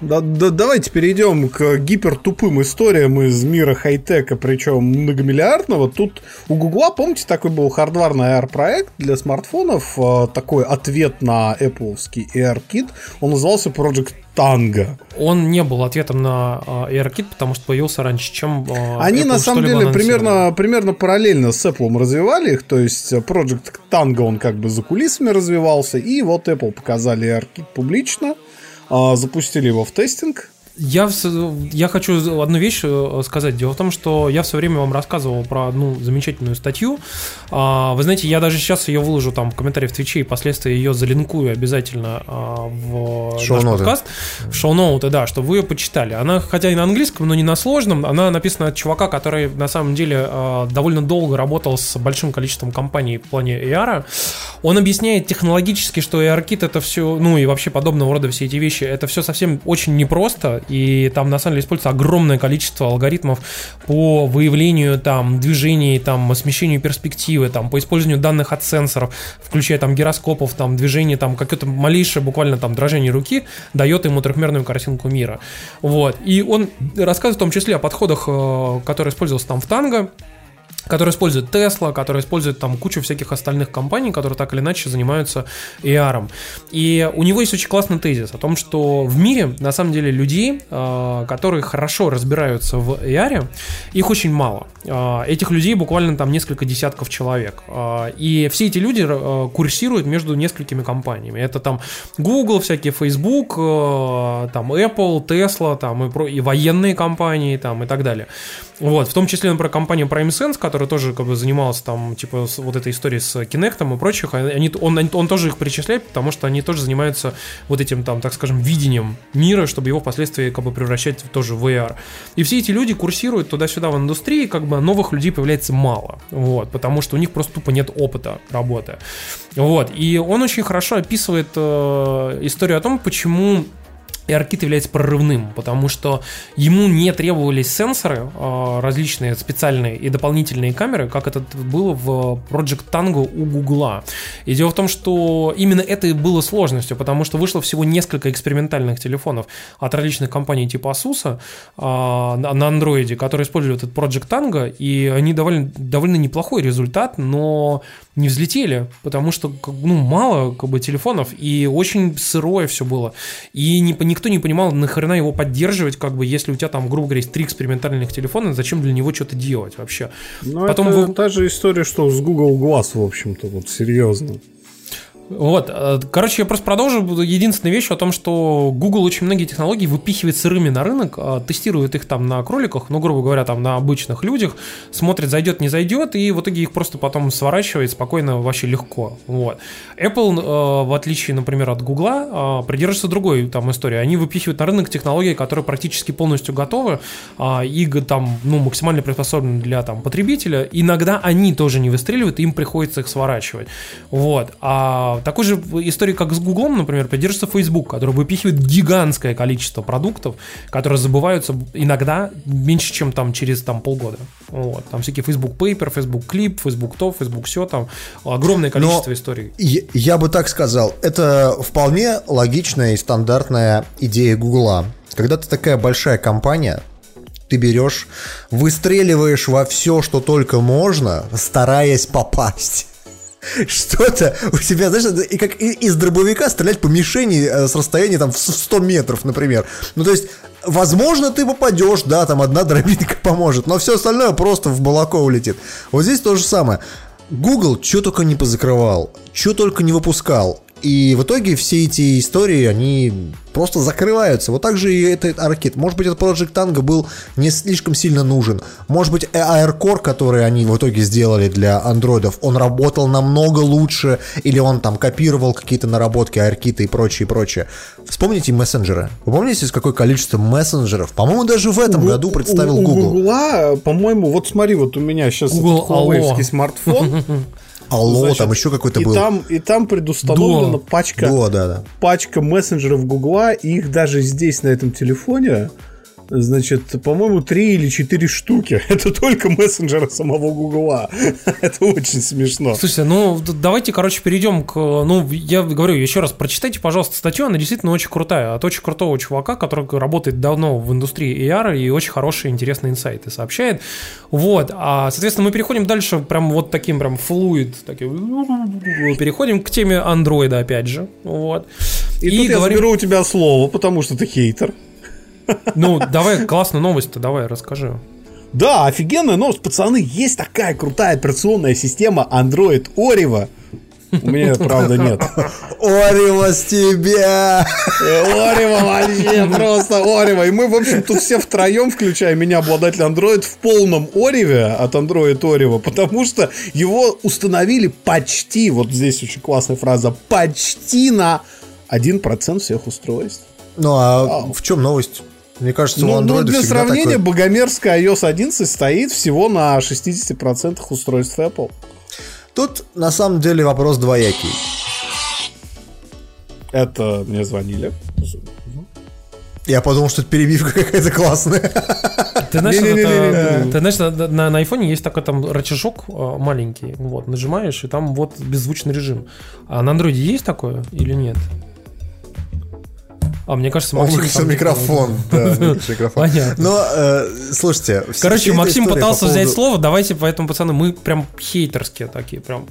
Давайте перейдем к гипертупым историям из мира хай-тека, причем многомиллиардного. Тут у Гугла, помните, такой был хардварный AR-проект для смартфонов, такой ответ на Apple-овский AR-кит. Он назывался Project Tango. Он не был ответом на ARKit, потому что появился раньше, чем они Apple, на самом деле примерно параллельно с Apple развивали их, то есть Project Tango, он как бы за кулисами развивался, и вот Apple показали ARKit публично. Запустили его в тестинг. Я хочу одну вещь сказать. Дело в том, что я все время вам рассказывал про одну замечательную статью. Вы знаете, я даже сейчас ее выложу там в комментариях в Твиче и впоследствии ее залинкую обязательно в шоу-ноты. Наш подкаст. В шоу-ноуты, да, чтобы вы ее почитали. Она, хотя и на английском, но не на сложном. Она написана от чувака, который на самом деле довольно долго работал с большим количеством компаний в плане AR. Он объясняет технологически, что AR-кит это все, ну и вообще подобного рода все эти вещи, это все совсем очень непросто. И там на самом деле используется огромное количество алгоритмов по выявлению там, движений, там, смещению перспективы, там, по использованию данных от сенсоров, включая там, гироскопов, там, движение, там, какое-то малейшее буквально там, дрожание руки дает ему трехмерную картинку мира. Вот. И он рассказывает в том числе о подходах, которые использовался там в Tango, которые используют Tesla, которые используют там кучу всяких остальных компаний, которые так или иначе занимаются AR. И у него есть очень классный тезис о том, что в мире, на самом деле, людей, которые хорошо разбираются в AR, их очень мало. Этих людей буквально там несколько десятков человек. И все эти люди курсируют между несколькими компаниями. Это там Google, всякие Facebook, там Apple, Tesla, там и военные компании, там и так далее. Вот, в том числе, например, компания Prime Sense, которая тоже как бы занималась там, типа, вот этой историей с Kinect и прочих, он тоже их причисляет, потому что они тоже занимаются вот этим там, так скажем, видением мира, чтобы его впоследствии как бы превращать тоже в AR. И все эти люди курсируют туда-сюда в индустрии, как бы новых людей появляется мало, вот, потому что у них просто тупо нет опыта работы. Вот, и он очень хорошо описывает историю о том, почему AR-кит является прорывным, потому что ему не требовались сенсоры различные, специальные и дополнительные камеры, как это было в Project Tango у Гугла. И дело в том, что именно это и было сложностью, потому что вышло всего несколько экспериментальных телефонов от различных компаний типа Asus на Android, которые использовали этот Project Tango, и они довольно неплохой результат, но не взлетели, потому что мало как бы телефонов, и очень сырое все было, и никто не понимал, нахрена его поддерживать, как бы, если у тебя там, грубо говоря, есть 3 экспериментальных телефона, зачем для него что-то делать вообще? Потом это та же история, что с Google Glass, в общем-то, вот серьезно. Вот, короче, я просто продолжу. Единственная вещь о том, что Google очень многие технологии выпихивает сырыми на рынок, тестирует их там на кроликах, ну, грубо говоря, там на обычных людях, смотрит, зайдет, не зайдет, и в итоге их просто потом сворачивает спокойно, вообще легко. Вот. Apple, в отличие, например, от Google, придерживается другой там истории. Они выпихивают на рынок технологии, которые практически полностью готовы и там, ну, максимально приспособлены для там потребителя. Иногда они тоже не выстреливают, им приходится их сворачивать. Вот. А такой же истории, как с Гуглом, например, придерживается Facebook, который выпихивает гигантское количество продуктов, которые забываются иногда меньше, чем там через там полгода. Вот. Там всякие Facebook Paper, Facebook Clip, Facebook то, Facebook все, там огромное количество историй. Я бы так сказал, это вполне логичная и стандартная идея Гугла. Когда ты такая большая компания, ты берешь, выстреливаешь во все, что только можно, стараясь попасть. Что-то у тебя, знаешь, как из дробовика стрелять по мишени с расстояния там в 100 метров, например. Ну, то есть, возможно, ты попадешь, да, там одна дробинка поможет, но все остальное просто в молоко улетит. Вот здесь то же самое. Google что только не позакрывал, что только не выпускал. И в итоге все эти истории, они просто закрываются. Вот так же и этот Аркит. Может быть, этот Project Tango был не слишком сильно нужен. Может быть, AirCore, который они в итоге сделали для андроидов, он работал намного лучше, или он там копировал какие-то наработки AirKit и прочее, прочее. Вспомните мессенджеры. Вы помните, с какое количество мессенджеров? По-моему, даже в этом году представил Google. У Гугла, по-моему, вот смотри, вот у меня сейчас Huawei-вский смартфон. Алло, значит, там еще какой-то был. И там предустановлена пачка мессенджеров Гугла, и их даже здесь, на этом телефоне, значит, по-моему, 3 или 4 штуки. Это только мессенджеры самого Гугла. Это очень смешно. Слушайте, ну давайте, короче, перейдем к... Ну, я говорю еще раз, прочитайте, пожалуйста, статью. Она действительно очень крутая. От очень крутого чувака, который работает давно в индустрии AR и очень хорошие, интересные инсайты сообщает. Вот. А, соответственно, мы переходим дальше прям вот таким прям флуид. Переходим к теме андроида, опять же. Вот. И тут говорим... я заберу у тебя слово, потому что ты хейтер. Ну, давай, классную новость-то, давай, расскажи. Да, офигенная новость, пацаны, есть такая крутая операционная система Android Oreo. У меня, правда, нет. Орива с тебя! Орива вообще, просто Орива. И мы, в общем, тут все втроем, включая меня, обладатель Android, в полном Ориве от Android Орива, потому что его установили почти, вот здесь очень классная фраза, почти на 1% всех устройств. Ну, а в чем новость? Мне кажется, у Android для сравнения, такой... богомерзкая iOS 11 стоит всего на 60% устройств Apple. Тут, на самом деле, вопрос двоякий. Это мне звонили. Я подумал, что это перебивка какая-то классная. Ты знаешь, на айфоне есть такой там рычажок маленький, вот, нажимаешь, и там вот беззвучный режим. А на андроиде есть такое или нет? А мне кажется, Максим... Он выключил микрофон. Да, выключил микрофон. Но, слушайте... Короче, Максим пытался взять слово, давайте, поэтому, пацаны, мы прям хейтерские такие, прям...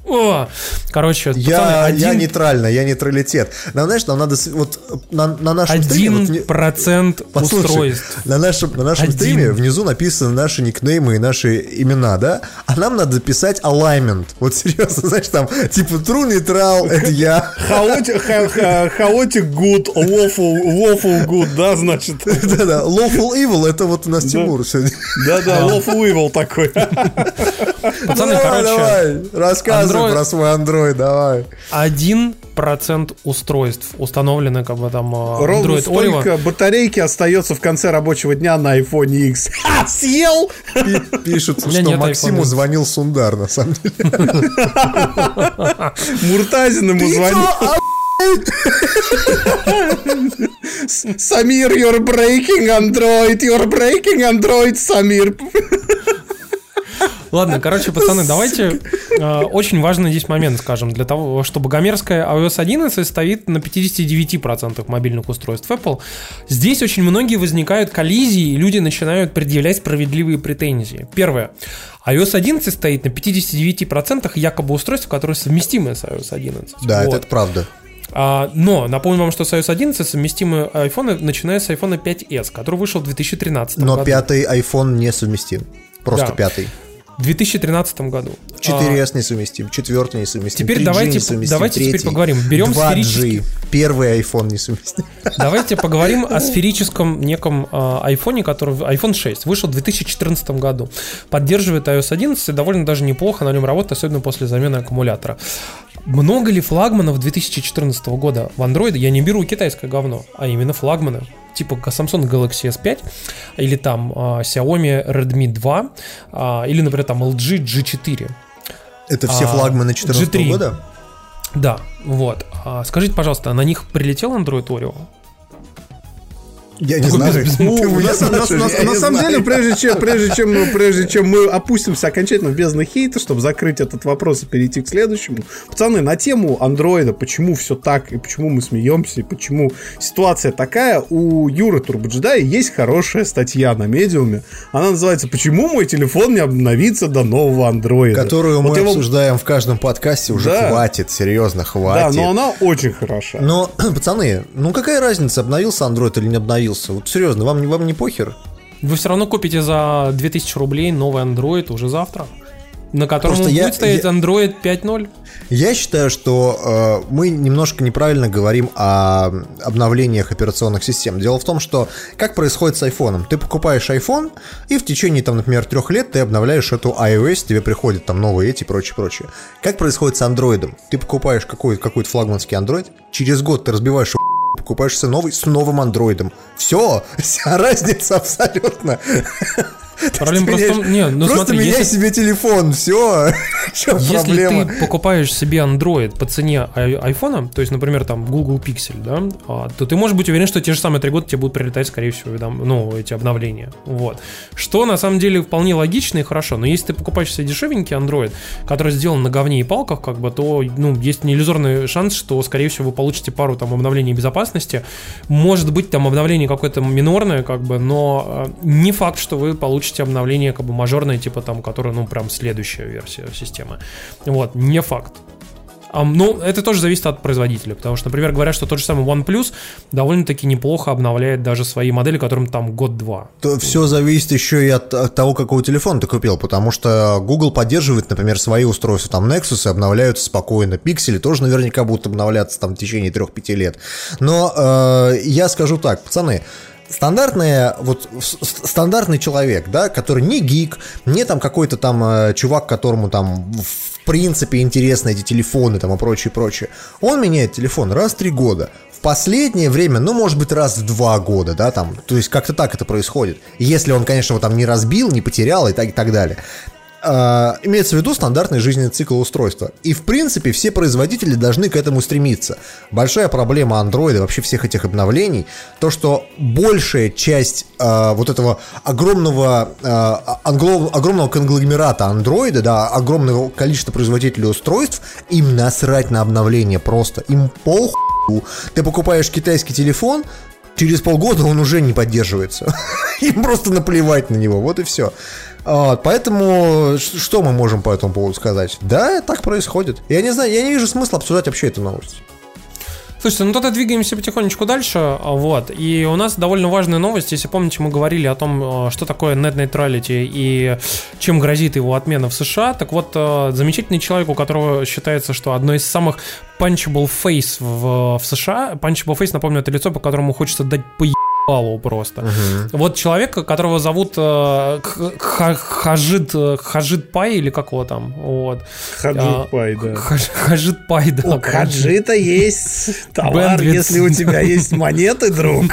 Короче, пацаны... Я нейтрально, я нейтралитет. Нам, знаешь, нам надо... Вот на нашем стриме... 1% устройств. На нашем стриме внизу написаны наши никнеймы и наши имена, да? А нам надо писать alignment. Вот серьезно, знаешь, там, типа, true neutral, это я. Хаотик good, lawful... Lawful good, да, значит. Да-да, lawful evil, это вот у нас Тимур сегодня. Да-да, lawful evil такой. Пацаны, давай, рассказывай про свой Android, давай. 1% устройств установлены, как бы там Android Oreo. Ровно столько батарейки остается в конце рабочего дня на iPhone X. Ха, съел! Пишут, что Максиму звонил Сундар, на самом деле. Муртазин ему звонил. Самир, you're breaking Android, Самир. Ладно, короче, пацаны, давайте очень важный здесь момент, скажем, для того, что богомерзкая iOS 11 стоит на 59% мобильных устройств Apple. Здесь очень многие возникают коллизии, и люди начинают предъявлять справедливые претензии. Первое. iOS 11 стоит на 59% якобы устройств, которые совместимы с iOS 11. Да, вот. Это правда. Но напомню вам, что с iOS 11 совместимы iPhone, начиная с iPhone 5s, который вышел в 2013 году. Но пятый iPhone не совместим. Просто пятый. В 2013 году. 4S несовместим, 4 несовместим, 3G давайте, несовместим, давайте 3G. Теперь поговорим. Берем 2G, сферический... первый iPhone несовместим. Давайте поговорим о сферическом неком айфоне, который... iPhone 6 вышел в 2014 году. Поддерживает iOS 11 и довольно даже неплохо на нем работает, особенно после замены аккумулятора. Много ли флагманов 2014 года в Android? Я не беру китайское говно, а именно флагманы. Типа Samsung Galaxy S5 или там Xiaomi Redmi 2 или, например, там LG G4. Это все флагманы 2014 года? Да, вот. Скажите, пожалуйста, на них прилетел Android Oreo? Я не знаю. На самом деле, прежде чем мы опустимся окончательно в бездну хейта, чтобы закрыть этот вопрос и перейти к следующему, пацаны, на тему андроида, почему все так, и почему мы смеемся, и почему ситуация такая, у Юры Турбоджедая есть хорошая статья на медиуме. Она называется «Почему мой телефон не обновится до нового андроида?», которую мы обсуждаем в каждом подкасте уже, да. Хватит, серьезно, хватит. Да, но она очень хороша. Но, пацаны, ну какая разница, обновился андроид или не обновился? Вот серьезно, вам не похер? Вы все равно купите за 2000 рублей новый Android уже завтра, на котором будет стоять Android 5.0. Я считаю, что мы немножко неправильно говорим о обновлениях операционных систем. Дело в том, что как происходит с айфоном. Ты покупаешь iPhone, и в течение, там, например, 3 лет ты обновляешь эту iOS, тебе приходят там новые эти и прочее. Как происходит с Android? Ты покупаешь какой-то флагманский Android, через год ты разбиваешь его, покупаешься новый с новым андроидом. Все, вся разница абсолютно. Просто меняй себе телефон, все. Если ты покупаешь себе Android по цене айфона, то есть, например, там Google Pixel, да, то ты можешь быть уверен, что те же самые 3 года тебе будут прилетать, скорее всего, ну, эти обновления. Вот. Что на самом деле вполне логично и хорошо. Но если ты покупаешь себе дешевенький Android, который сделан на говне и палках, как бы, то, ну, есть неиллюзорный шанс, что, скорее всего, вы получите пару там обновлений безопасности. Может быть, там обновление какое-то минорное, как бы, но не факт, что вы получите обновление как бы мажорное, типа там, которое, ну, прям следующая версия системы. Вот, не факт. Ну, это тоже зависит от производителя, потому что, например, говорят, что тот же самый OnePlus довольно-таки неплохо обновляет даже свои модели, которым там год-два. То все зависит еще и от того, какого телефона ты купил, потому что Google поддерживает, например, свои устройства, там Nexus обновляются спокойно, пиксели тоже наверняка будут обновляться там в течение 3-5 лет. Но я скажу так, пацаны, стандартный человек, да, который не гик, не там какой-то там чувак, которому там в принципе интересны эти телефоны там и прочее, он меняет телефон раз в 3 года. В последнее время, ну, может быть, раз в 2 года, да, там, то есть как-то так это происходит. Если он, конечно, его там не разбил, не потерял и так далее. Имеется в виду стандартный жизненный цикл устройства. И, в принципе, все производители должны к этому стремиться. Большая проблема Android, вообще всех этих обновлений, то, что большая часть вот этого огромного конгломерата Android, да, огромного количества производителей устройств, им насрать на обновление просто. Им похуй. Ты покупаешь китайский телефон, через полгода он уже не поддерживается. Им просто наплевать на него, вот и все. Поэтому, что мы можем по этому поводу сказать? Да, так происходит. Я не знаю, я не вижу смысла обсуждать вообще эту новость. Слушайте, ну тогда двигаемся потихонечку дальше, вот, и у нас довольно важная новость. Если помните, мы говорили о том, что такое net neutrality и чем грозит его отмена в США. Так вот, замечательный человек, у которого считается, что одно из самых punchable face в США, punchable face, напомню, это лицо, по которому хочется дать поебалу просто. Вот человек, которого зовут Хаджид Пай, или как его там, вот. Хаджид Пай, да. Хаджид Пай, да. У Хаджита есть товар, если у тебя есть монеты, друг.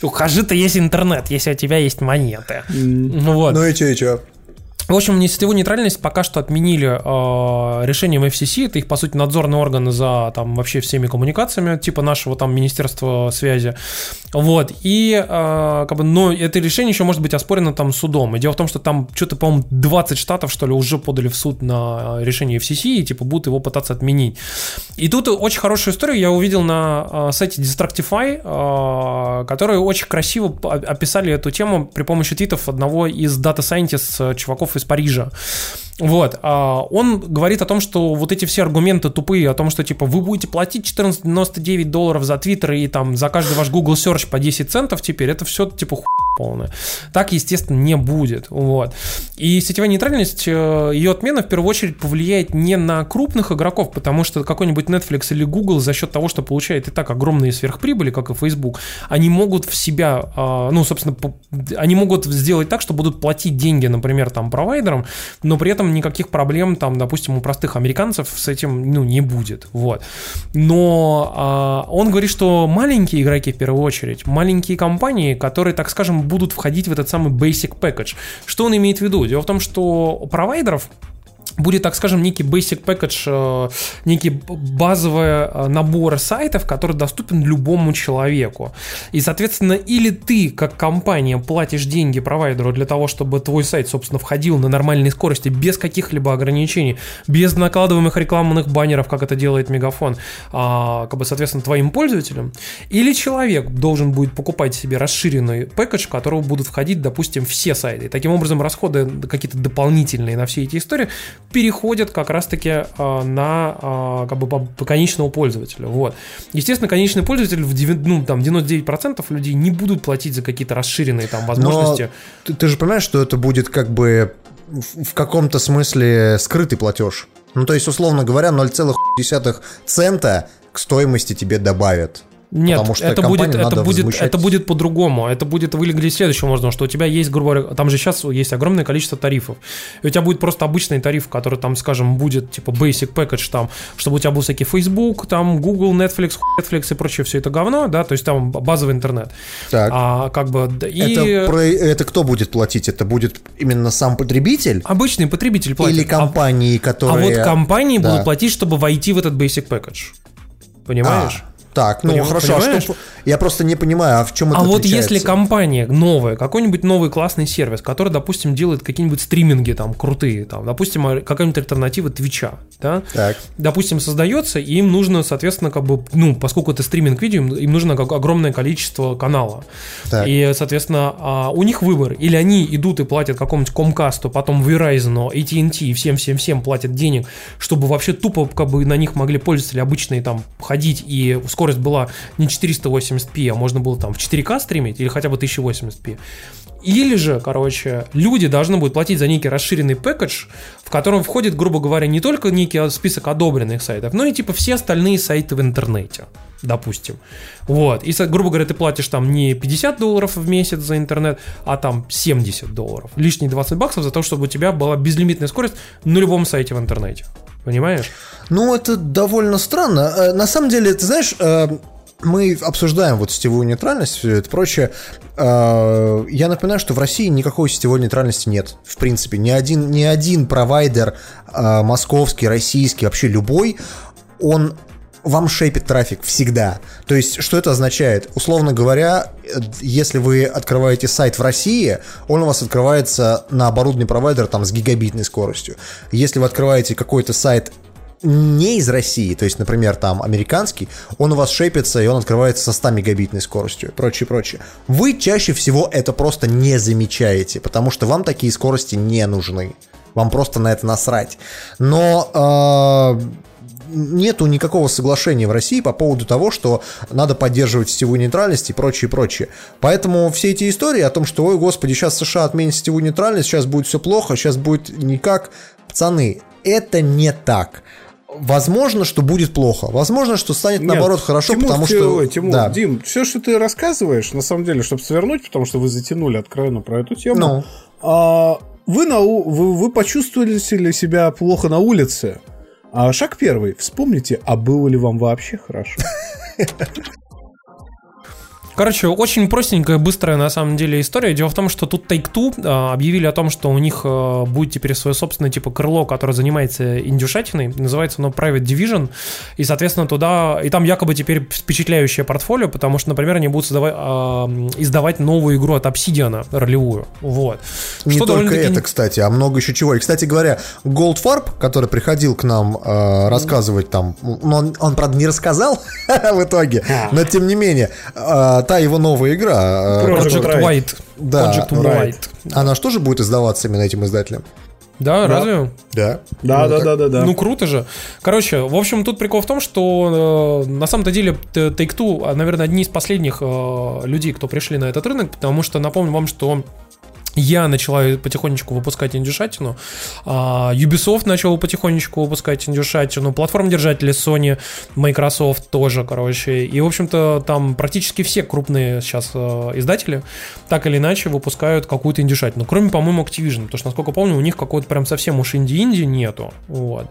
У Хаджита есть интернет, если у тебя есть монеты. Вот. Ну и чё, и чё? В общем, сетевую нейтральность пока что отменили решением FCC, это их, по сути, надзорный орган за там вообще всеми коммуникациями, типа нашего там Министерства связи, вот, и, как бы, но это решение еще может быть оспорено там судом, и дело в том, что там что-то, по-моему, 20 штатов, что ли, уже подали в суд на решение FCC, и, типа, будут его пытаться отменить. И тут очень хорошую историю я увидел на сайте Distractify, которые очень красиво описали эту тему при помощи твитов одного из дата-сайентист чуваков из Парижа. Вот, он говорит о том, что вот эти все аргументы тупые, о том, что, типа, вы будете платить $14.99 за Twitter и там за каждый ваш Google Search по 10 центов теперь, это все, типа, хуй полное. Так, естественно, не будет, вот. И сетевая нейтральность, ее отмена, в первую очередь, повлияет не на крупных игроков, потому что какой-нибудь Netflix или Google за счет того, что получает и так огромные сверхприбыли, как и Facebook, они могут в себя, ну, собственно, они могут сделать так, что будут платить деньги, например, там, провайдерам, но при этом никаких проблем, там, допустим, у простых американцев с этим, ну, не будет, вот. Но он говорит, что маленькие игроки, в первую очередь, маленькие компании, которые, так скажем, будут входить в этот самый basic package. Что он имеет в виду? Дело в том, что у провайдеров будет, так скажем, некий basic package, некий базовый набор сайтов, который доступен любому человеку. И, соответственно, или ты, как компания, платишь деньги провайдеру для того, чтобы твой сайт, собственно, входил на нормальной скорости, без каких-либо ограничений, без накладываемых рекламных баннеров, как это делает Мегафон, как бы, соответственно, твоим пользователям, или человек должен будет покупать себе расширенный пэкэдж, в которого будут входить, допустим, все сайты. И таким образом, расходы какие-то дополнительные на все эти истории переходят как раз-таки на как бы конечного пользователя. Вот. Естественно, конечный пользователь в 99% людей не будут платить за какие-то расширенные там возможности. Ты же понимаешь, что это будет как бы в каком-то смысле скрытый платеж. Ну, то есть, условно говоря, 0,1 цента к стоимости тебе добавят. Нет, это будет по-другому. Это будет выглядеть следующим образом, что у тебя есть, грубо говоря, там же сейчас есть огромное количество тарифов. И у тебя будет просто обычный тариф, который там, скажем, будет типа basic package, там, чтобы у тебя был всякий Facebook, там, Google, Netflix и прочее, все это говно, да, то есть там базовый интернет. Так. Это кто будет платить? Это будет именно сам потребитель? Обычный потребитель платит. Или компании, которые... А вот компании будут платить, чтобы войти в этот basic package. Понимаешь? Так, ну хорошо, а что, я просто не понимаю, а в чем это отличается? Вот если компания новая, какой-нибудь новый классный сервис, который, допустим, делает какие-нибудь стриминги там крутые, там, допустим, какая-нибудь альтернатива Твича, да? Так. Допустим, создается, и им нужно, соответственно, как бы, ну, поскольку это стриминг видео, им нужно огромное количество канала. Так. И, соответственно, у них выбор, или они идут и платят какому-нибудь Comcast, потом Verizon, AT&T и всем-всем-всем платят денег, чтобы вообще тупо как бы на них могли пользователи обычные там ходить и скорость была не 480p, а можно было там в 4К стримить или хотя бы 1080p. Или же, короче, люди должны будут платить за некий расширенный пэкэдж, в котором входит, грубо говоря, не только некий список одобренных сайтов, но и типа все остальные сайты в интернете, допустим. Вот. И, грубо говоря, ты платишь там не $50 в месяц за интернет, а там $70. Лишние $20 за то, чтобы у тебя была безлимитная скорость на любом сайте в интернете. Понимаешь? Ну, это довольно странно. На самом деле, ты знаешь, мы обсуждаем вот сетевую нейтральность, все это прочее. Я напоминаю, что в России никакой сетевой нейтральности нет. В принципе, ни один провайдер московский, российский, вообще любой, он вам шейпит трафик всегда. То есть, что это означает? Условно говоря, если вы открываете сайт в России, он у вас открывается на оборудованный провайдер там с гигабитной скоростью. Если вы открываете какой-то сайт не из России, то есть, например, там американский, он у вас шейпится, и он открывается со 100 мегабитной скоростью, прочее. Вы чаще всего это просто не замечаете, потому что вам такие скорости не нужны. Вам просто на это насрать. Но... нету никакого соглашения в России по поводу того, что надо поддерживать сетевую нейтральность и прочее. Поэтому все эти истории о том, что, ой, господи, сейчас США отменит сетевую нейтральность, сейчас будет все плохо, сейчас будет никак. Пацаны, это не так. Возможно, что будет плохо. Возможно, что станет, наоборот, хорошо, Дим, все, что ты рассказываешь, на самом деле, чтобы свернуть, потому что вы затянули откровенно про эту тему, вы почувствовали себя плохо на улице. А шаг первый. Вспомните, а было ли вам вообще хорошо? Короче, очень простенькая, быстрая, на самом деле, история. Дело в том, что тут Take-Two объявили о том, что у них будет теперь свое собственное, типа, крыло, которое занимается индюшатиной. Называется оно Private Division. И, соответственно, туда... И там якобы теперь впечатляющее портфолио, потому что, например, они будут издавать новую игру от Obsidian, ролевую. Вот. Не что только это, кстати, а много еще чего. И, кстати говоря, Goldfarb, который приходил к нам рассказывать там... Он, правда, не рассказал в итоге, но, тем не менее... Та его новая игра Project White. Да, Project White. Она же тоже будет издаваться именно этим издателем? Да, разве? Да. Да. Ну, круто же. Короче, в общем, тут прикол в том, что на самом-то деле Take-Two, наверное, одни из последних людей, кто пришли на этот рынок, потому что, напомню вам, что я начала потихонечку выпускать индюшатину, Ubisoft начал потихонечку выпускать индюшатину, платформ-держатели Sony, Microsoft тоже, короче. И, в общем-то, там практически все крупные сейчас издатели так или иначе выпускают какую-то индюшатину. Кроме, по-моему, Activision, потому что, насколько помню, у них какого-то прям совсем уж инди-инди нету. Вот.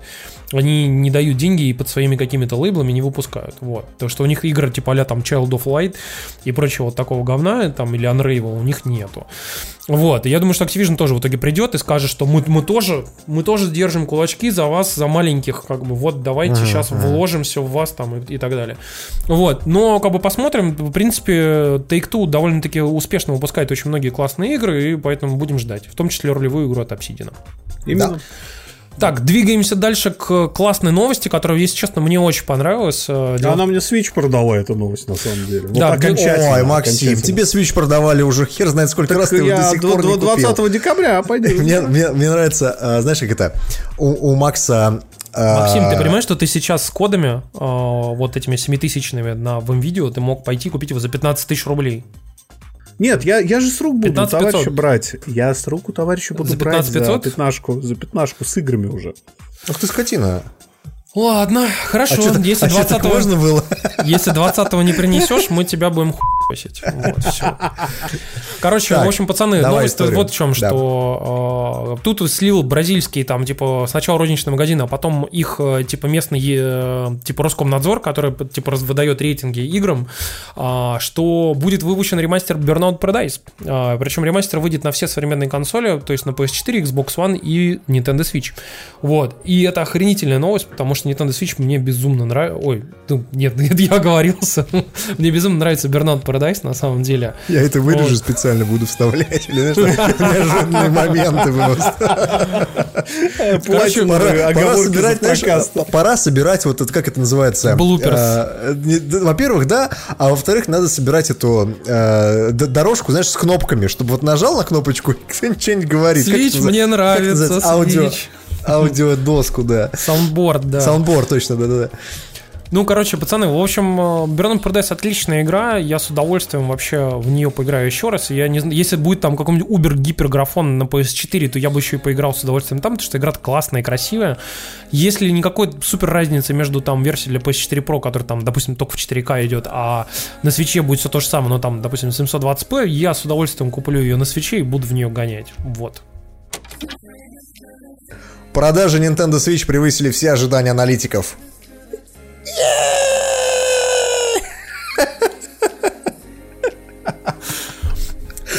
Они не дают деньги и под своими какими-то лейблами не выпускают. Вот. Потому что у них игры типа а-ля там Child of Light и прочего вот такого говна там, или Unravel у них нету. Вот, и я думаю, что Activision тоже в итоге придет и скажет, что мы тоже держим кулачки за вас, за маленьких, как бы, вот, давайте сейчас вложим все в вас там и так далее. Вот, но, как бы, посмотрим, в принципе, Take-Two довольно-таки успешно выпускает очень многие классные игры, и поэтому будем ждать, в том числе ролевую игру от Obsidian. Именно. Да. Так, двигаемся дальше к классной новости, которая, если честно, мне очень понравилась. Она мне Switch продала, эта новость, на самом деле. Вот да, окончательно. Ой, Максим, тебе Switch продавали уже хер знает сколько так раз, ты его до сих пор не купил. 20 декабря, пойди. Мне нравится, знаешь, как это, у Макса... Максим, ты понимаешь, что ты сейчас с кодами, вот этими 7000-ными в МВидео, ты мог пойти купить его за 15 000 рублей? Нет, я же с рук буду 15 500. Товарища брать. Я с руку товарища буду за 15 брать 500? За пятнашку с играми уже. Ах ты скотина. Ладно, хорошо. Если 20-го можно было? Если 20-го не принесешь, мы тебя будем хуй***сить. Вот, все. Короче, так, в общем, пацаны, новость вот в чем, что тут слил бразильский, там, типа, сначала розничный магазин, а потом их, типа, местный, типа, Роскомнадзор, который, типа, выдает рейтинги играм, что будет выпущен ремастер Burnout Paradise. Причем ремастер выйдет на все современные консоли, то есть на PS4, Xbox One и Nintendo Switch. Вот. И это охренительная новость, потому что Nintendo Switch мне безумно нравится. Ой, ну, нет, я оговорился. Мне безумно нравится Burnout Paradise, на самом деле. Я это вырежу специально, буду вставлять. Или, знаешь, неожиданные моменты просто. Короче, пора собирать вот это, как это называется? Bloopers. Во-первых, да, а во-вторых, надо собирать эту дорожку, знаешь, с кнопками, чтобы вот нажал на кнопочку, кто-нибудь что-нибудь говорит. Switch мне нравится, Switch. Аудиодоску, да. Саундборд, да. Саундборд, точно, да. Ну, короче, пацаны, в общем, Burnout Paradise отличная игра, я с удовольствием вообще в нее поиграю еще раз. Я не знаю, если будет там какой-нибудь убер-гиперграфон на PS4, то я бы еще и поиграл с удовольствием там, потому что игра классная и красивая. Если никакой супер разницы между там версией для PS4 Pro, которая там, допустим, только в 4К идет, а на Switch'е будет все то же самое, но там, допустим, 720p, я с удовольствием куплю ее на Switch'е и буду в нее гонять. Вот. Продажи Nintendo Switch превысили все ожидания аналитиков.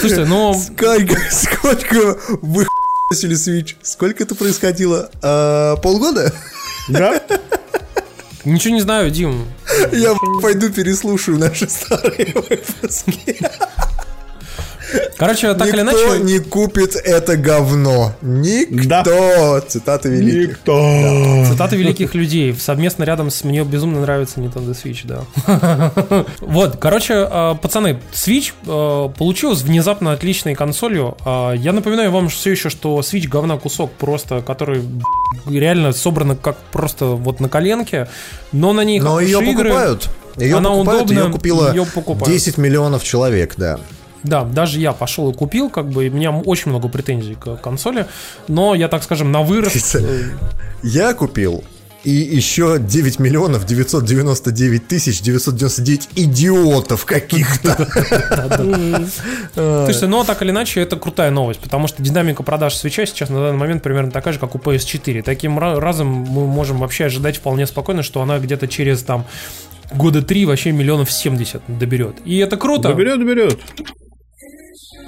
Слушай, ну... Сколько вы х***сили Switch? Сколько это происходило? Полгода? Да. Ничего не знаю, Дим. Я пойду переслушаю наши старые выпуски. Короче, так или иначе... Никто не купит это говно. Никто. Да. Цитаты великих. Никто. Да. Цитаты великих людей. Совместно рядом с... Мне безумно нравится Nintendo Switch, да. Вот, короче, пацаны, Switch получилась внезапно отличной консолью. Я напоминаю вам все еще, что Switch говна кусок просто, который реально собран как просто вот на коленке. Но на ней хорошие игры. Но ее покупают. Она удобна. Ее купило 10 миллионов человек, да. Да, даже я пошел и купил, как бы, и у меня очень много претензий к консоли, но я, так скажем, на вырост. Я купил, и еще 9 миллионов 999 тысяч 999 идиотов каких-то. Слушайте, но так или иначе, это крутая новость, потому что динамика продаж свеча сейчас на данный момент примерно такая же, как у PS4. Таким разом мы можем вообще ожидать вполне спокойно, что она где-то через там года 3 вообще 70 миллионов доберет. И это круто. Доберет.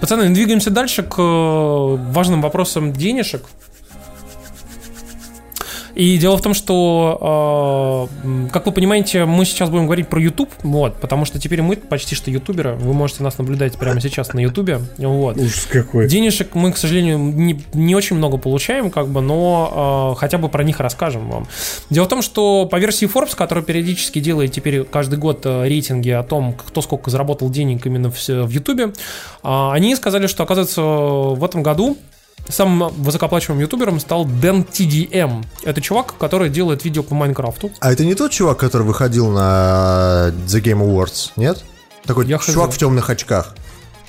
Пацаны, двигаемся дальше к важным вопросам денежек. И дело в том, что, как вы понимаете, мы сейчас будем говорить про YouTube, вот, потому что теперь мы почти что ютуберы, вы можете нас наблюдать прямо сейчас на ютубе. Вот. Ужас какой. Денежек мы, к сожалению, не очень много получаем, как бы, но хотя бы про них расскажем вам. Дело в том, что по версии Forbes, которая периодически делает теперь каждый год рейтинги о том, кто сколько заработал денег именно в ютубе, они сказали, что, оказывается, в этом году Самым высокооплачиваемым ютубером стал Дэн TDM. Это чувак, который делает видео по Майнкрафту. А это не тот чувак, который выходил на The Game Awards, нет? Такой я чувак хожу в темных очках.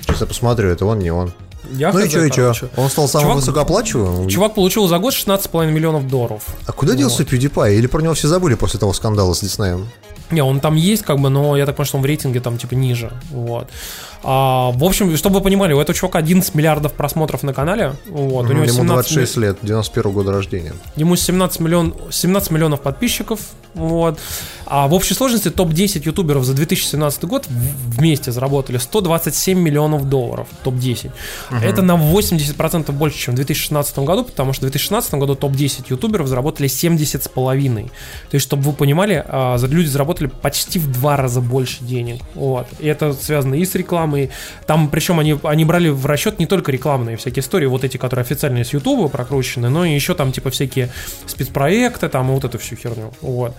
Сейчас я посмотрю, это он, не он. Я ну хожу, и чё, короче. Он стал самым высокооплачиваемым. Чувак получил за год $16,5 миллионов. А куда делся PewDiePie? Или про него все забыли после того скандала с Диснеем? Не, он там есть, как бы, но я так понимаю, что он в рейтинге там типа ниже. Вот. В общем, чтобы вы понимали, у этого чувака 11 миллиардов просмотров на канале. Вот. У него ему 26 лет, 91 года рождения. Ему 17 миллионов подписчиков. Вот. А в общей сложности топ-10 ютуберов за 2017 год вместе заработали $127 миллионов. Топ-10. Это на 80% больше, чем в 2016 году, потому что в 2016 году топ-10 ютуберов заработали 70,5. То есть, чтобы вы понимали, люди заработали почти в 2 раза больше денег. Вот. И это связано и с рекламой. Там, причем, они брали в расчет не только рекламные всякие истории, вот эти, которые официальные с Ютуба прокручены, но и еще там, типа, всякие спецпроекты, там, и вот эту всю херню. Вот.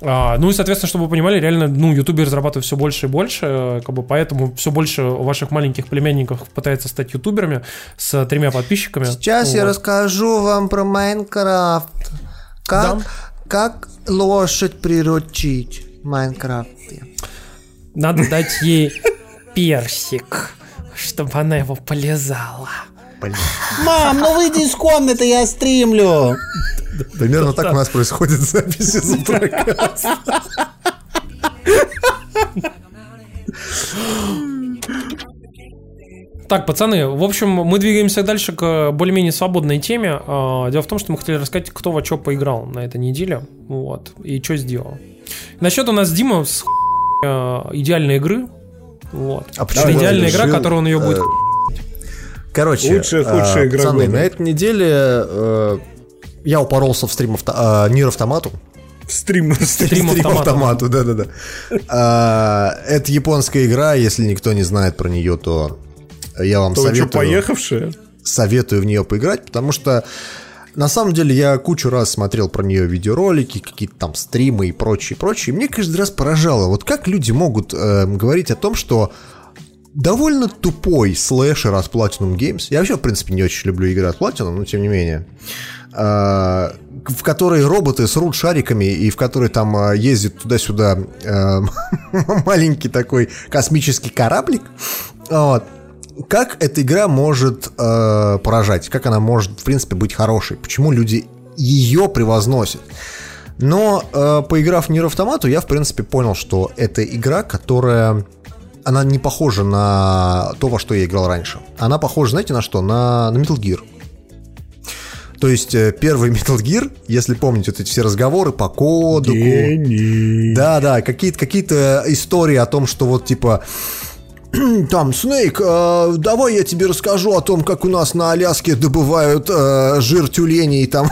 Ну и, соответственно, чтобы вы понимали, реально, ну, ютуберы зарабатывают все больше и больше, как бы, поэтому все больше ваших маленьких племянников пытается стать ютуберами с 3 подписчиками. Сейчас вот я расскажу вам про Майнкрафт. Как лошадь приручить в Майнкрафте? Надо дать ей персик, чтобы она его полизала. Мам, ну выйди из комнаты, я стримлю. Примерно так у нас происходит запись из Завтракаста. Так, пацаны, в общем, мы двигаемся дальше к более-менее свободной теме. Дело в том, что мы хотели рассказать, кто во что поиграл на этой неделе, вот, и что сделал. Насчет у нас Дима с идеальной игры. Вот. А почему? Идеальная игра, которую он ее будет... Короче, лучшая игра, пацаны, года. На этой неделе я упоролся в стрим Нир Автомату. В стрим Автомату, да-да-да. Это японская игра, если никто не знает про нее, то я вам советую в нее поиграть, потому что на самом деле я кучу раз смотрел про нее видеоролики, какие-то там стримы и прочее. Мне каждый раз поражало, вот как люди могут говорить о том, что довольно тупой слэшер от Platinum Games. Я вообще, в принципе, не очень люблю игры от Platinum, но тем не менее. В которой роботы срут шариками и в которой там ездит туда-сюда маленький такой космический кораблик. Вот. Как эта игра может поражать? Как она может, в принципе, быть хорошей? Почему люди ее превозносят? Но, поиграв в Нир Автомату, я, в принципе, понял, что это игра, которая... Она не похожа на то, во что я играл раньше. Она похожа, знаете, на что? На Metal Gear. То есть, первый Metal Gear, если помните, вот эти все разговоры по коду. Да-да, какие-то истории о том, что вот типа... Там, Снейк, давай я тебе расскажу о том, как у нас на Аляске добывают жир тюленей там,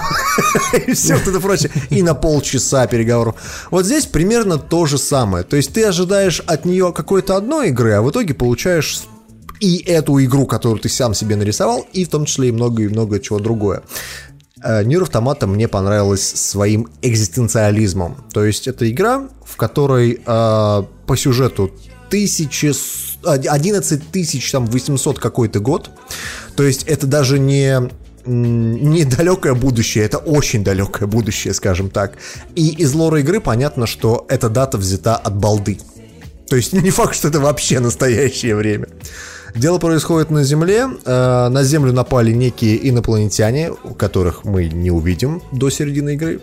и все вот это прочее. И на полчаса переговоров. Вот здесь примерно то же самое. То есть ты ожидаешь от нее какой-то одной игры, а в итоге получаешь и эту игру, которую ты сам себе нарисовал, и в том числе и много чего другое. Нир Автомата мне понравилась своим экзистенциализмом. То есть это игра, в которой по сюжету 11 800 какой-то год. То есть это даже не далекое будущее, это очень далекое будущее, скажем так. И из лора игры понятно, что эта дата взята от балды. То есть не факт, что это вообще настоящее время. Дело происходит на Земле. На Землю напали некие инопланетяне, которых мы не увидим до середины игры.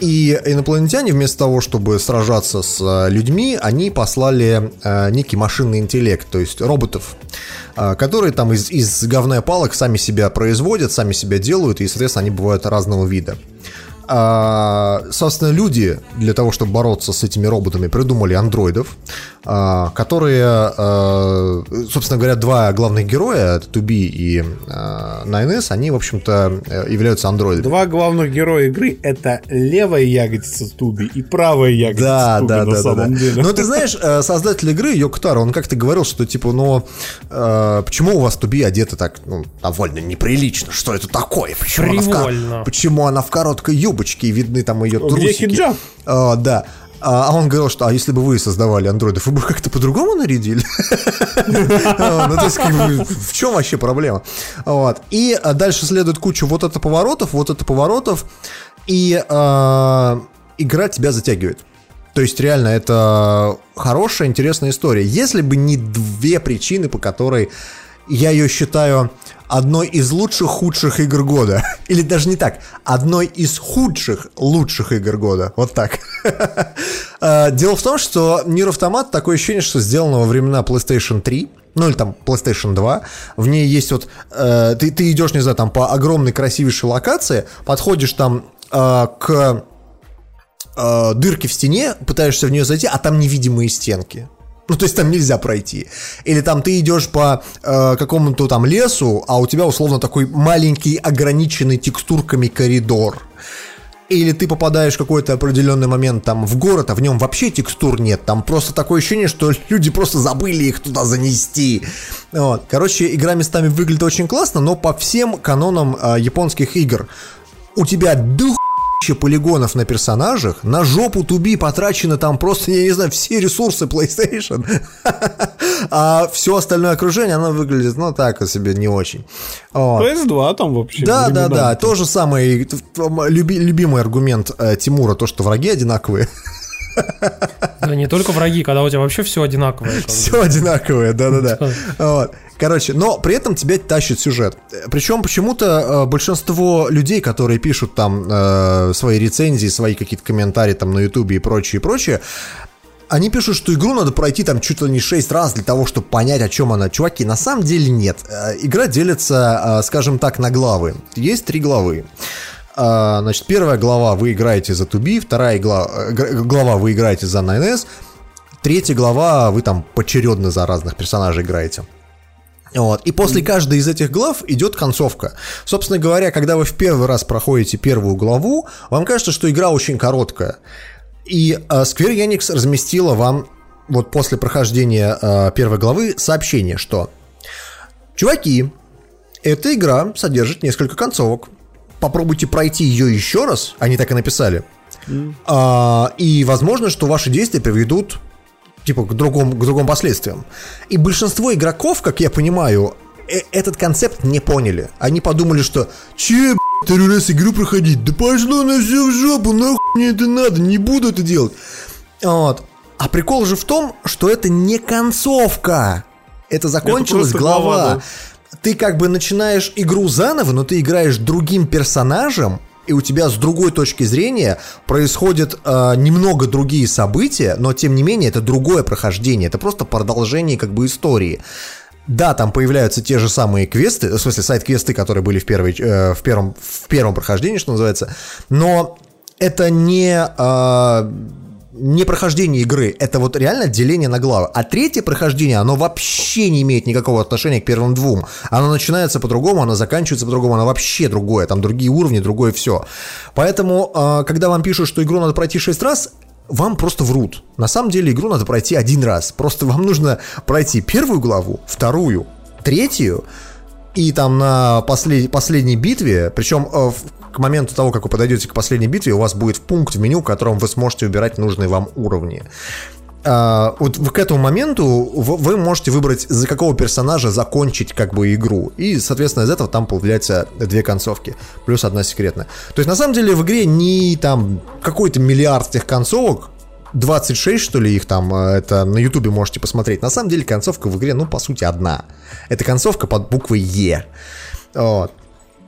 И инопланетяне, вместо того, чтобы сражаться с людьми, они послали некий машинный интеллект, то есть роботов, которые там из говна и палок сами себя производят, сами себя делают, и, соответственно, они бывают разного вида. Собственно, люди для того, чтобы бороться с этими роботами, придумали андроидов, которые, собственно говоря, 2 главных героя, Туби и 9S, они, в общем-то, являются андроидами. 2 главных героя игры — это левая ягодица Туби и правая ягодица Туби, на самом деле. Но ты знаешь, создатель игры, Йоктаро, он как-то говорил, что типа, ну, почему у вас Туби одета так, ну, довольно неприлично, что это такое? Почему она в короткой юбке? Видны там ее трусики. Где хиджаб? Да. А он говорил, что, а если бы вы создавали андроидов, вы бы как-то по-другому нарядили? Ну, то есть, в чем вообще проблема? И дальше следует куча вот это поворотов, и игра тебя затягивает. То есть, реально, это хорошая, интересная история. Если бы не две причины, по которой я ее считаю одной из лучших, худших игр года. Или даже не так. Одной из худших, лучших игр года. Вот так. Дело в том, что Нир Автомат, такое ощущение, что сделано во времена PlayStation 3. Ну, или там PlayStation 2. В ней есть вот... Ты идешь, не знаю, там по огромной красивейшей локации, подходишь там к... дырки в стене, пытаешься в нее зайти, а там невидимые стенки. Ну, то есть там нельзя пройти. Или там ты идешь по какому-то там лесу, а у тебя условно такой маленький, ограниченный текстурками коридор. Или ты попадаешь в какой-то определенный момент там в город, а в нем вообще текстур нет. Там просто такое ощущение, что люди просто забыли их туда занести. Вот. Короче, игра местами выглядит очень классно, но по всем канонам японских игр у тебя дух полигонов на персонажах, на жопу туби потрачено там просто, я не знаю, все ресурсы PlayStation, а все остальное окружение, оно выглядит, ну, так себе не очень. PS2 там вообще. Да, то же самое, любимый аргумент Тимура, то, что враги одинаковые. Да не только враги, когда у тебя вообще все одинаковое. Все одинаковое, да. Короче, но при этом тебя тащит сюжет. Причем почему-то большинство людей, которые пишут там свои рецензии, свои какие-то комментарии там на Ютубе и прочее, они пишут, что игру надо пройти там чуть ли не 6 раз для того, чтобы понять, о чем она. Чуваки, на самом деле нет. Игра делится, скажем так, на главы. Есть 3 главы. Значит, первая глава — вы играете за 2B, вторая глава — вы играете за 9S, третья глава — вы там поочередно за разных персонажей играете. Вот. И после каждой из этих глав идет концовка. Собственно говоря, когда вы в первый раз проходите первую главу, вам кажется, что игра очень короткая. И Square Enix разместила вам вот после прохождения первой главы сообщение, что «Чуваки, эта игра содержит несколько концовок. Попробуйте пройти ее еще раз», они так и написали, и возможно, что ваши действия приведут типа к другому последствиям. И большинство игроков, как я понимаю, этот концепт не поняли. Они подумали, что «Че, второй раз игру проходить? Да пошло на все в жопу, нахуй мне это надо, не буду это делать». Вот. А прикол же в том, что это не концовка. Это закончилась глава. Да. Ты как бы начинаешь игру заново, но ты играешь другим персонажем, и у тебя с другой точки зрения происходят немного другие события, но тем не менее это другое прохождение, это просто продолжение как бы истории. Да, там появляются те же самые квесты, в смысле сайд-квесты, которые были в первом прохождении, что называется, но это не прохождение игры, это вот реально деление на главы. А третье прохождение, оно вообще не имеет никакого отношения к первым двум. Оно начинается по-другому, оно заканчивается по-другому, оно вообще другое, там другие уровни, другое все. Поэтому, когда вам пишут, что игру надо пройти 6 раз, вам просто врут. На самом деле игру надо пройти один раз. Просто вам нужно пройти первую главу, вторую, третью, и там на последней битве, причем к моменту того, как вы подойдете к последней битве, у вас будет пункт в меню, в котором вы сможете выбирать нужные вам уровни. Вот к этому моменту вы можете выбрать, за какого персонажа закончить как бы игру. И, соответственно, из этого там появляются 2 концовки. Плюс одна секретная. То есть, на самом деле, в игре не там какой-то миллиард этих концовок, 26, что ли, их там, это на Ютубе можете посмотреть. На самом деле, концовка в игре, ну, по сути, одна. Это концовка под буквой «Е». Вот.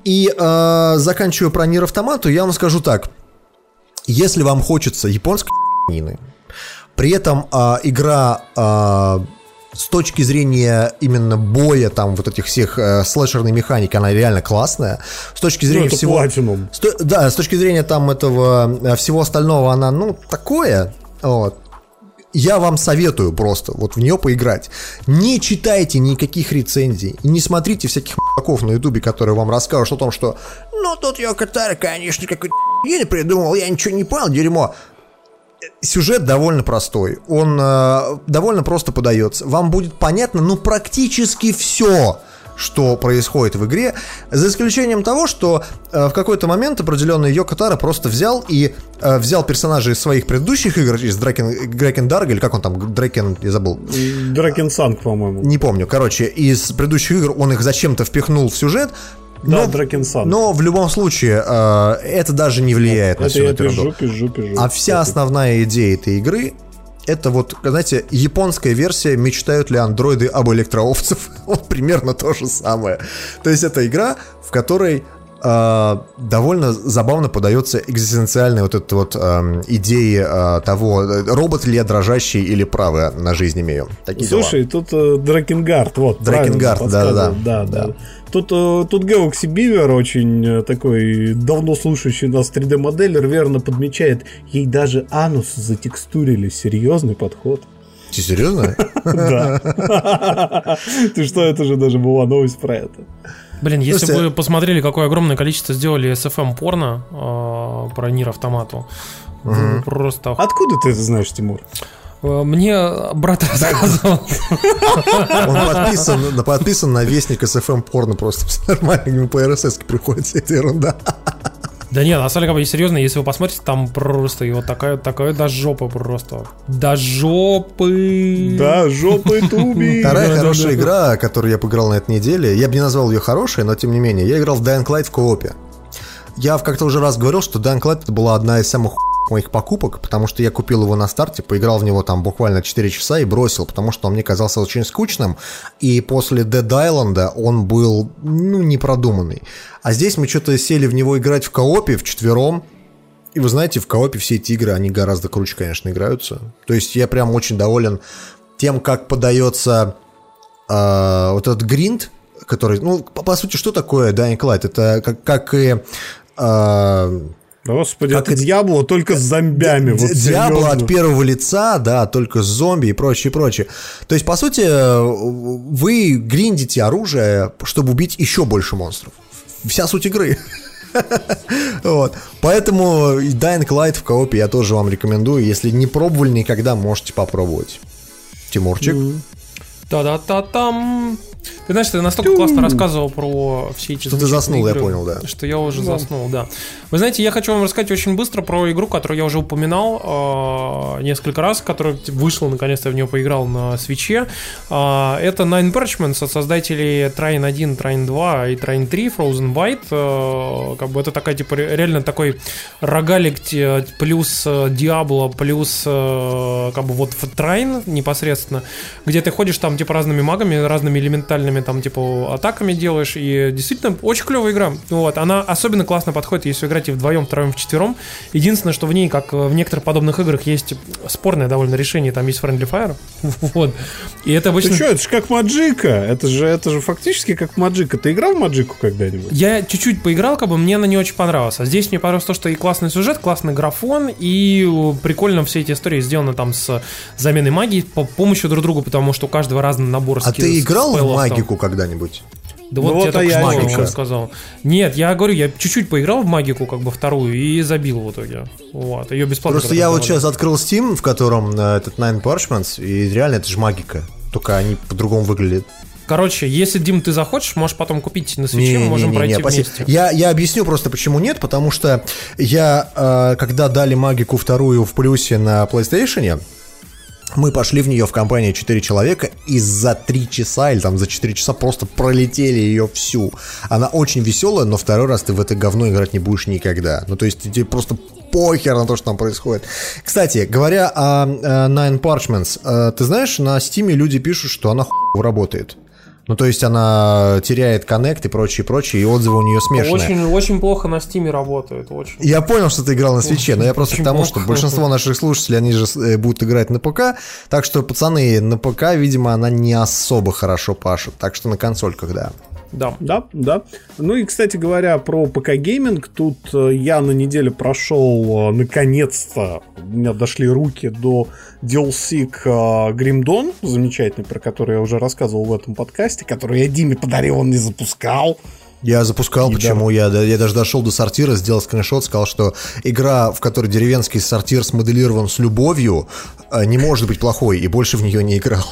И заканчивая про Нир Автомату, я вам скажу так. Если вам хочется японской ***нины, при этом игра с точки зрения именно боя, там вот этих всех слэшерной механик, она реально классная. С точки зрения всего... с точки зрения там этого всего остального, она, ну, такое. Вот. Я вам советую просто вот в нее поиграть. Не читайте никаких рецензий, не смотрите всяких ***ков на Ютубе, которые вам расскажут о том, что «Ну, тут я катара, конечно, какой-то ***ели придумал, я ничего не понял, дерьмо». Сюжет довольно простой, он довольно просто подается. Вам будет понятно, ну, практически все, что происходит в игре, за исключением того, что в какой-то момент определенный Йокотара просто взял и взял персонажей из своих предыдущих игр, из Дракендарга, или как он там, Дракен, я забыл. Дракенсанг, по-моему. Не помню, короче, из предыдущих игр он их зачем-то впихнул в сюжет. Да, но в любом случае это даже не влияет на всю эту ерунду. А вся основная идея этой игры — это вот, знаете, японская версия «Мечтают ли андроиды об электроовцев?» Вот примерно то же самое. То есть это игра, в которой довольно забавно подается экзистенциальная вот эта вот идея того, робот ли я дрожащий или право на жизнь имею. Такие слушай, дела. Тут Дракенгард, вот. Дракенгард, да. Тут Galaxy Beaver, очень такой давно слушающий нас 3D-моделлер, верно подмечает, ей даже анус затекстурили. Серьезный подход. Ты серьезно? Да. Ты что, это же даже была новость про это. Блин, если бы вы посмотрели, какое огромное количество сделали SFM-порно про Нир Автомату, просто... Откуда ты это знаешь, Тимур? Мне брат рассказывал. Он подписан на вестник SFM-порно просто. Нормально, ему по РСС приходит вся эта ерунда. Да нет, на самом деле, серьезно, если вы посмотрите, там просто его такая до жопы просто. До жопы! До жопы туби! Вторая хорошая игра, о которой я поиграл на этой неделе, я бы не назвал ее хорошей, но тем не менее, я играл в Dying Light в коопе. Я как-то уже раз говорил, что Dying Light это была одна из самых моих покупок, потому что я купил его на старте, поиграл в него там буквально 4 часа и бросил, потому что он мне казался очень скучным, и после Dead Island он был, непродуманный. А здесь мы что-то сели в него играть в коопе вчетвером, и вы знаете, в коопе все эти игры, они гораздо круче, конечно, играются. То есть я прям очень доволен тем, как подается вот этот гринд, который, по сути, что такое Dying Light? Это как и... Господи, как это Диабло, только с зомбями. Вот Диабло от первого лица, да, только с зомби и прочее. То есть, по сути, вы гриндите оружие, чтобы убить еще больше монстров. Вся суть игры. Вот. Поэтому Dying Light в коопе я тоже вам рекомендую. Если не пробовали никогда, можете попробовать. Тимурчик. Та-да-та-там. Ты знаешь, ты настолько классно рассказывал про все эти что ты заснул, игры, я понял, да. Что я уже заснул, да. Вы знаете, я хочу вам рассказать очень быстро про игру, которую я уже упоминал несколько раз, которая вышла, наконец-то я в нее поиграл на свитче. Это Nine Parchments от создателей Trine 1, Trine 2 и Trine 3, Frozen Byte. Как бы это такая, типа, реально такой рогалик плюс Diablo, плюс как бы вот Trine непосредственно, где ты ходишь там, типа, разными магами, разными элементами, там, типа, атаками делаешь. И действительно, очень клевая игра. Вот. Она особенно классно подходит, если играть и вдвоем, втроем, вчетвером. Единственное, что в ней, как в некоторых подобных играх, есть спорное довольно решение. Там есть Friendly Fire. Вот. И это обычно... Ты что, это же как Маджика. Это же фактически как Маджика. Ты играл в Маджику когда-нибудь? Я чуть-чуть поиграл, как бы мне она не очень понравилась. А здесь мне понравилось то, что и классный сюжет, классный графон, и прикольно все эти истории сделаны там с заменой магии, по помощью друг другу, потому что у каждого разный набор скиллов. А ты играл в Магику когда-нибудь? Да вот я только что сказал. Нет, я говорю, я чуть-чуть поиграл в Магику, как бы вторую, и забил в итоге. Вот, ее бесплатно. Просто я вот сейчас открыл Steam, в котором этот Nine Parchments, и реально это же Магика, только они по-другому выглядят. Короче, если, Дим, ты захочешь, можешь потом купить на свитче, мы можем пройти вместе. Я объясню просто, почему нет, потому что я, когда дали Магику вторую в плюсе на PlayStation, мы пошли в нее в компании 4 человека и за 3 часа или там за 4 часа просто пролетели ее всю. Она очень веселая, но второй раз ты в это говно играть не будешь никогда. Ну, то есть тебе просто похер на то, что там происходит. Кстати, говоря о Nine Parchments, ты знаешь, на Steam люди пишут, что она хуй работает. Ну, то есть она теряет коннект и прочее, и отзывы у нее смешанные. Очень плохо на Стиме работает, очень. Я понял, что ты играл на свитче, но я просто очень к тому, что большинство наших слушателей, они же будут играть на ПК, так что, пацаны, на ПК, видимо, она не особо хорошо пашет, так что на консольках, да. Да. Ну и, кстати говоря, про ПК-гейминг, тут я на неделе прошел, наконец-то, у меня дошли руки до DLC к Grim Dawn, замечательный, про который я уже рассказывал в этом подкасте, который я Диме подарил, он не запускал. Я запускал, почему я даже дошел до сортира, сделал скриншот, сказал, что игра, в которой деревенский сортир смоделирован с любовью, не может быть плохой, и больше в нее не играл.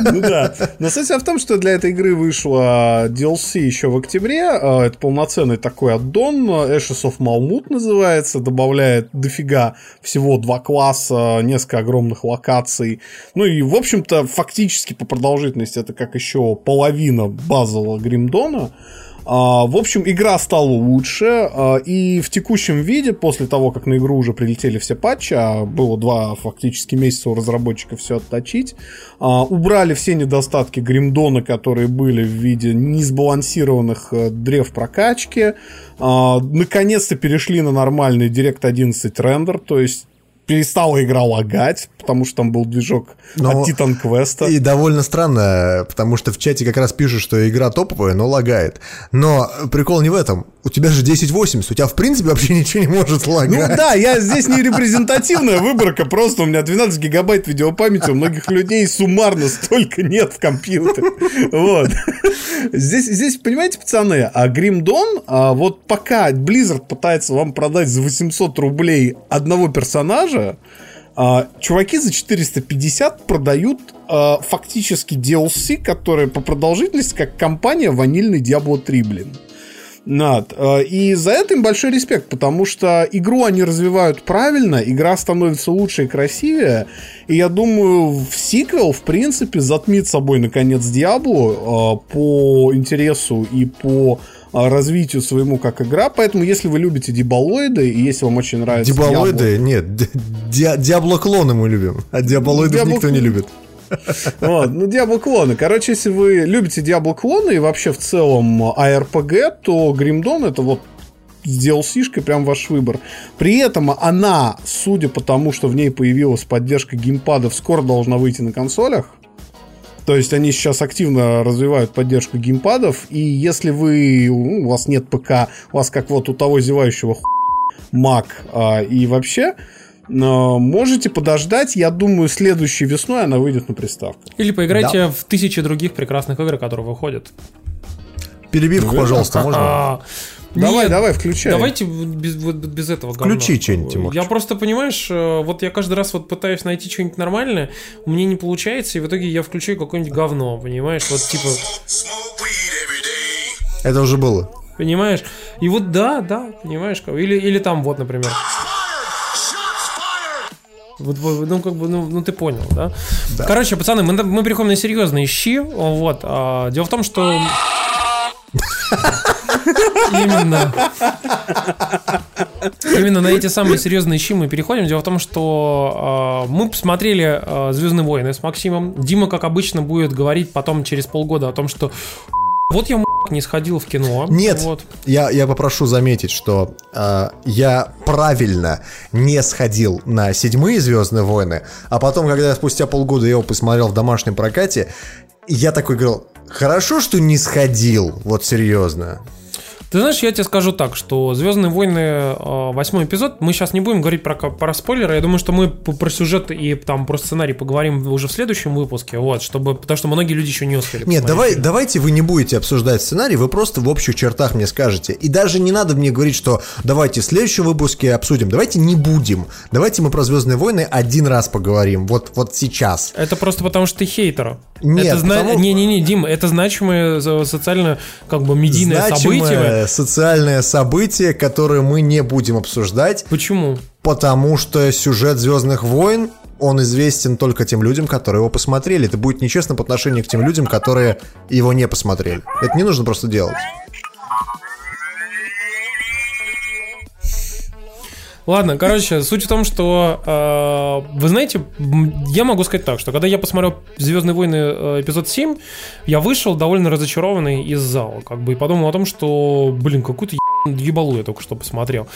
Ну да. Но суть в том, что для этой игры вышла DLC еще в октябре. Это полноценный такой аддон. Ashes of Malmut называется. Добавляет дофига всего 2 класса, несколько огромных локаций. Ну и, в общем-то, фактически по продолжительности это как еще половина базового Гримдона. В общем, игра стала лучше, и в текущем виде, после того, как на игру уже прилетели все патчи, а было 2 фактически месяца у разработчиков все отточить, убрали все недостатки Гримдона, которые были в виде несбалансированных древ прокачки, наконец-то перешли на нормальный Direct 11 рендер, то есть перестала игра лагать, потому что там был движок от Titan Quest. И довольно странно, потому что в чате как раз пишут, что игра топовая, но лагает. Но прикол не в этом. У тебя же 1080, у тебя в принципе вообще ничего не может лагать. Ну да, я здесь не репрезентативная выборка, просто у меня 12 гигабайт видеопамяти, у многих людей суммарно столько нет в компьютере. Вот. Здесь, понимаете, пацаны, а Grim Dawn, вот пока Blizzard пытается вам продать за 800 рублей одного персонажа, чуваки за 450 продают фактически DLC, которые по продолжительности как компания ванильный Diablo 3, блин. И за это им большой респект, потому что игру они развивают правильно, игра становится лучше и красивее, и я думаю, в сиквел, в принципе, затмит собой, наконец, Diablo по интересу и по развитию своему как игра, поэтому если вы любите Диболоиды, и если вам очень нравится Диболоиды, нет, Диаблоклоны мы любим, а Диболоидов никто не любит. Вот, ну, Диабло-клоны. Короче, если вы любите Диабло-клоны и вообще в целом ARPG, то Grim Dawn — это вот с DLC-шкой прям ваш выбор. При этом она, судя по тому, что в ней появилась поддержка геймпадов, скоро должна выйти на консолях. То есть они сейчас активно развивают поддержку геймпадов, и если вы, у вас нет ПК, у вас как вот у того зевающего Mac и вообще... Но можете подождать, я думаю, следующей весной она выйдет на приставку. Или поиграйте в 1000 других прекрасных игр, которые выходят. Перебивку, пожалуйста, можно? Давай, включай. Давайте без этого говна. Включи что-нибудь, Тимур. Я просто, понимаешь, вот я каждый раз вот пытаюсь найти что-нибудь нормальное, у меня не получается, и в итоге я включаю какое-нибудь говно, понимаешь? Вот типа... Это уже было. Понимаешь? И вот да, понимаешь? Или там вот, например... Ну, как бы, ну ты понял, да? Короче, пацаны, мы переходим на серьезные щи. Вот. Дело в том, что... Именно на эти самые серьезные щи мы переходим. Дело в том, что мы посмотрели «Звездные войны» с Максимом. Дима, как обычно, будет говорить потом через полгода о том, что... Вот я, не сходил в кино. Нет, вот. Я попрошу заметить, что я правильно не сходил на 7-е «Звездные войны», а потом, когда спустя полгода я его посмотрел в домашнем прокате, я такой говорил, хорошо, что не сходил, вот серьезно. Ты знаешь, я тебе скажу так, что «Звездные войны», 8 эпизод, мы сейчас не будем говорить про спойлеры, я думаю, что мы про сюжет и там про сценарий поговорим уже в следующем выпуске, вот, чтобы, потому что многие люди еще не успели. Нет, давайте вы не будете обсуждать сценарий, вы просто в общих чертах мне скажете. И даже не надо мне говорить, что давайте в следующем выпуске обсудим, давайте не будем, давайте мы про «Звездные войны» один раз поговорим, вот сейчас. Это просто потому, что ты хейтер. Нет, это не, Дим, это значимое социально, как бы, медийное событие. Социальное событие, которое мы не будем обсуждать. Почему? Потому что сюжет «Звездных войн», он известен только тем людям, которые его посмотрели. Это будет нечестно по отношению к тем людям, которые его не посмотрели. Это не нужно просто делать. Ладно, короче, суть в том, что, вы знаете, я могу сказать так, что когда я посмотрел «Звездные войны» эпизод 7, я вышел довольно разочарованный из зала, как бы, и подумал о том, что, блин, какую-то ебалу я только что посмотрел.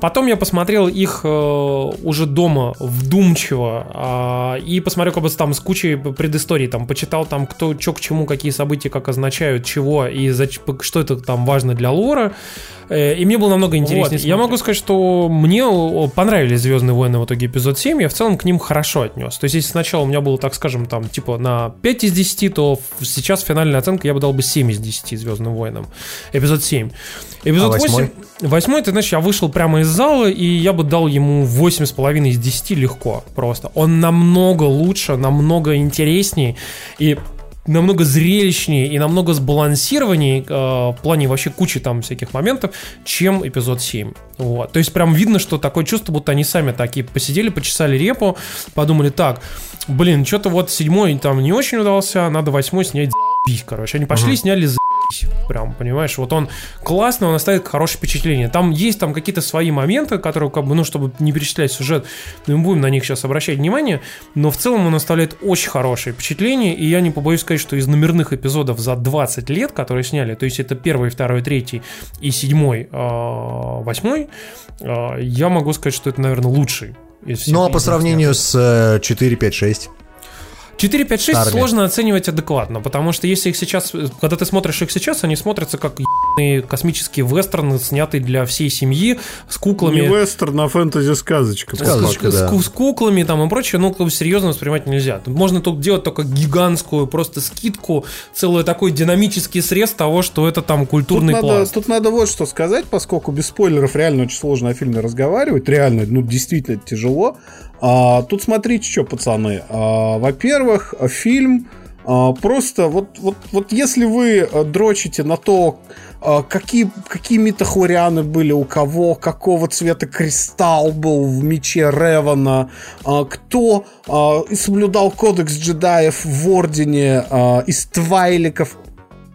Потом я посмотрел их уже дома, вдумчиво, и посмотрел, как бы, там с кучей предысторий, там, почитал, там, кто, чё к чему, какие события, как означают, чего, и что это там важно для лора. И мне было намного интереснее. Вот, я могу сказать, что мне понравились «Звездные войны» в итоге эпизод 7. Я в целом к ним хорошо отнес. То есть, если сначала у меня было, так скажем, там, типа на 5 из 10, то сейчас финальная оценка я бы дал бы 7 из 10 «Звездным войнам». Эпизод 7. Эпизод 8. Восьмой, ты знаешь, я вышел прямо из зала, и я бы дал ему 8,5 из 10 легко просто. Он намного лучше, намного интереснее и намного зрелищнее и намного сбалансированнее в плане вообще кучи там всяких моментов, чем эпизод 7. Вот. То есть прям видно, что такое чувство, будто они сами такие посидели, почесали репу, подумали, так, блин, что-то вот 7 там не очень удался, надо 8 снять, короче. Они пошли, сняли, прям, понимаешь, вот он классный, он оставит хорошее впечатление. Там есть там какие-то свои моменты, которые, как бы, ну, чтобы не перечислять сюжет, мы будем на них сейчас обращать внимание, но в целом он оставляет очень хорошее впечатление, и я не побоюсь сказать, что из номерных эпизодов за 20 лет, которые сняли, то есть это 1, 2, 3 и 7, 8, я могу сказать, что это, наверное, лучший. Ну, а по сравнению с 4, 5, 6? 4-5-6 сложно оценивать адекватно, потому что если их сейчас, когда ты смотришь их сейчас, они смотрятся как ебаные космические вестерны, снятые для всей семьи, с куклами. Не вестерн, а фэнтези-сказочка. Сказочка, да. С куклами там и прочее, ну, серьезно воспринимать нельзя. Можно тут делать только гигантскую просто скидку, целый такой динамический срез того, что это там культурный тут пласт. Тут надо вот что сказать, поскольку без спойлеров реально очень сложно о фильме разговаривать, реально, ну, действительно тяжело. Тут смотрите, что, пацаны. Во-первых, фильм просто вот если вы дрочите на то, какие митахорианы были у кого, какого цвета кристалл был в мече Ревана, кто соблюдал кодекс джедаев в ордене из твайликов.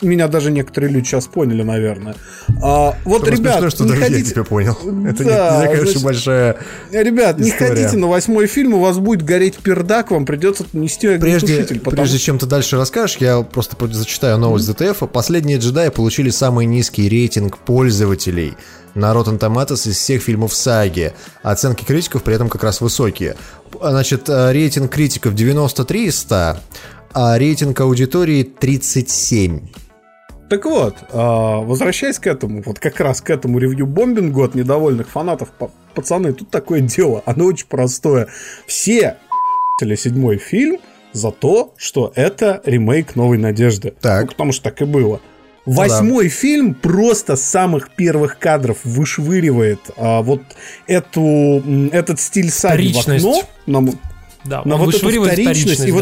Меня даже некоторые люди сейчас поняли, наверное. Вот, что ребят, смешно, что не даже ходите... Я тебя понял. Это да, не такая уж большая ребят, история. Не ходите на 8-й фильм, у вас будет гореть пердак, вам придется нести огнетушитель. Прежде чем ты дальше расскажешь, я просто зачитаю новость ДТФ. Последние джедаи получили самый низкий рейтинг пользователей на Rotten Tomatoes из всех фильмов саги. Оценки критиков при этом как раз высокие. Значит, рейтинг критиков 93 из 100, а рейтинг аудитории 37. Так вот, возвращаясь к этому, вот как раз к этому ревью-бомбингу от недовольных фанатов, пацаны, тут такое дело, оно очень простое. Все ***ли седьмой фильм за то, что это ремейк «Новой надежды». Так. Ну, потому что так и было. Восьмой фильм просто с самых первых кадров вышвыривает вот этот стиль саги в окно. На вот эту вторичность. И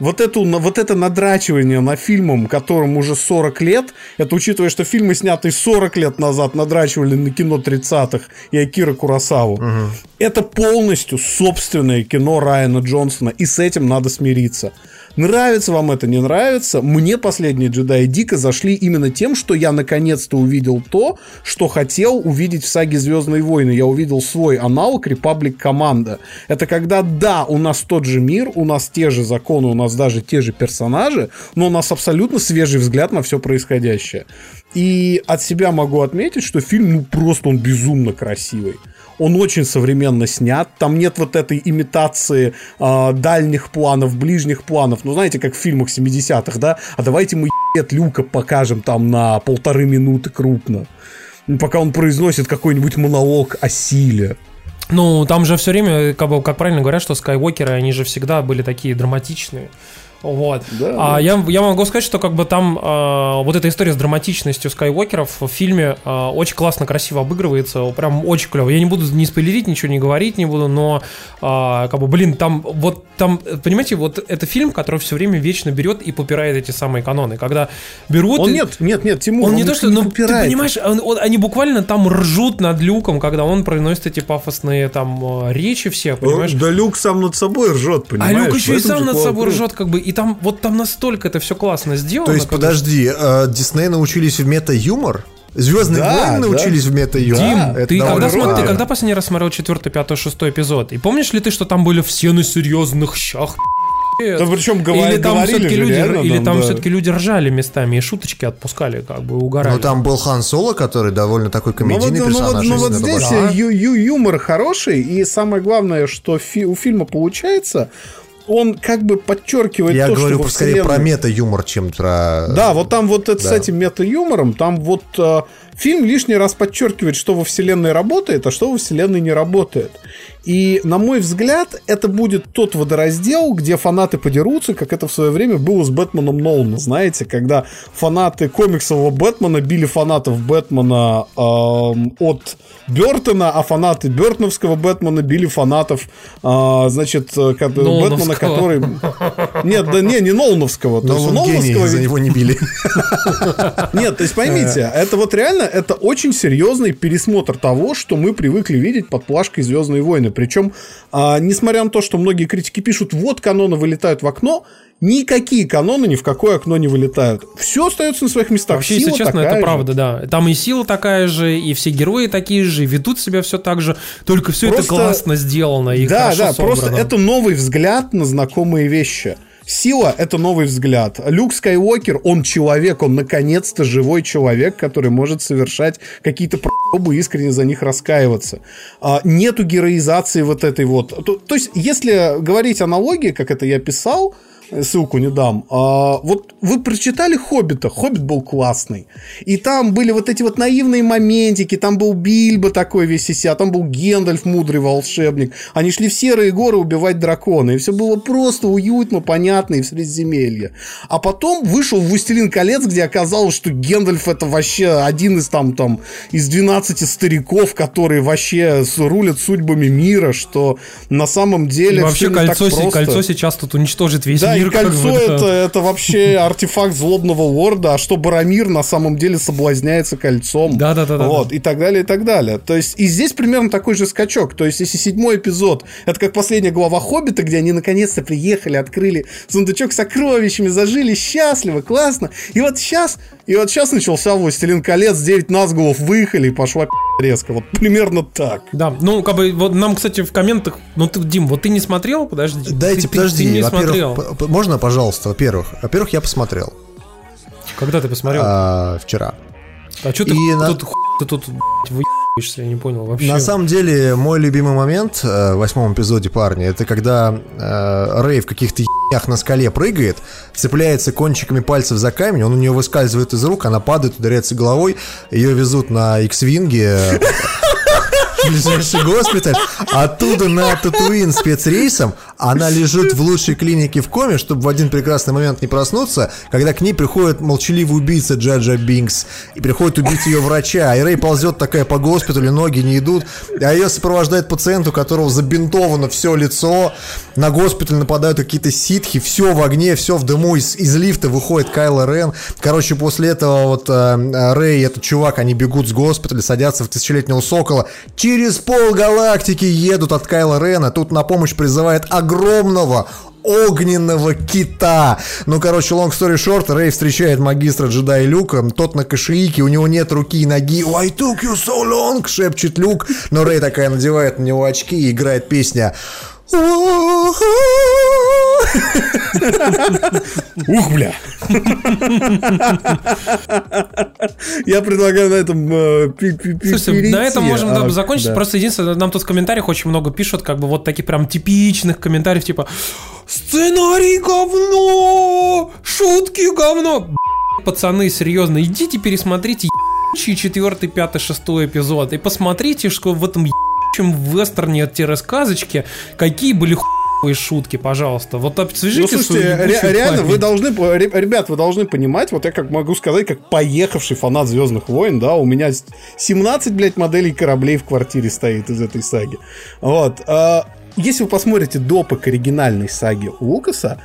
да. Вот это надрачивание на фильмом, которым уже 40 лет, это учитывая, что фильмы, снятые 40 лет назад, надрачивали на кино 30-х и Акира Куросаву. Угу. Это полностью собственное кино Райана Джонсона, и с этим надо смириться. Нравится вам это, не нравится? Мне «Последние джедаи» дико зашли именно тем, что я наконец-то увидел то, что хотел увидеть в саге «Звездные войны». Я увидел свой аналог «Репаблик Команда». Это когда, да, у нас тот же мир, у нас те же законы, у нас даже те же персонажи, но у нас абсолютно свежий взгляд на все происходящее. И от себя могу отметить, что фильм, ну, просто он безумно красивый. Он очень современно снят. Там нет вот этой имитации дальних планов, ближних планов. Ну, знаете, как в фильмах 70-х, да? А давайте мы ебать Люка покажем там на 1,5 минуты крупно. Пока он произносит какой-нибудь монолог о силе. Ну, там же все время, как правильно говорят, что скайуокеры, они же всегда были такие драматичные. Вот. Да. Я могу сказать, что как бы там вот эта история с драматичностью скайуокеров в фильме очень классно, красиво обыгрывается, прям очень клево. Я не буду не спойлерить, ничего не говорить не буду, но как бы, блин, там, понимаете, вот это фильм, который все время вечно берет и попирает эти самые каноны, когда берут. Он и... нет, Тимур. Он не то что, но ты понимаешь, они буквально там ржут над Люком, когда он произносит эти пафосные там речи всех, понимаешь? Да Люк сам над собой ржет, понимаешь? А Люк еще и сам над собой ржет, как бы. И там, вот там настолько это все классно сделано. То есть, подожди, Дисней научились в мета-юмор? «Звездные войны» научились в мета-юмор? Дим, это ты когда последний раз смотрел 4, 5, 6 эпизод? И помнишь ли ты, что там были все на серьезных щах? Да причем или там все-таки люди ржали местами и шуточки отпускали, как бы угорали. Ну там был Хан Соло, который довольно такой комедийный персонаж. Ну вот здесь юмор хороший, и самое главное, что у фильма получается... Он как бы подчеркивает то, что... Я говорю скорее про мета-юмор, чем про... Да, вот там вот это с этим мета-юмором, там вот фильм лишний раз подчеркивает, что во вселенной работает, а что во вселенной не работает. И, на мой взгляд, это будет тот водораздел, где фанаты подерутся, как это в свое время было с Бэтменом Нолана, знаете, когда фанаты комиксового Бэтмена били фанатов Бэтмена от Бёртона, а фанаты бёртоновского Бэтмена били фанатов, значит, Бэтмена, который... Нет, да не Нолановского. То есть Нолановского за него не били. Нет, то есть поймите, это вот реально, это очень серьезный пересмотр того, что мы привыкли видеть под плашкой «Звездные войны». Причем, несмотря на то, что многие критики пишут, вот каноны вылетают в окно, никакие каноны ни в какое окно не вылетают. Все остается на своих местах. Вообще, сила, если честно, это правда, да. Там и сила такая же, и все герои такие же, и ведут себя все так же. Только все просто... это классно сделано и да, хорошо да, собрано. Просто это новый взгляд на знакомые вещи. Сила — это новый взгляд. Люк Скайуокер, он человек, он наконец-то живой человек, который может совершать какие-то пробы и искренне за них раскаиваться. Нету героизации вот этой вот. То есть, если говорить аналогии, как это я писал, ссылку не дам. Вот вы прочитали «Хоббита», «Хоббит» был классный, и там были вот эти вот наивные моментики, там был Бильбо такой весь из себя, там был Гендальф, мудрый волшебник, они шли в серые горы убивать дракона, и все было просто уютно, понятно, и в Средиземелье. А потом вышел «Властелин колец», где оказалось, что Гендальф это вообще один из там из 12 стариков, которые вообще рулят судьбами мира, что на самом деле... И вообще кольцо сейчас тут уничтожит весь мир. И кольцо это вообще артефакт злобного лорда, а что Баромир на самом деле соблазняется кольцом. Да-да-да. Вот, и так далее, и так далее. То есть, и здесь примерно такой же скачок. То есть, если 7-й эпизод, это как последняя глава «Хоббита», где они наконец-то приехали, открыли сундучок с сокровищами, зажили счастливо, классно. И вот сейчас начался «Властелин колец», 9 назгулов выехали и пошла резко. Вот примерно так. Да, ну, как бы, вот нам, кстати, в комментах... Ну, ты, Дим, вот ты не смотрел? Подожди. Подожди. Ты не смотрел. Можно, пожалуйста, во-первых? Во-первых, я посмотрел. Когда ты посмотрел? Вчера. А что ты тут выебаешься, я не понял вообще. На самом деле, мой любимый момент в 8-м эпизоде, парни, это когда Рэй в каких-то ебнях на скале прыгает, цепляется кончиками пальцев за камень, он у нее выскальзывает из рук, она падает, ударяется головой, ее везут на X-Wing... ближайший госпиталь, оттуда на Татуин спецрейсом, она лежит в лучшей клинике в коме, чтобы в один прекрасный момент не проснуться, когда к ней приходит молчаливый убийца Джаджа Бинкс, и приходит убить ее врача, и Рэй ползет такая по госпиталю, ноги не идут, а ее сопровождает пациент, у которого забинтовано все лицо, на госпиталь нападают какие-то ситхи, все в огне, все в дыму, из лифта выходит Кайло Рен, короче, после этого вот Рэй и этот чувак, они бегут с госпиталя, садятся в тысячелетнего сокола, через полгалактики едут от Кайло Рена. Тут на помощь призывает огромного огненного кита. Ну, короче, long story short, Рэй встречает магистра джедая Люка, тот на кошельке, у него нет руки и ноги. «Why took you so long?» шепчет Люк, но Рэй такая надевает на него очки и играет песня. Ух, бля. Я предлагаю на этом слушайте, на этом можем закончить. Просто единственное, нам тут в комментариях очень много пишут, как бы вот таких прям типичных комментариев, типа «Сценарий говно! Шутки говно!» Пацаны, серьезно, идите пересмотрите 4, 5, 6 эпизод и посмотрите, что в этом вестерне от сказочки какие были хуевые шутки, пожалуйста. Вот обсвежите. Ну, слушайте, реально, вы должны, ребят, вы должны понимать, вот я как могу сказать, как поехавший фанат «Звездных войн», да, у меня 17, блядь, моделей кораблей в квартире стоит из этой саги. Вот. Если вы посмотрите допы к оригинальной саге Лукаса,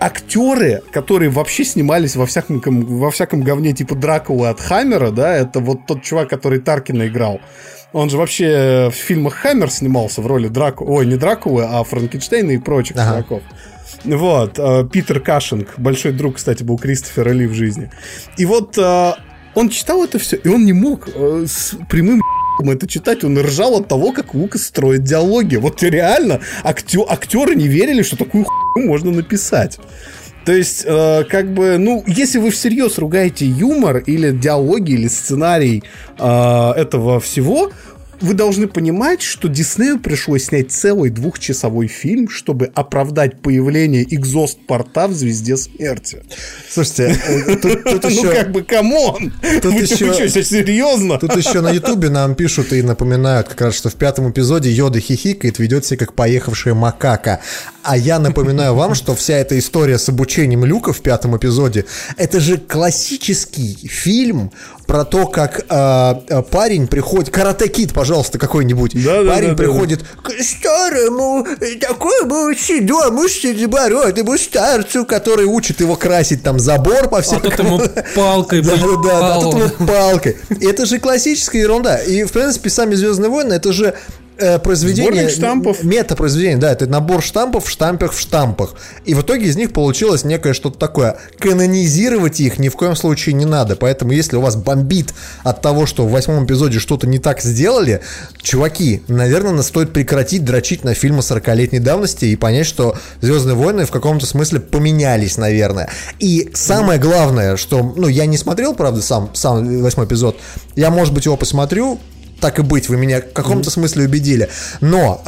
актеры, которые вообще снимались во всяком говне типа Дракулы от Хаммера, да, это вот тот чувак, который Таркина играл. Он же вообще в фильмах «Хаммер» снимался в роли Дракулы. Ой, не Дракулы, а Франкенштейна и прочих чуваков. Вот. Питер Кашинг, большой друг, кстати, был Кристофера Ли в жизни. И вот он читал это все, и он не мог с прямым это читать. Он ржал от того, как Лукас строит диалоги. Вот реально актеры не верили, что такую хуйню можно написать. То есть, как бы, ну, если вы всерьез ругаете юмор или диалоги, или сценарий этого всего, Вы должны понимать, что Диснею пришлось снять целый двухчасовой фильм, чтобы оправдать появление экзост-порта в «Звезде смерти». Слушайте, тут еще... Ну как бы, камон! Вы что, серьезно? Тут еще на Ютубе нам пишут и напоминают как раз, что в 5 эпизоде Йода хихикает, ведет себя как поехавшая макака. А я напоминаю вам, что вся эта история с обучением Люка в 5 эпизоде — это же классический фильм про то, как парень приходит... Карате-кит, пожалуйста, какой-нибудь. Да, парень приходит к старому, такому седому седобородому старцу, который учит его красить там забор по всему... А тут ему палкой. Это же классическая ерунда. И, в принципе, сами «Звездные войны» — это же произведение, мета-произведение, да, это набор штампов в штампах. И в итоге из них получилось некое что-то такое. Канонизировать их ни в коем случае не надо. Поэтому, если у вас бомбит от того, что в 8 эпизоде что-то не так сделали, чуваки, наверное, нас стоит прекратить дрочить на фильмы 40-летней давности и понять, что «Звездные войны» в каком-то смысле поменялись, наверное. И самое главное, что, я не смотрел, правда, сам 8 эпизод. Я, может быть, его посмотрю. Так и быть, вы меня в каком-то смысле убедили. Но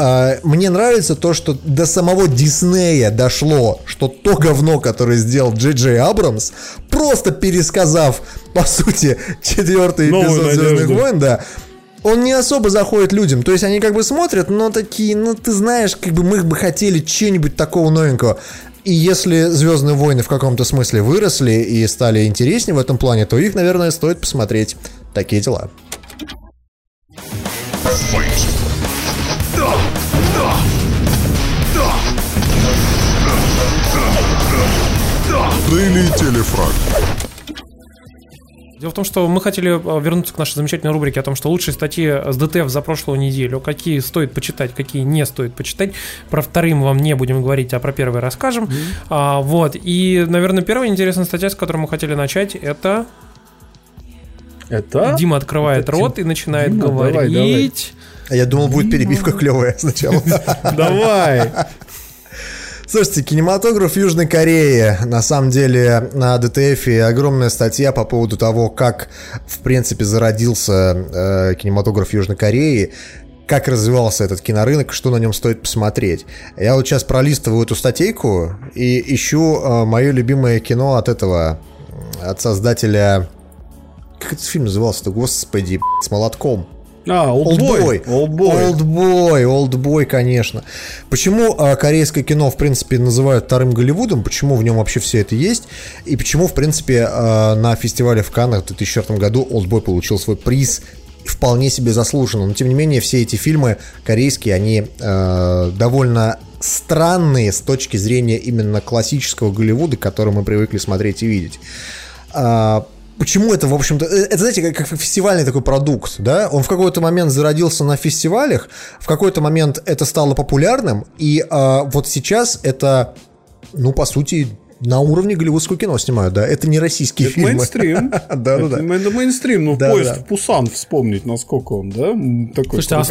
мне нравится то, что до самого Диснея дошло, что то говно, которое сделал Джей Джей Абрамс, просто пересказав, по сути, 4-й эпизод «Звездных войн», да, он не особо заходит людям. То есть они как бы смотрят, но такие, ты знаешь, как бы мы бы хотели чего-нибудь такого новенького. И если «Звездные войны» в каком-то смысле выросли и стали интереснее в этом плане, то их, наверное, стоит посмотреть. Такие дела. Дейли телефраг. Дело в том, что мы хотели вернуться к нашей замечательной рубрике о том, что лучшие статьи с ДТФ за прошлую неделю, какие стоит почитать, какие не стоит почитать. Про вторым вам не будем говорить, а про первый расскажем. И, наверное, первая интересная статья, с которой мы хотели начать, это Дима открывает рот и начинает говорить. Давай. А я думал, будет перебивка клевая сначала. Давай! Слушайте, кинематограф Южной Кореи. На самом деле на ДТФе огромная статья по поводу того, как, в принципе, зародился кинематограф Южной Кореи, как развивался этот кинорынок, что на нем стоит посмотреть. Я вот сейчас пролистываю эту статейку и ищу мое любимое кино от создателя... Как этот фильм назывался-то, господи, с молотком. Олдбой. Олдбой, конечно. Почему корейское кино, в принципе, называют вторым Голливудом, почему в нем вообще все это есть, и почему, в принципе, на фестивале в Каннах в 2004 году Олдбой получил свой приз, вполне себе заслуженно. Но, тем не менее, все эти фильмы корейские, они довольно странные с точки зрения именно классического Голливуда, который мы привыкли смотреть и видеть. Почему это, в общем-то... Это, знаете, как фестивальный такой продукт, да? Он в какой-то момент зародился на фестивалях, в какой-то момент это стало популярным, и вот сейчас это, по сути... На уровне голливудского кино снимают, да. Это не российские фильмы. Мейнстрим. Это мейнстрим, но поезд в Пусан вспомнить, насколько он, да? Слушайте,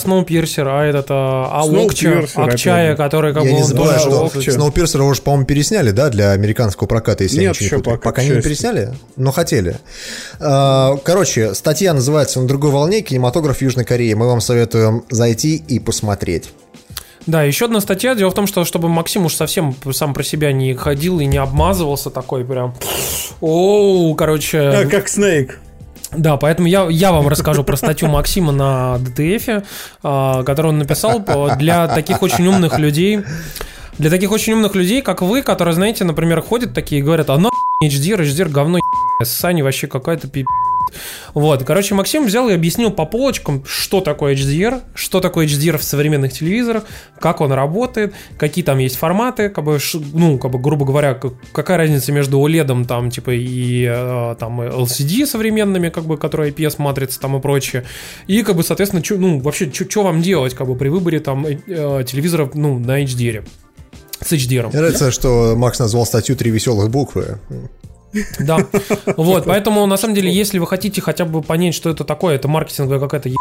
Сноупирсер, а этот Акчая, который как бы... Я не забываю, что Сноупирсера уже, по-моему, пересняли, да, для американского проката, если я ничего не путаю. Пока не пересняли, но хотели. Короче, статья называется «На другой волне. Кинематограф Южной Кореи». Мы вам советуем зайти и посмотреть. Да, еще одна статья. Дело в том, что чтобы Максим уж совсем сам про себя не ходил и не обмазывался такой прям. Как Снейк. Да, поэтому я вам расскажу про статью Максима на ДТФе, которую он написал для таких очень умных людей. Для таких очень умных людей, как вы, которые, знаете, например, ходят такие и говорят: а на HDR говно Сани вообще какая-то пи***. Максим взял и объяснил по полочкам, что такое HDR в современных телевизорах, как он работает, какие там есть форматы, грубо говоря, какая разница между OLED там, типа, и там, LCD современными, которые IPS-матрицы там и прочее, и, соответственно, вообще, что вам делать, при выборе там телевизоров, на HDR, с HDR. Мне нравится, что Макс назвал статью «Три веселых буквы». Да, поэтому на самом деле, если вы хотите хотя бы понять, что это такое, это маркетинговая какая-то или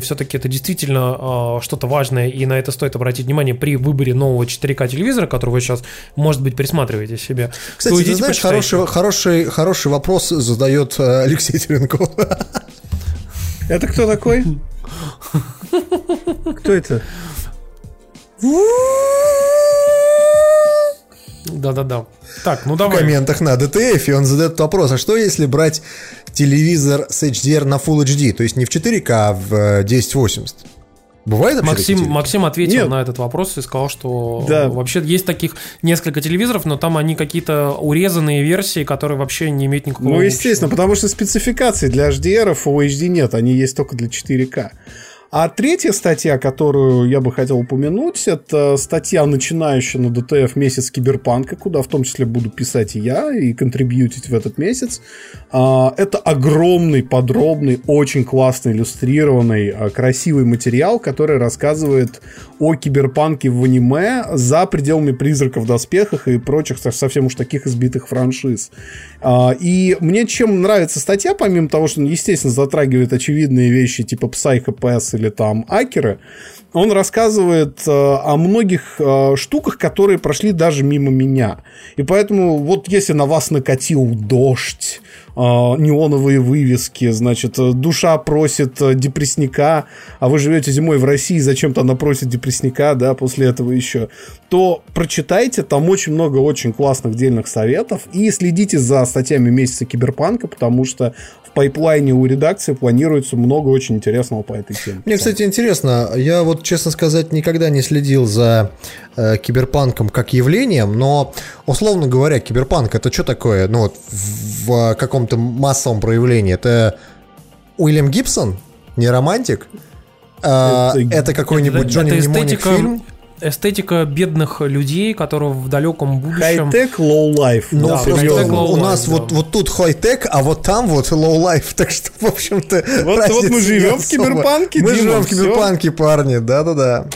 все-таки это действительно что-то важное, и на это стоит обратить внимание при выборе нового 4К телевизора, который вы сейчас, может быть, присматриваете себе. Кстати, ты знаешь, хороший вопрос задает Алексей Теренков. Это кто такой? Кто это? Да-да-да. Так, ну давай. В комментах на DTF, и он задает вопрос, а что если брать телевизор с HDR на Full HD, то есть не в 4К, а в 1080? Бывает Максим ответил Нет. на этот вопрос и сказал, что да. вообще есть таких несколько телевизоров, но там они какие-то урезанные версии, которые вообще не имеют никакого общего. Ну, естественно, потому что спецификаций для HDR у HD нет, они есть только для 4К. А третья статья, которую я бы хотел упомянуть, это статья, начинающая на ДТФ месяц киберпанка, куда в том числе буду писать и я, и контрибьютить в этот месяц. Это огромный, подробный, очень классный, иллюстрированный, красивый материал, который рассказывает о киберпанке в аниме за пределами призраков в доспехах и прочих совсем уж таких избитых франшиз. И мне чем нравится статья, помимо того, что он, естественно, затрагивает очевидные вещи типа Psycho-PS или там акеры, он рассказывает о многих штуках, которые прошли даже мимо меня. И поэтому вот если на вас накатил дождь, неоновые вывески, значит, душа просит депрессника, а вы живете зимой в России, зачем-то она просит депрессника, да, после этого еще, то прочитайте, там очень много очень классных дельных советов, и следите за статьями месяца киберпанка, потому что в пайплайне у редакции планируется много очень интересного по этой теме. Мне, кстати, интересно, я вот, честно сказать, никогда не следил за киберпанком как явлением, но, условно говоря, киберпанк — это что такое, ну, вот, в каком массовом проявлении? Это Уильям Гибсон? Не романтик? Это какой-нибудь Джонни Мнемоник фильм? Эстетика бедных людей, которые в далеком будущем... Хай-тек, лоу-лайф. Ну, да, у нас вот тут хай-тек, а вот там вот лоу-лайф. Так что, в общем-то, вот мы живем в киберпанке, Дима. Мы живем в киберпанке, парни. Да-да-да.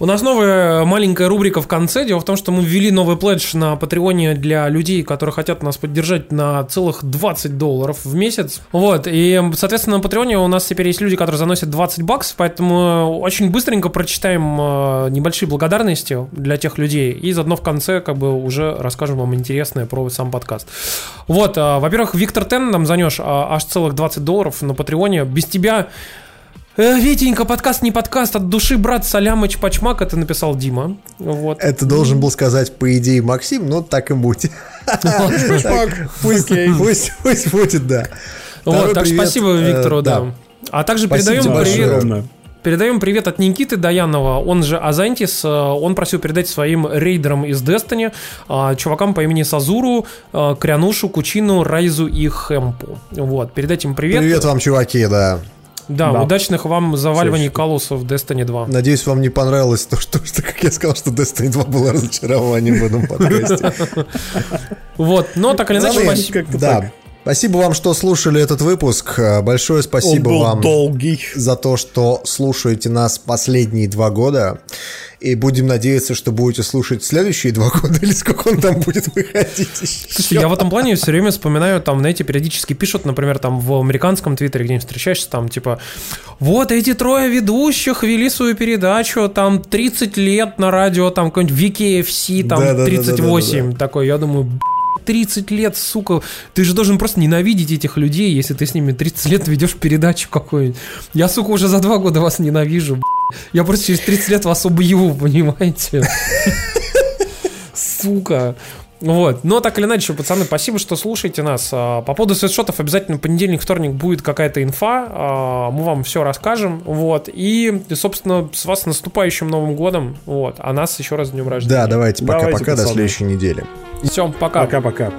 У нас новая маленькая рубрика в конце. Дело в том, что мы ввели новый пледж на Патреоне для людей, которые хотят нас поддержать на целых $20 в месяц. Вот. И, соответственно, на Патреоне у нас теперь есть люди, которые заносят $20, поэтому очень быстренько прочитаем небольшие благодарности для тех людей и заодно в конце как бы уже расскажем вам интересное про сам подкаст. Вот. Во-первых, Виктор Тен нам занес аж целых $20 на Патреоне. Без тебя... Витенька, подкаст не подкаст, от души, брат, салямыч, пачмак, это написал Дима. Вот. Это должен был сказать, по идее, Максим, но так и будь. Пусть будет, да. Так, спасибо Виктору, да. А также передаем привет от Никиты Даянова, он же Азантис. Он просил передать своим рейдерам из Destiny, чувакам по имени Сазуру, Крянушу, Кучину, Райзу и Хэмпу. Вот, передать им привет. Привет вам, чуваки, да. Да, удачных вам заваливаний колоссов в Destiny 2. Надеюсь, вам не понравилось то, что как я сказал, что Destiny 2 было разочарованием в этом подкасте. Вот, но так или иначе, да. Спасибо вам, что слушали этот выпуск. Большое спасибо вам за то, что слушаете нас последние 2 года. И будем надеяться, что будете слушать следующие 2 года, или сколько он там будет выходить. Слушай, я в этом плане все время вспоминаю, там, знаете, периодически пишут, например, там в американском твиттере, где-нибудь встречаешься, там, типа, вот эти 3 ведущих вели свою передачу, там, 30 лет на радио, там, какой-нибудь VKFC, там, да, 38, да. Такой, я думаю, 30 лет, сука, ты же должен просто ненавидеть этих людей, если ты с ними 30 лет ведешь передачу какую-нибудь. Я, сука, уже за 2 года вас ненавижу, я просто через 30 лет вас убью, понимаете? Сука. Вот. Но так или иначе, пацаны, спасибо, что слушаете нас. По поводу свитшотов обязательно понедельник, вторник будет какая-то инфа. Мы вам все расскажем. Вот. И, собственно, с вас с наступающим Новым годом. Вот. А нас еще раз с днем рождения. Да, давайте пока-пока, до следующей недели. Все, пока. Пока-пока.